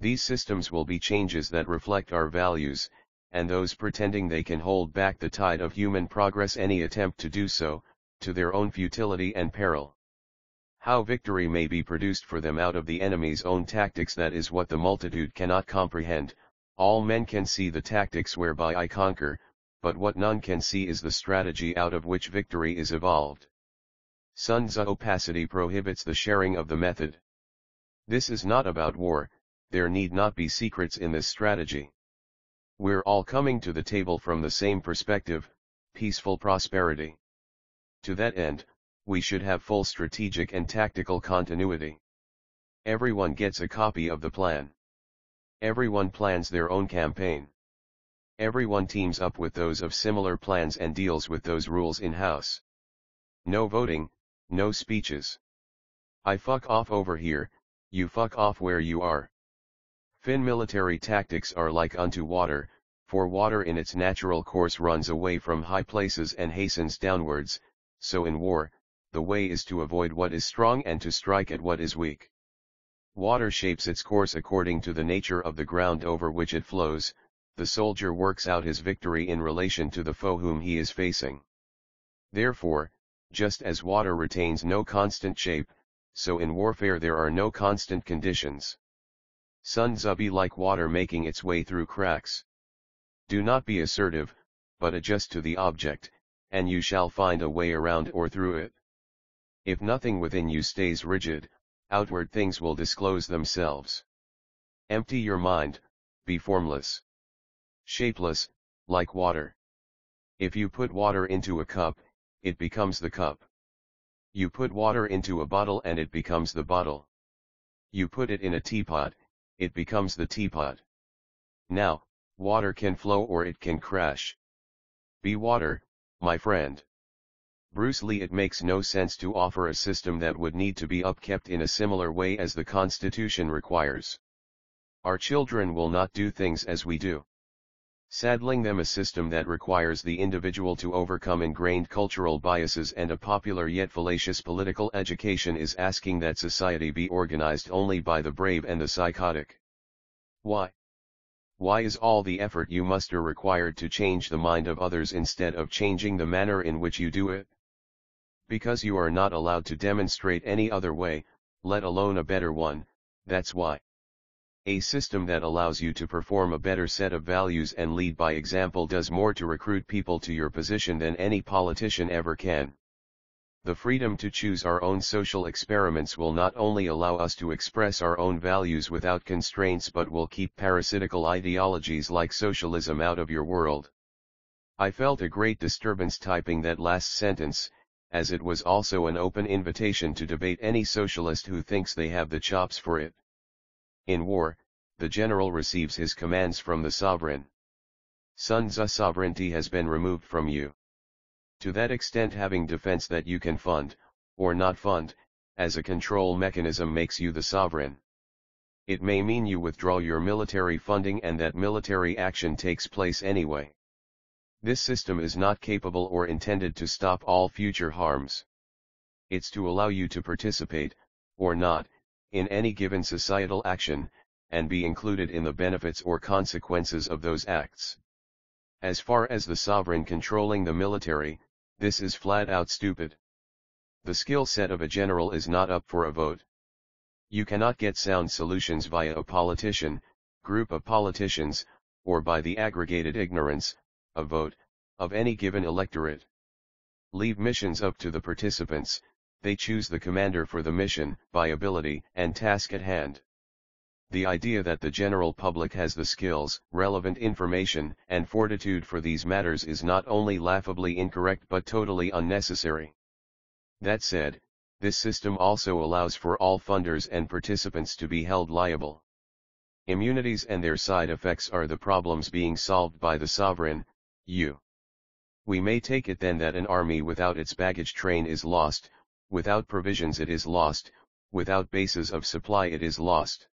These systems will be changes that reflect our values, and those pretending they can hold back the tide of human progress any attempt to do so, to their own futility and peril. How victory may be produced for them out of the enemy's own tactics, that is what the multitude cannot comprehend. All men can see the tactics whereby I conquer, but what none can see is the strategy out of which victory is evolved. Sun Tzu. Opacity prohibits the sharing of the method. This is not about war, there need not be secrets in this strategy. We're all coming to the table from the same perspective, peaceful prosperity. To that end, we should have full strategic and tactical continuity. Everyone gets a copy of the plan. Everyone plans their own campaign. Everyone teams up with those of similar plans and deals with those rules in-house. No voting, no speeches. I fuck off over here, you fuck off where you are. Fin military tactics are like unto water, for water in its natural course runs away from high places and hastens downwards. So in war, the way is to avoid what is strong and to strike at what is weak. Water shapes its course according to the nature of the ground over which it flows. The soldier works out his victory in relation to the foe whom he is facing. Therefore, just as water retains no constant shape, so in warfare there are no constant conditions. Sun Tzu. Be like water making its way through cracks. Do not be assertive, but adjust to the object, and you shall find a way around or through it. If nothing within you stays rigid, outward things will disclose themselves. Empty your mind, be formless, shapeless, like water. If you put water into a cup, it becomes the cup. You put water into a bottle and it becomes the bottle. You put it in a teapot, it becomes the teapot. Now, water can flow or it can crash. Be water, my friend. Bruce Lee. It makes no sense to offer a system that would need to be upkept in a similar way as the Constitution requires. Our children will not do things as we do. Saddling them a system that requires the individual to overcome ingrained cultural biases and a popular yet fallacious political education is asking that society be organized only by the brave and the psychotic. Why? Why is all the effort you muster required to change the mind of others instead of changing the manner in which you do it? Because you are not allowed to demonstrate any other way, let alone a better one, that's why. A system that allows you to perform a better set of values and lead by example does more to recruit people to your position than any politician ever can. The freedom to choose our own social experiments will not only allow us to express our own values without constraints but will keep parasitical ideologies like socialism out of your world. I felt a great disturbance typing that last sentence, as it was also an open invitation to debate any socialist who thinks they have the chops for it. In war, the general receives his commands from the sovereign. Sun Tzu's sovereignty has been removed from you. To that extent, having defense that you can fund, or not fund, as a control mechanism makes you the sovereign. It may mean you withdraw your military funding and that military action takes place anyway. This system is not capable or intended to stop all future harms. It's to allow you to participate, or not, in any given societal action, and be included in the benefits or consequences of those acts. As far as the sovereign controlling the military, this is flat out stupid. The skill set of a general is not up for a vote. You cannot get sound solutions via a politician, group of politicians, or by the aggregated ignorance, a vote, of any given electorate. Leave missions up to the participants, they choose the commander for the mission, by ability and task at hand. The idea that the general public has the skills, relevant information, and fortitude for these matters is not only laughably incorrect but totally unnecessary. That said, this system also allows for all funders and participants to be held liable. Immunities and their side effects are the problems being solved by the sovereign, you. We may take it then that an army without its baggage train is lost, without provisions it is lost, without bases of supply it is lost.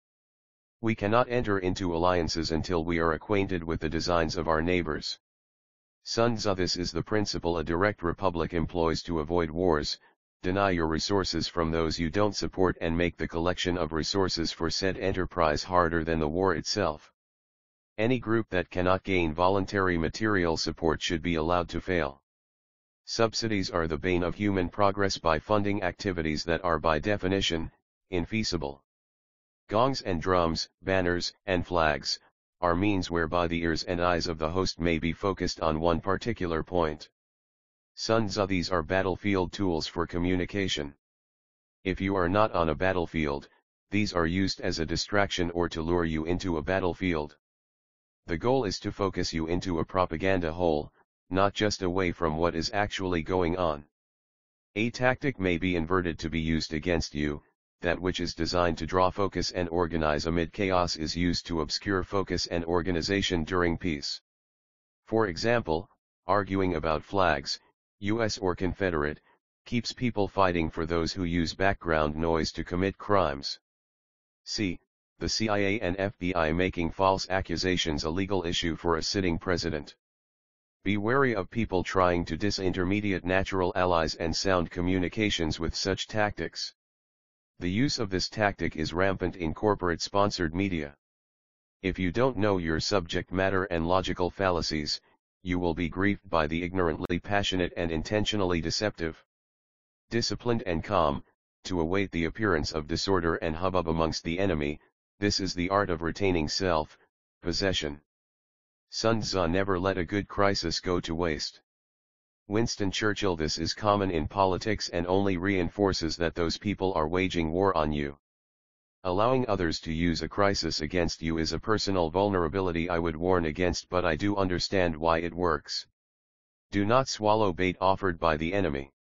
We cannot enter into alliances until we are acquainted with the designs of our neighbors. Sun Tzu. This is the principle a direct republic employs to avoid wars, deny your resources from those you don't support and make the collection of resources for said enterprise harder than the war itself. Any group that cannot gain voluntary material support should be allowed to fail. Subsidies are the bane of human progress by funding activities that are by definition, infeasible. Gongs and drums, banners and flags, are means whereby the ears and eyes of the host may be focused on one particular point. Sun Tzu. These are battlefield tools for communication. If you are not on a battlefield, these are used as a distraction or to lure you into a battlefield. The goal is to focus you into a propaganda hole, not just away from what is actually going on. A tactic may be inverted to be used against you. That which is designed to draw focus and organize amid chaos is used to obscure focus and organization during peace. For example, arguing about flags, US or Confederate, keeps people fighting for those who use background noise to commit crimes. See, the CIA and FBI making false accusations a legal issue for a sitting president. Be wary of people trying to disintermediate natural allies and sound communications with such tactics. The use of this tactic is rampant in corporate-sponsored media. If you don't know your subject matter and logical fallacies, you will be griefed by the ignorantly passionate and intentionally deceptive. Disciplined and calm, to await the appearance of disorder and hubbub amongst the enemy, this is the art of retaining self-possession. Sun Tzu never let a good crisis go to waste. Winston Churchill. This is common in politics and only reinforces that those people are waging war on you. Allowing others to use a crisis against you is a personal vulnerability I would warn against, but I do understand why it works. Do not swallow bait offered by the enemy.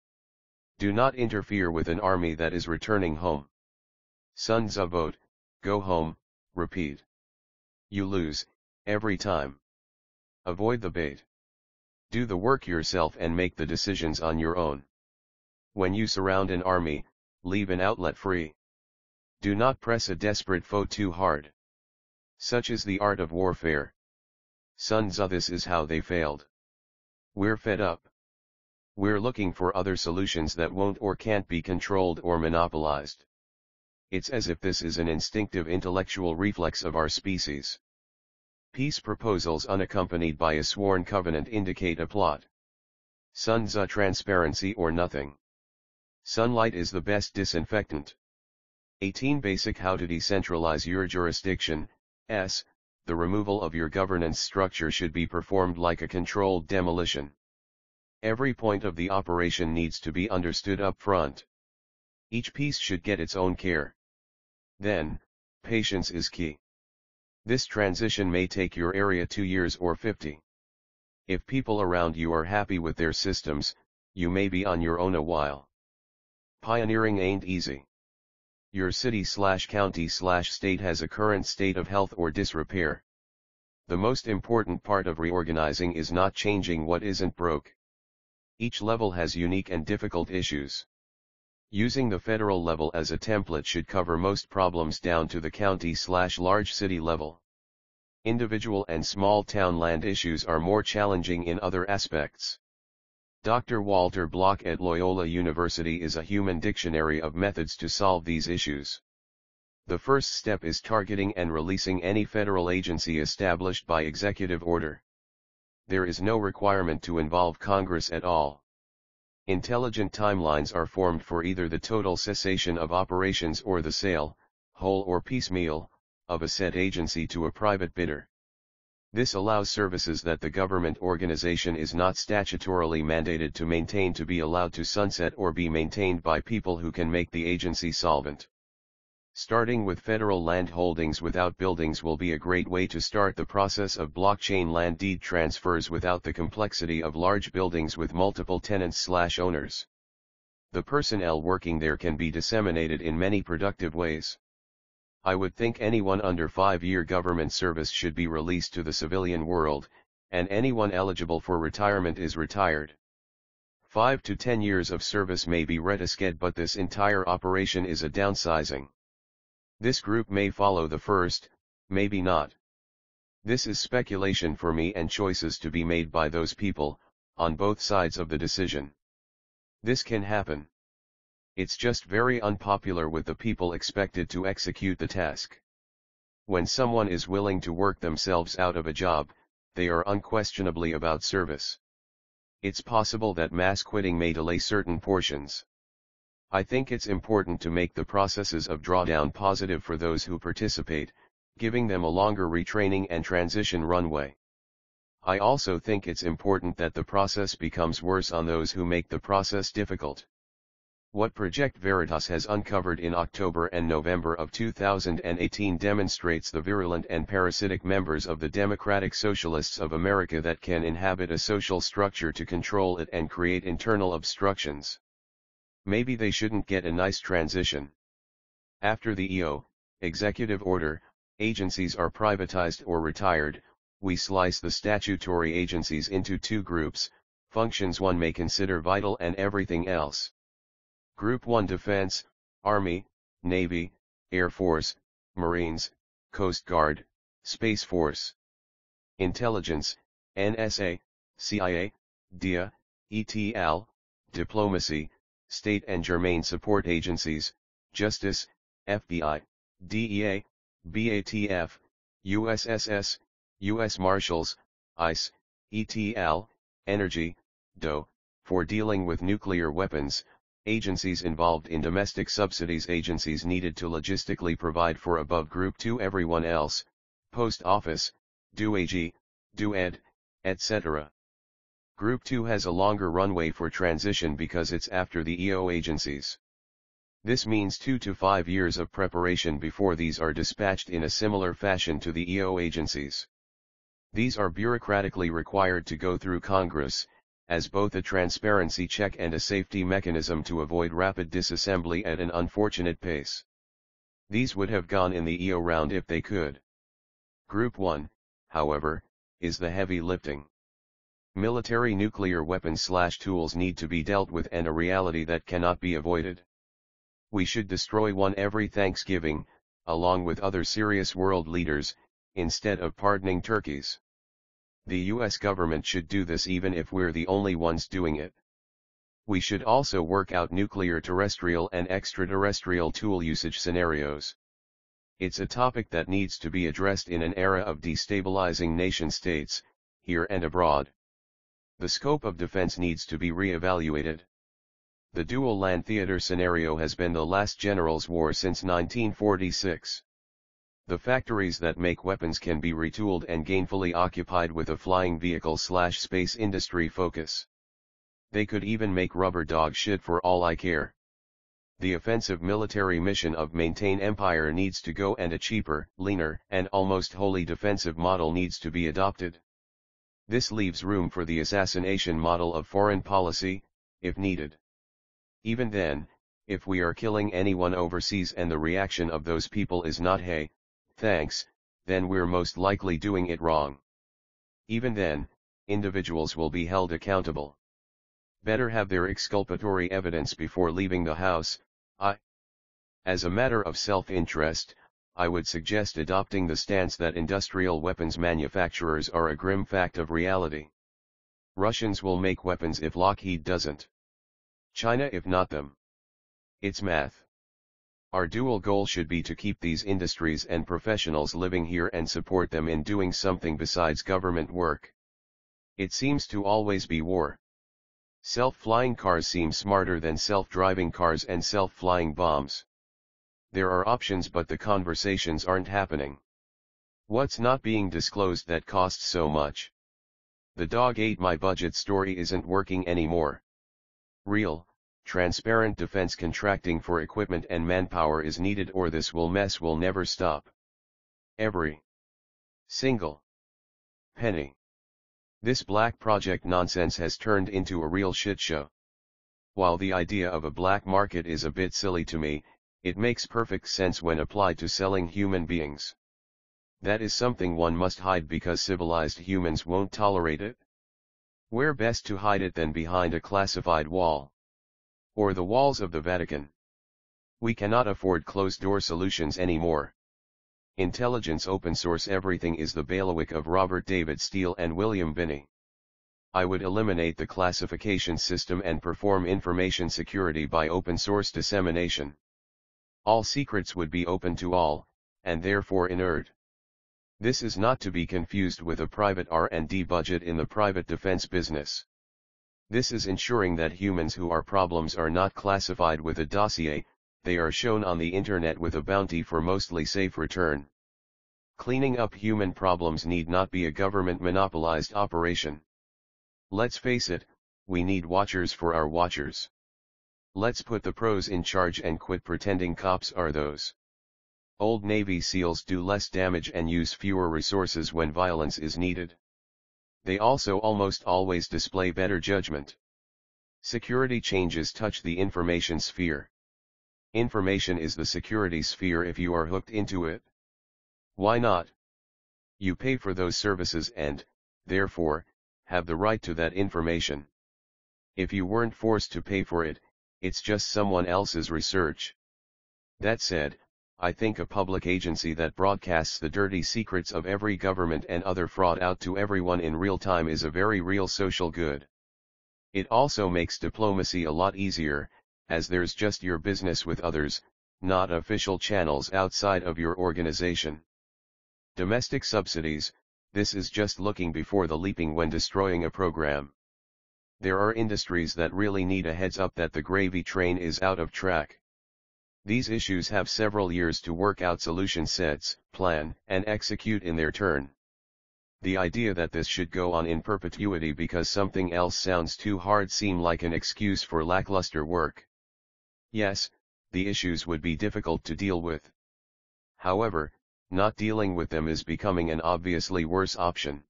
Do not interfere with an army that is returning home. Sun Tzu. Vote, go home, repeat. You lose, every time. Avoid the bait. Do the work yourself and make the decisions on your own. When you surround an army, leave an outlet free. Do not press a desperate foe too hard. Such is the art of warfare. Sun Tzu. This is how they failed. We're fed up. We're looking for other solutions that won't or can't be controlled or monopolized. It's as if this is an instinctive intellectual reflex of our species. Peace proposals unaccompanied by a sworn covenant indicate a plot. Sun Tzu: Transparency or Nothing. Sunlight is the best disinfectant. 18 Basic: How to Decentralize Your Jurisdiction. S. The removal of your governance structure should be performed like a controlled demolition. Every point of the operation needs to be understood up front. Each piece should get its own care. Then, patience is key. This transition may take your area 2 years or 50. If people around you are happy with their systems, you may be on your own a while. Pioneering ain't easy. Your city/county/state has a current state of health or disrepair. The most important part of reorganizing is not changing what isn't broke. Each level has unique and difficult issues. Using the federal level as a template should cover most problems down to the county/large city level. Individual and small town land issues are more challenging in other aspects. Dr. Walter Block at Loyola University is a human dictionary of methods to solve these issues. The first step is targeting and releasing any federal agency established by executive order. There is no requirement to involve Congress at all. Intelligent timelines are formed for either the total cessation of operations or the sale, whole or piecemeal, of a said agency to a private bidder. This allows services that the government organization is not statutorily mandated to maintain to be allowed to sunset or be maintained by people who can make the agency solvent. Starting with federal land holdings without buildings will be a great way to start the process of blockchain land deed transfers without the complexity of large buildings with multiple tenants/owners. The personnel working there can be disseminated in many productive ways. I would think anyone under 5-year government service should be released to the civilian world, and anyone eligible for retirement is retired. 5 to 10 years of service may be retisked, but this entire operation is a downsizing. This group may follow the first, maybe not. This is speculation for me and choices to be made by those people, on both sides of the decision. This can happen. It's just very unpopular with the people expected to execute the task. When someone is willing to work themselves out of a job, they are unquestionably about service. It's possible that mass quitting may delay certain portions. I think it's important to make the processes of drawdown positive for those who participate, giving them a longer retraining and transition runway. I also think it's important that the process becomes worse on those who make the process difficult. What Project Veritas has uncovered in October and November of 2018 demonstrates the virulent and parasitic members of the Democratic Socialists of America that can inhabit a social structure to control it and create internal obstructions. Maybe they shouldn't get a nice transition. After the EO, executive order, agencies are privatized or retired. We slice the statutory agencies into two groups, functions one may consider vital and everything else. Group 1: Defense, Army, Navy, Air Force, Marines, Coast Guard, Space Force. Intelligence, NSA, CIA, DEA, ETL, Diplomacy, State and Germain Support Agencies, Justice, FBI, DEA, BATF, USSS, U.S. Marshals, ICE, ETL, Energy, DOE, for dealing with nuclear weapons. Agencies involved in domestic subsidies, agencies needed to logistically provide for above Group 2. Everyone else, Post Office, DOAG, DOED, etc. Group 2 has a longer runway for transition because it's after the EO agencies. This means 2 to 5 years of preparation before these are dispatched in a similar fashion to the EO agencies. These are bureaucratically required to go through Congress, as both a transparency check and a safety mechanism to avoid rapid disassembly at an unfortunate pace. These would have gone in the EO round if they could. Group 1, however, is the heavy lifting. Military nuclear weapons/tools need to be dealt with, and a reality that cannot be avoided. We should destroy one every Thanksgiving, along with other serious world leaders, instead of pardoning turkeys. The U.S. government should do this even if we're the only ones doing it. We should also work out nuclear terrestrial and extraterrestrial tool usage scenarios. It's a topic that needs to be addressed in an era of destabilizing nation-states, here and abroad. The scope of defense needs to be re-evaluated. The dual land theater scenario has been the last generals' war since 1946. The factories that make weapons can be retooled and gainfully occupied with a flying vehicle/space industry focus. They could even make rubber dog shit for all I care. The offensive military mission of maintain empire needs to go, and a cheaper, leaner, and almost wholly defensive model needs to be adopted. This leaves room for the assassination model of foreign policy, if needed. Even then, if we are killing anyone overseas and the reaction of those people is not hey, thanks, then we're most likely doing it wrong. Even then, individuals will be held accountable. Better have their exculpatory evidence before leaving the house. As a matter of self-interest, I would suggest adopting the stance that industrial weapons manufacturers are a grim fact of reality. Russians will make weapons if Lockheed doesn't. China if not them. It's math. Our dual goal should be to keep these industries and professionals living here and support them in doing something besides government work. It seems to always be war. Self-flying cars seem smarter than self-driving cars and self-flying bombs. There are options, but the conversations aren't happening. What's not being disclosed that costs so much? The dog ate my budget story isn't working anymore. Real, transparent defense contracting for equipment and manpower is needed, or this mess will never stop. Every single penny. This black project nonsense has turned into a real shit show. While the idea of a black market is a bit silly to me, it makes perfect sense when applied to selling human beings. That is something one must hide because civilized humans won't tolerate it. Where best to hide it than behind a classified wall? Or the walls of the Vatican. We cannot afford closed-door solutions anymore. Intelligence open source everything is the bailiwick of Robert David Steele and William Binney. I would eliminate the classification system and perform information security by open source dissemination. All secrets would be open to all, and therefore inert. This is not to be confused with a private R&D budget in the private defense business. This is ensuring that humans who are problems are not classified with a dossier, they are shown on the internet with a bounty for mostly safe return. Cleaning up human problems need not be a government monopolized operation. Let's face it, we need watchers for our watchers. Let's put the pros in charge and quit pretending cops are those. Old Navy SEALs do less damage and use fewer resources when violence is needed. They also almost always display better judgment. Security changes touch the information sphere. Information is the security sphere if you are hooked into it. Why not? You pay for those services and, therefore, have the right to that information. If you weren't forced to pay for it, it's just someone else's research. That said, I think a public agency that broadcasts the dirty secrets of every government and other fraud out to everyone in real time is a very real social good. It also makes diplomacy a lot easier, as there's just your business with others, not official channels outside of your organization. Domestic subsidies, this is just looking before the leaping when destroying a program. There are industries that really need a heads up that the gravy train is out of track. These issues have several years to work out solution sets, plan, and execute in their turn. The idea that this should go on in perpetuity because something else sounds too hard seems like an excuse for lackluster work. Yes, the issues would be difficult to deal with. However, not dealing with them is becoming an obviously worse option.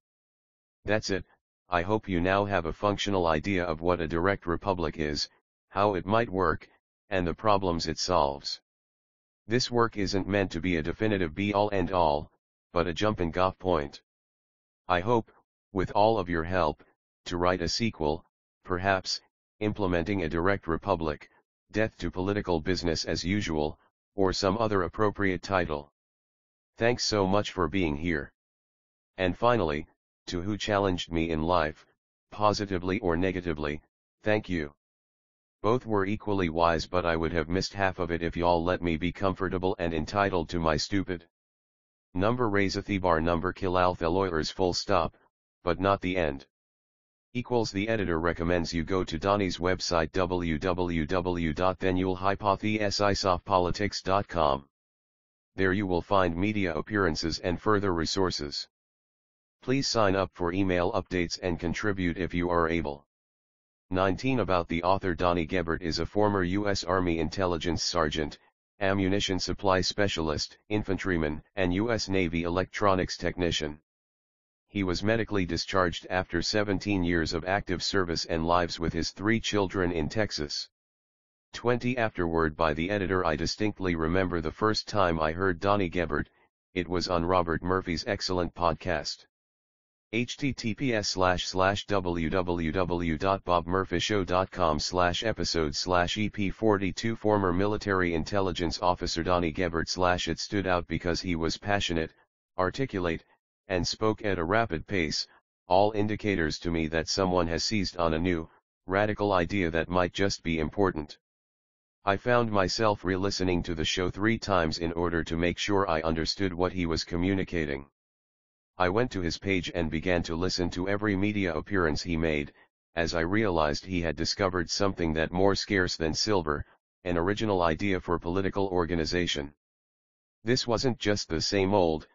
That's it. I hope you now have a functional idea of what a direct republic is, how it might work, and the problems it solves. This work isn't meant to be a definitive be-all and all, but a jumping-off point. I hope, with all of your help, to write a sequel, perhaps, implementing a direct republic, Death to Political Business as Usual, or some other appropriate title. Thanks so much for being here. And finally, to who challenged me in life, positively or negatively, thank you. Both were equally wise, but I would have missed half of it if y'all let me be comfortable and entitled to my stupid number raiseth bar number kill alpha lawyers full stop, but not the end. The editor recommends you go to Donnie's website www.thenullhypothesisofpolitics.com. There you will find media appearances and further resources. Please sign up for email updates and contribute if you are able. 19 About the author. Donnie Gebert is a former U.S. Army intelligence sergeant, ammunition supply specialist, infantryman, and U.S. Navy electronics technician. He was medically discharged after 17 years of active service and lives with his 3 children in Texas. 20 Afterward by the editor. I distinctly remember the first time I heard Donnie Gebert. It was on Robert Murphy's excellent podcast. https://www.bobmurphyshow.com/episode/EP42 Former military intelligence officer Donnie Gebert / It stood out because he was passionate, articulate, and spoke at a rapid pace, all indicators to me that someone has seized on a new, radical idea that might just be important. I found myself re-listening to the show 3 times in order to make sure I understood what he was communicating. I went to his page and began to listen to every media appearance he made, as I realized he had discovered something that more scarce than silver, an original idea for political organization. This wasn't just the same old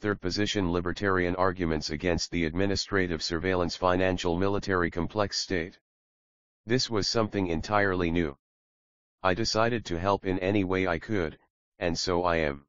third-position libertarian arguments against the administrative surveillance financial military complex state. This was something entirely new. I decided to help in any way I could, and so I am.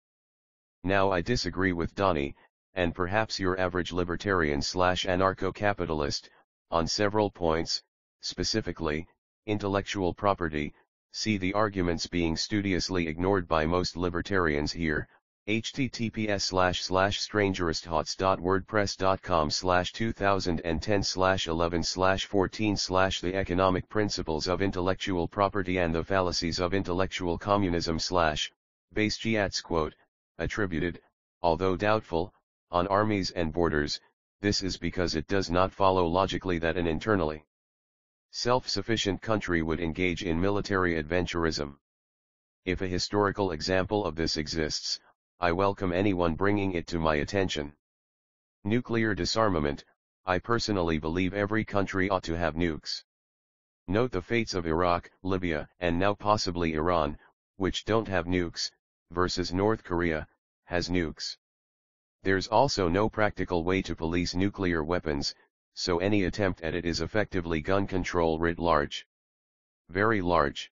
Now I disagree with Donnie, and perhaps your average libertarian/anarcho-capitalist, on several points, specifically, intellectual property. See the arguments being studiously ignored by most libertarians here, https://strangeresthoughts.wordpress.com/2010/11/14/ The Economic Principles of Intellectual Property and the Fallacies of Intellectual Communism / Bastiat's quote, attributed, although doubtful, on armies and borders. This is because it does not follow logically that an internally self-sufficient country would engage in military adventurism. If a historical example of this exists, I welcome anyone bringing it to my attention. Nuclear disarmament. I personally believe every country ought to have nukes. Note the fates of Iraq, Libya, and now possibly Iran, which don't have nukes, versus North Korea, has nukes. There's also no practical way to police nuclear weapons, so any attempt at it is effectively gun control writ large. Very large.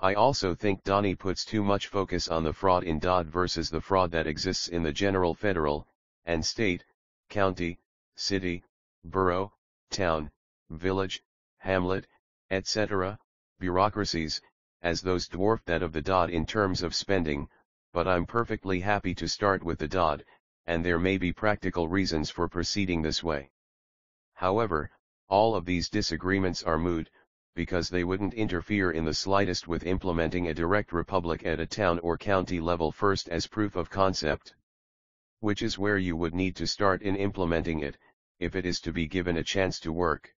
I also think Donnie puts too much focus on the fraud in Dodd versus the fraud that exists in the general federal, and state, county, city, borough, town, village, hamlet, etc., bureaucracies, as those dwarf that of the Dodd in terms of spending, but I'm perfectly happy to start with the Dodd, and there may be practical reasons for proceeding this way. However, all of these disagreements are moot, because they wouldn't interfere in the slightest with implementing a direct republic at a town or county level first as proof of concept, which is where you would need to start in implementing it, if it is to be given a chance to work.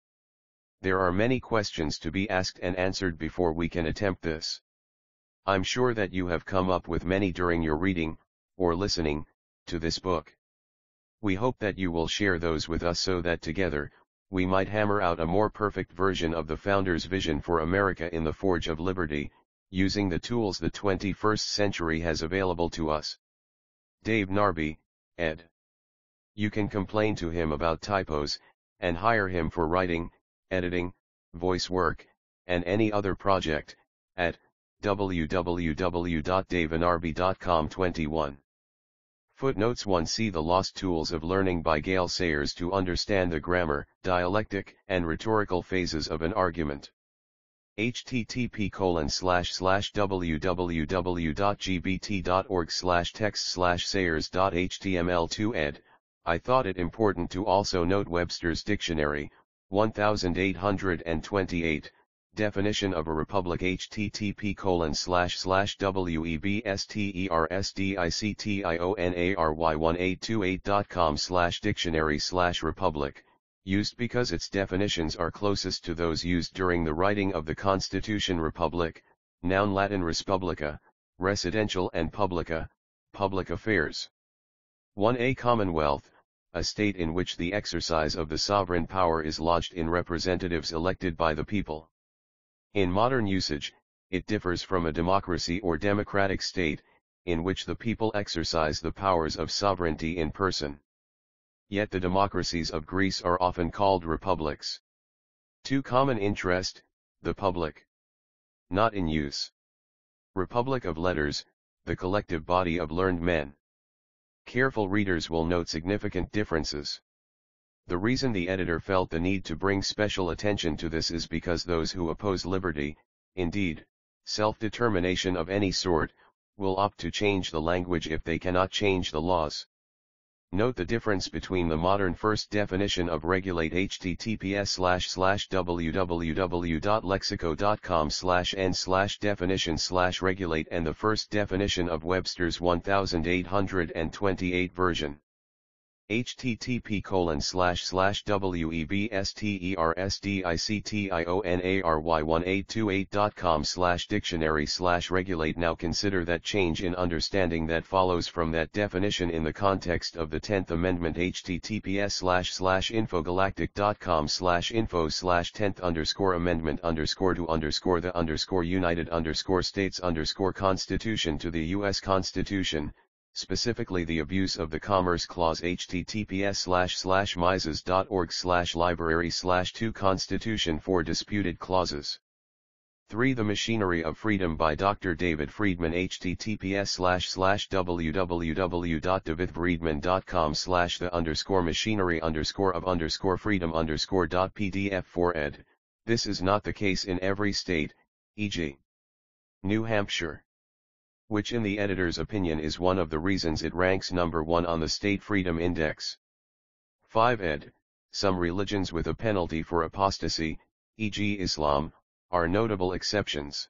There are many questions to be asked and answered before we can attempt this. I'm sure that you have come up with many during your reading, or listening, to this book. We hope that you will share those with us so that together, we might hammer out a more perfect version of the Founder's vision for America in the Forge of Liberty, using the tools the 21st century has available to us. Dave Narby, ed. You can complain to him about typos, and hire him for writing, editing, voice work, and any other project, at www.davenarby.com/21. Footnotes 1. See The Lost Tools of Learning by Gale Sayers to understand the grammar, dialectic, and rhetorical phases of an argument. http://www.gbt.org/text/sayers.html2 ed. I thought it important to also note Webster's Dictionary, 1828, definition of a republic. http://websterstitionary.com/dictionary/republic used because its definitions are closest to those used during the writing of the Constitution. Republic, noun Latin res publica, residential, and publica, public affairs. 1. A commonwealth, a state in which the exercise of the sovereign power is lodged in representatives elected by the people. In modern usage, it differs from a democracy or democratic state, in which the people exercise the powers of sovereignty in person. Yet the democracies of Greece are often called republics. 2. Common interest, the public. Not in use. Republic of letters, the collective body of learned men. Careful readers will note significant differences. The reason the editor felt the need to bring special attention to this is because those who oppose liberty, indeed, self-determination of any sort, will opt to change the language if they cannot change the laws. Note the difference between the modern first definition of regulate https://www.lexico.com/n/definition/regulate and the first definition of Webster's 1828 version. http://webstersticonary1a28.com/dictionary/regulate. Now consider that change in understanding that follows from that definition in the context of the 10th Amendment. https://infogalactic.com/info/10th_amendment_to_United_States_Constitution to the U.S. Constitution, specifically the abuse of the Commerce Clause. https://mises.org/library/2constitution for disputed clauses. 3. The Machinery of Freedom by Dr. David Friedman. https://www.davidfriedman.com/the_machinery_of_freedom_pdf4ed. This is not the case in every state, e.g. New Hampshire, which in the editor's opinion is one of the reasons it ranks number 1 on the State Freedom Index. 5. Ed. Some religions with a penalty for apostasy, e.g. Islam, are notable exceptions.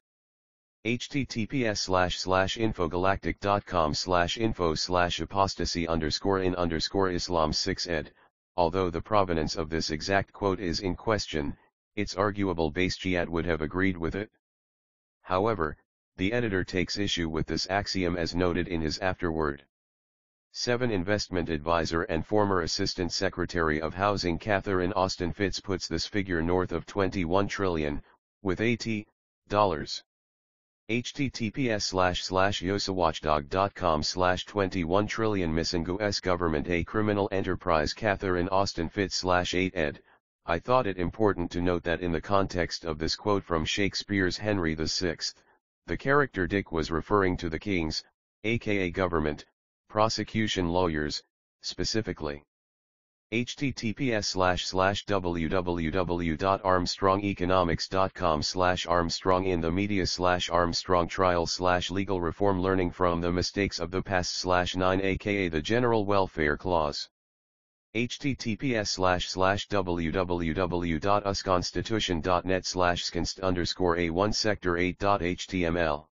https://infogalactic.com/info/apostasy_in_Islam. 6. Ed. Although the provenance of this exact quote is in question, it's arguable Basquiat would have agreed with it. However, the editor takes issue with this axiom as noted in his afterword. 7. Investment advisor and former Assistant Secretary of Housing Catherine Austin Fitz puts this figure north of $21 trillion, with $80. https://yosawatchdog.com/21trillion Missingu S. Government a Criminal Enterprise Catherine Austin Fitz /8 ed. I thought it important to note that in the context of this quote from Shakespeare's Henry VI, the character Dick was referring to the kings, aka government, prosecution lawyers, specifically. https://www.armstrongeconomics.com/armstrong-in-the-media/armstrong-trial/legal-reform-learning-from-the-mistakes-of-the-past/9 aka the General Welfare Clause. https://www.usconstitution.net/sconst_a1sector8.html